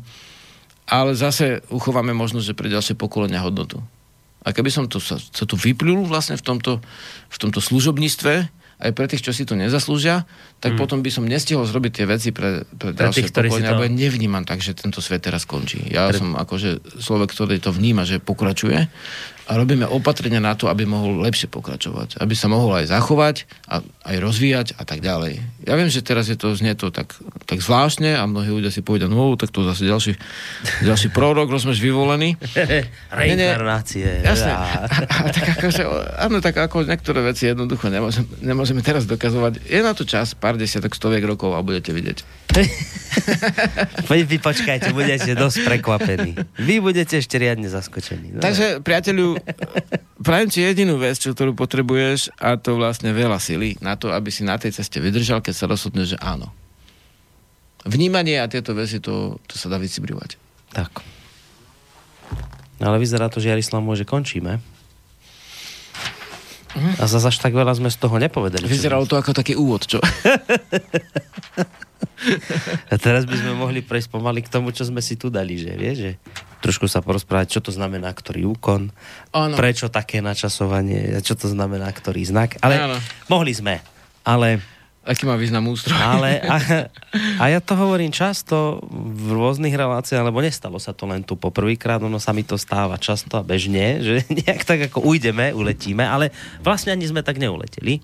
ale zase uchováme možnosť, že pre ďalšie pokolenia hodnotu. A keby som sa tu vyplul vlastne v tomto služobníctve, aj pre tých, čo si to nezaslúžia, tak potom by som nestihol zrobiť tie veci pre ďalšie pokolenia, lebo ja nevnímam tak, že tento svet teraz končí. Ja som akože človek, ktorý to vníma, že pokračuje a a robíme opatrenia na to, aby mohol lepšie pokračovať, aby sa mohol aj zachovať a aj rozvíjať a tak ďalej. Ja viem, že teraz je to znie to tak zvláštne a mnohí ľudia si povedia, no, tak to zase ďalší prorok, rozumeš, vyvolený. Reinkarnácie. Jasné. A tak akože, áno, tak ako niektoré veci jednoducho nemôžeme teraz dokazovať. Je na to čas, pár desiatok, stoviek rokov a budete vidieť. Vy počkajte, budete dosť prekvapení. Vy budete ešte riadne zaskočení. No. Takže, priateľu, prajem ti jedinú vec, ktorú potrebuješ, a to vlastne veľa sily na to, aby si na tej ceste vydržal, keď sa rozhodne, že áno. Vnímanie a tieto veci, to sa dá vycibrivať. Tak. Ale vyzerá to, že Žiarislav môže končíme. A zase až tak veľa sme z toho nepovedali. Vyzeralo to ako taký úvod, čo? A teraz by sme mohli prejsť pomaly k tomu, čo sme si tu dali, že vieš, že trošku sa porozprávať, čo to znamená ktorý úkon, ano. Prečo také načasovanie, čo to znamená ktorý znak, ale ano. Mohli sme, ale... Aký má význam ústroj. Ale, a ja to hovorím často v rôznych reláciách, lebo nestalo sa to len tu poprvýkrát, ono sa mi to stáva často a bežne, že nejak tak ako ujdeme, uletíme, ale vlastne ani sme tak neuleteli.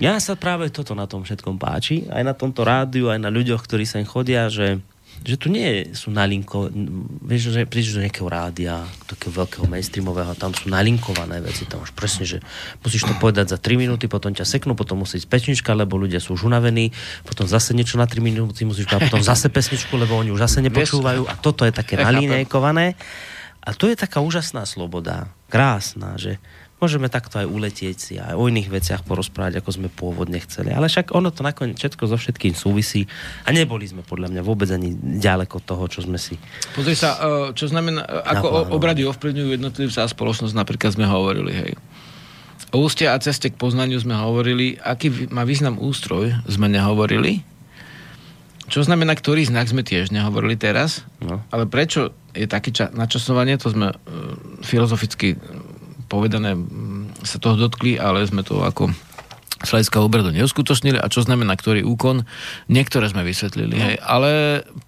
Ja sa práve toto na tom všetkom páči, aj na tomto rádiu, aj na ľuďoch, ktorí sem chodia, že tu nie sú nalinko, vieš, že prídeš do nejakého rádia, takého veľkého mainstreamového, tam sú nalinkované veci, tam už presne, že musíš to povedať za 3 minúty, potom ťa seknú, potom musí ísť pečnička, lebo ľudia sú už unavení, potom zase niečo na 3 minúty musíš dať, potom zase pesničku, lebo oni už zase nepočúvajú a toto je také nalinkované. A to je taká úžasná sloboda, krásna, že môžeme takto aj uletieť si aj o iných veciach porozprávať, ako sme pôvodne chceli. Ale však ono to nakoniec všetko so všetkým súvisí a neboli sme podľa mňa vôbec ani ďaleko toho, čo sme si... Pozri sa, čo znamená, ako obrady ovplyvňujú jednotlivca a spoločnosť, napríklad sme hovorili, hej. O úste a ceste k poznaniu sme hovorili, aký má význam ústroj, sme nehovorili. Čo znamená, ktorý znak sme tiež nehovorili teraz, no. Ale prečo je také načasovanie, to sme filozoficky... povedané, sa toho dotkli, ale sme to ako Slivka obradu neuskutočnili. A čo znamená, ktorý úkon? Niektoré sme vysvetlili. No. Hej. Ale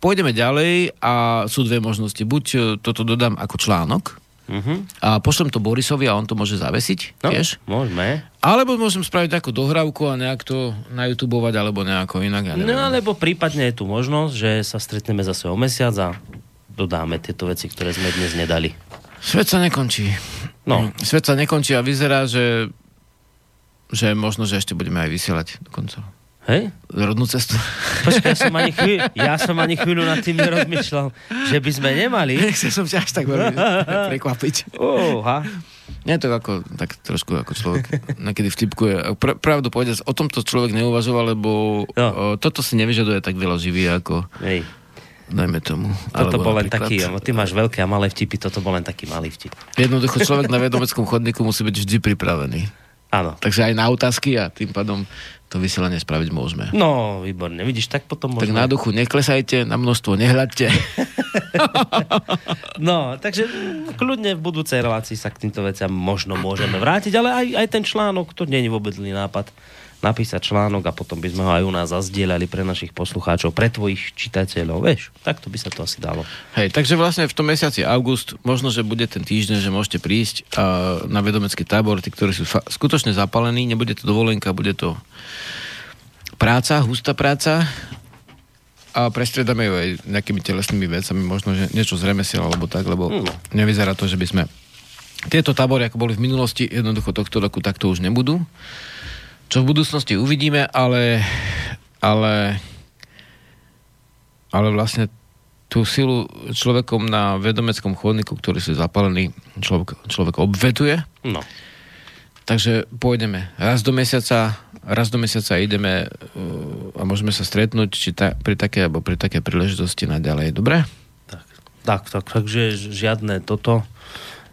pôjdeme ďalej a sú dve možnosti. Buď toto dodám ako článok a pošlem to Borisovi a on to môže zavesiť. No, tiež. Môžeme. Alebo môžem spraviť takú dohrávku a nejak to nayoutubovať alebo nejako inak. Ja no alebo prípadne je tu možnosť, že sa stretneme zase o mesiac a dodáme tieto veci, ktoré sme dnes nedali. Svet sa nekončí. No. Svet sa nekončí a vyzerá, že možno, že ešte budeme aj vysielať dokonca. Hej? Rodnú cestu. Počkaj, ja som ani chvíľu nad tým nerozmýšľal, že by sme nemali. Nechcel som ťa až tak veľmi prekvapiť. Oha. Nie to ako, tak trošku ako človek nakedy vtipkuje. Pravdu povedať, o tomto človek neuvažoval, lebo toto si nevyžaduje tak veľa živý ako... Hej. Dajme tomu. Toto bol len taký, ty máš veľké a malé vtipy, toto bol len taký malý vtip. Jednoducho človek na vedomeckom chodníku musí byť vždy pripravený. Áno. Takže aj na otázky a tým pádom to vysielanie spraviť môžeme. No, výborne. Vidíš, tak potom môžeme. Tak na duchu neklesajte, na množstvo nehľadte. No, takže kľudne v budúcej relácii sa k týmto veciam možno môžeme vrátiť, ale aj ten článok, to nie je vôbec zlý nápad. Napísať článok a potom by sme ho aj u nás zazdieľali pre našich poslucháčov, pre tvojich čitateľov, vieš, takto by sa to asi dalo. Hej, takže vlastne v tom mesiaci august, možno, že bude ten týždeň, že môžete prísť na vedomecký tábor, tí, ktorí sú skutočne zapálení, nebude to dovolenka, bude to práca, hustá práca a prestriedame ju aj nejakými telesnými vecami, možno, že niečo z remesiel alebo tak, lebo nevyzerá to, že by sme... Tieto tábory, ako boli v minulosti, jednoducho tohto roku takto už nebudú. Čo v budúcnosti uvidíme, ale vlastne tú silu človekom na vedomeckom chodníku, ktorý si zapálený, človek obvetuje. No. Takže pôjdeme raz do mesiaca ideme a môžeme sa stretnúť či pri takej príležitosti naďalej. Dobre? Tak, takže žiadne toto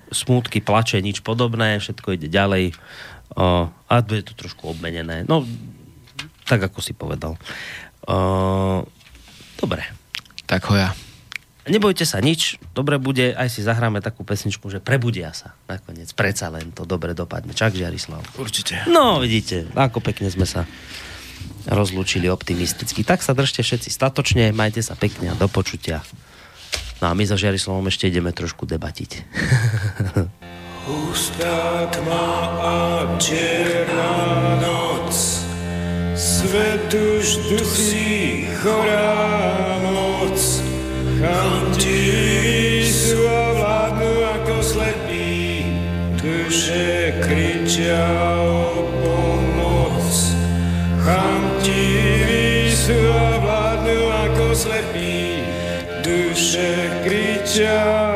smútky, plače, nič podobné, všetko ide ďalej. A to je to trošku obmenené. No, tak ako si povedal. Dobre. Tak hoja. Nebojte sa nič. Dobre bude, aj si zahráme takú pesničku, že prebudia sa. Nakoniec, preca len to dobre dopadne. Čak, Žiarislav. Určite. No, vidíte, ako pekne sme sa rozlúčili optimisticky. Tak sa držte všetci statočne, majte sa pekne a do počutia. No a my za Žiarislavom ešte ideme trošku debatiť. Hustá tma a čierna noc, svet už dusí chorá moc. Chamtí sú vládnu ako slepí, duše kričia o pomoc. Chamtí sú vládnu ako slepí, duše kričia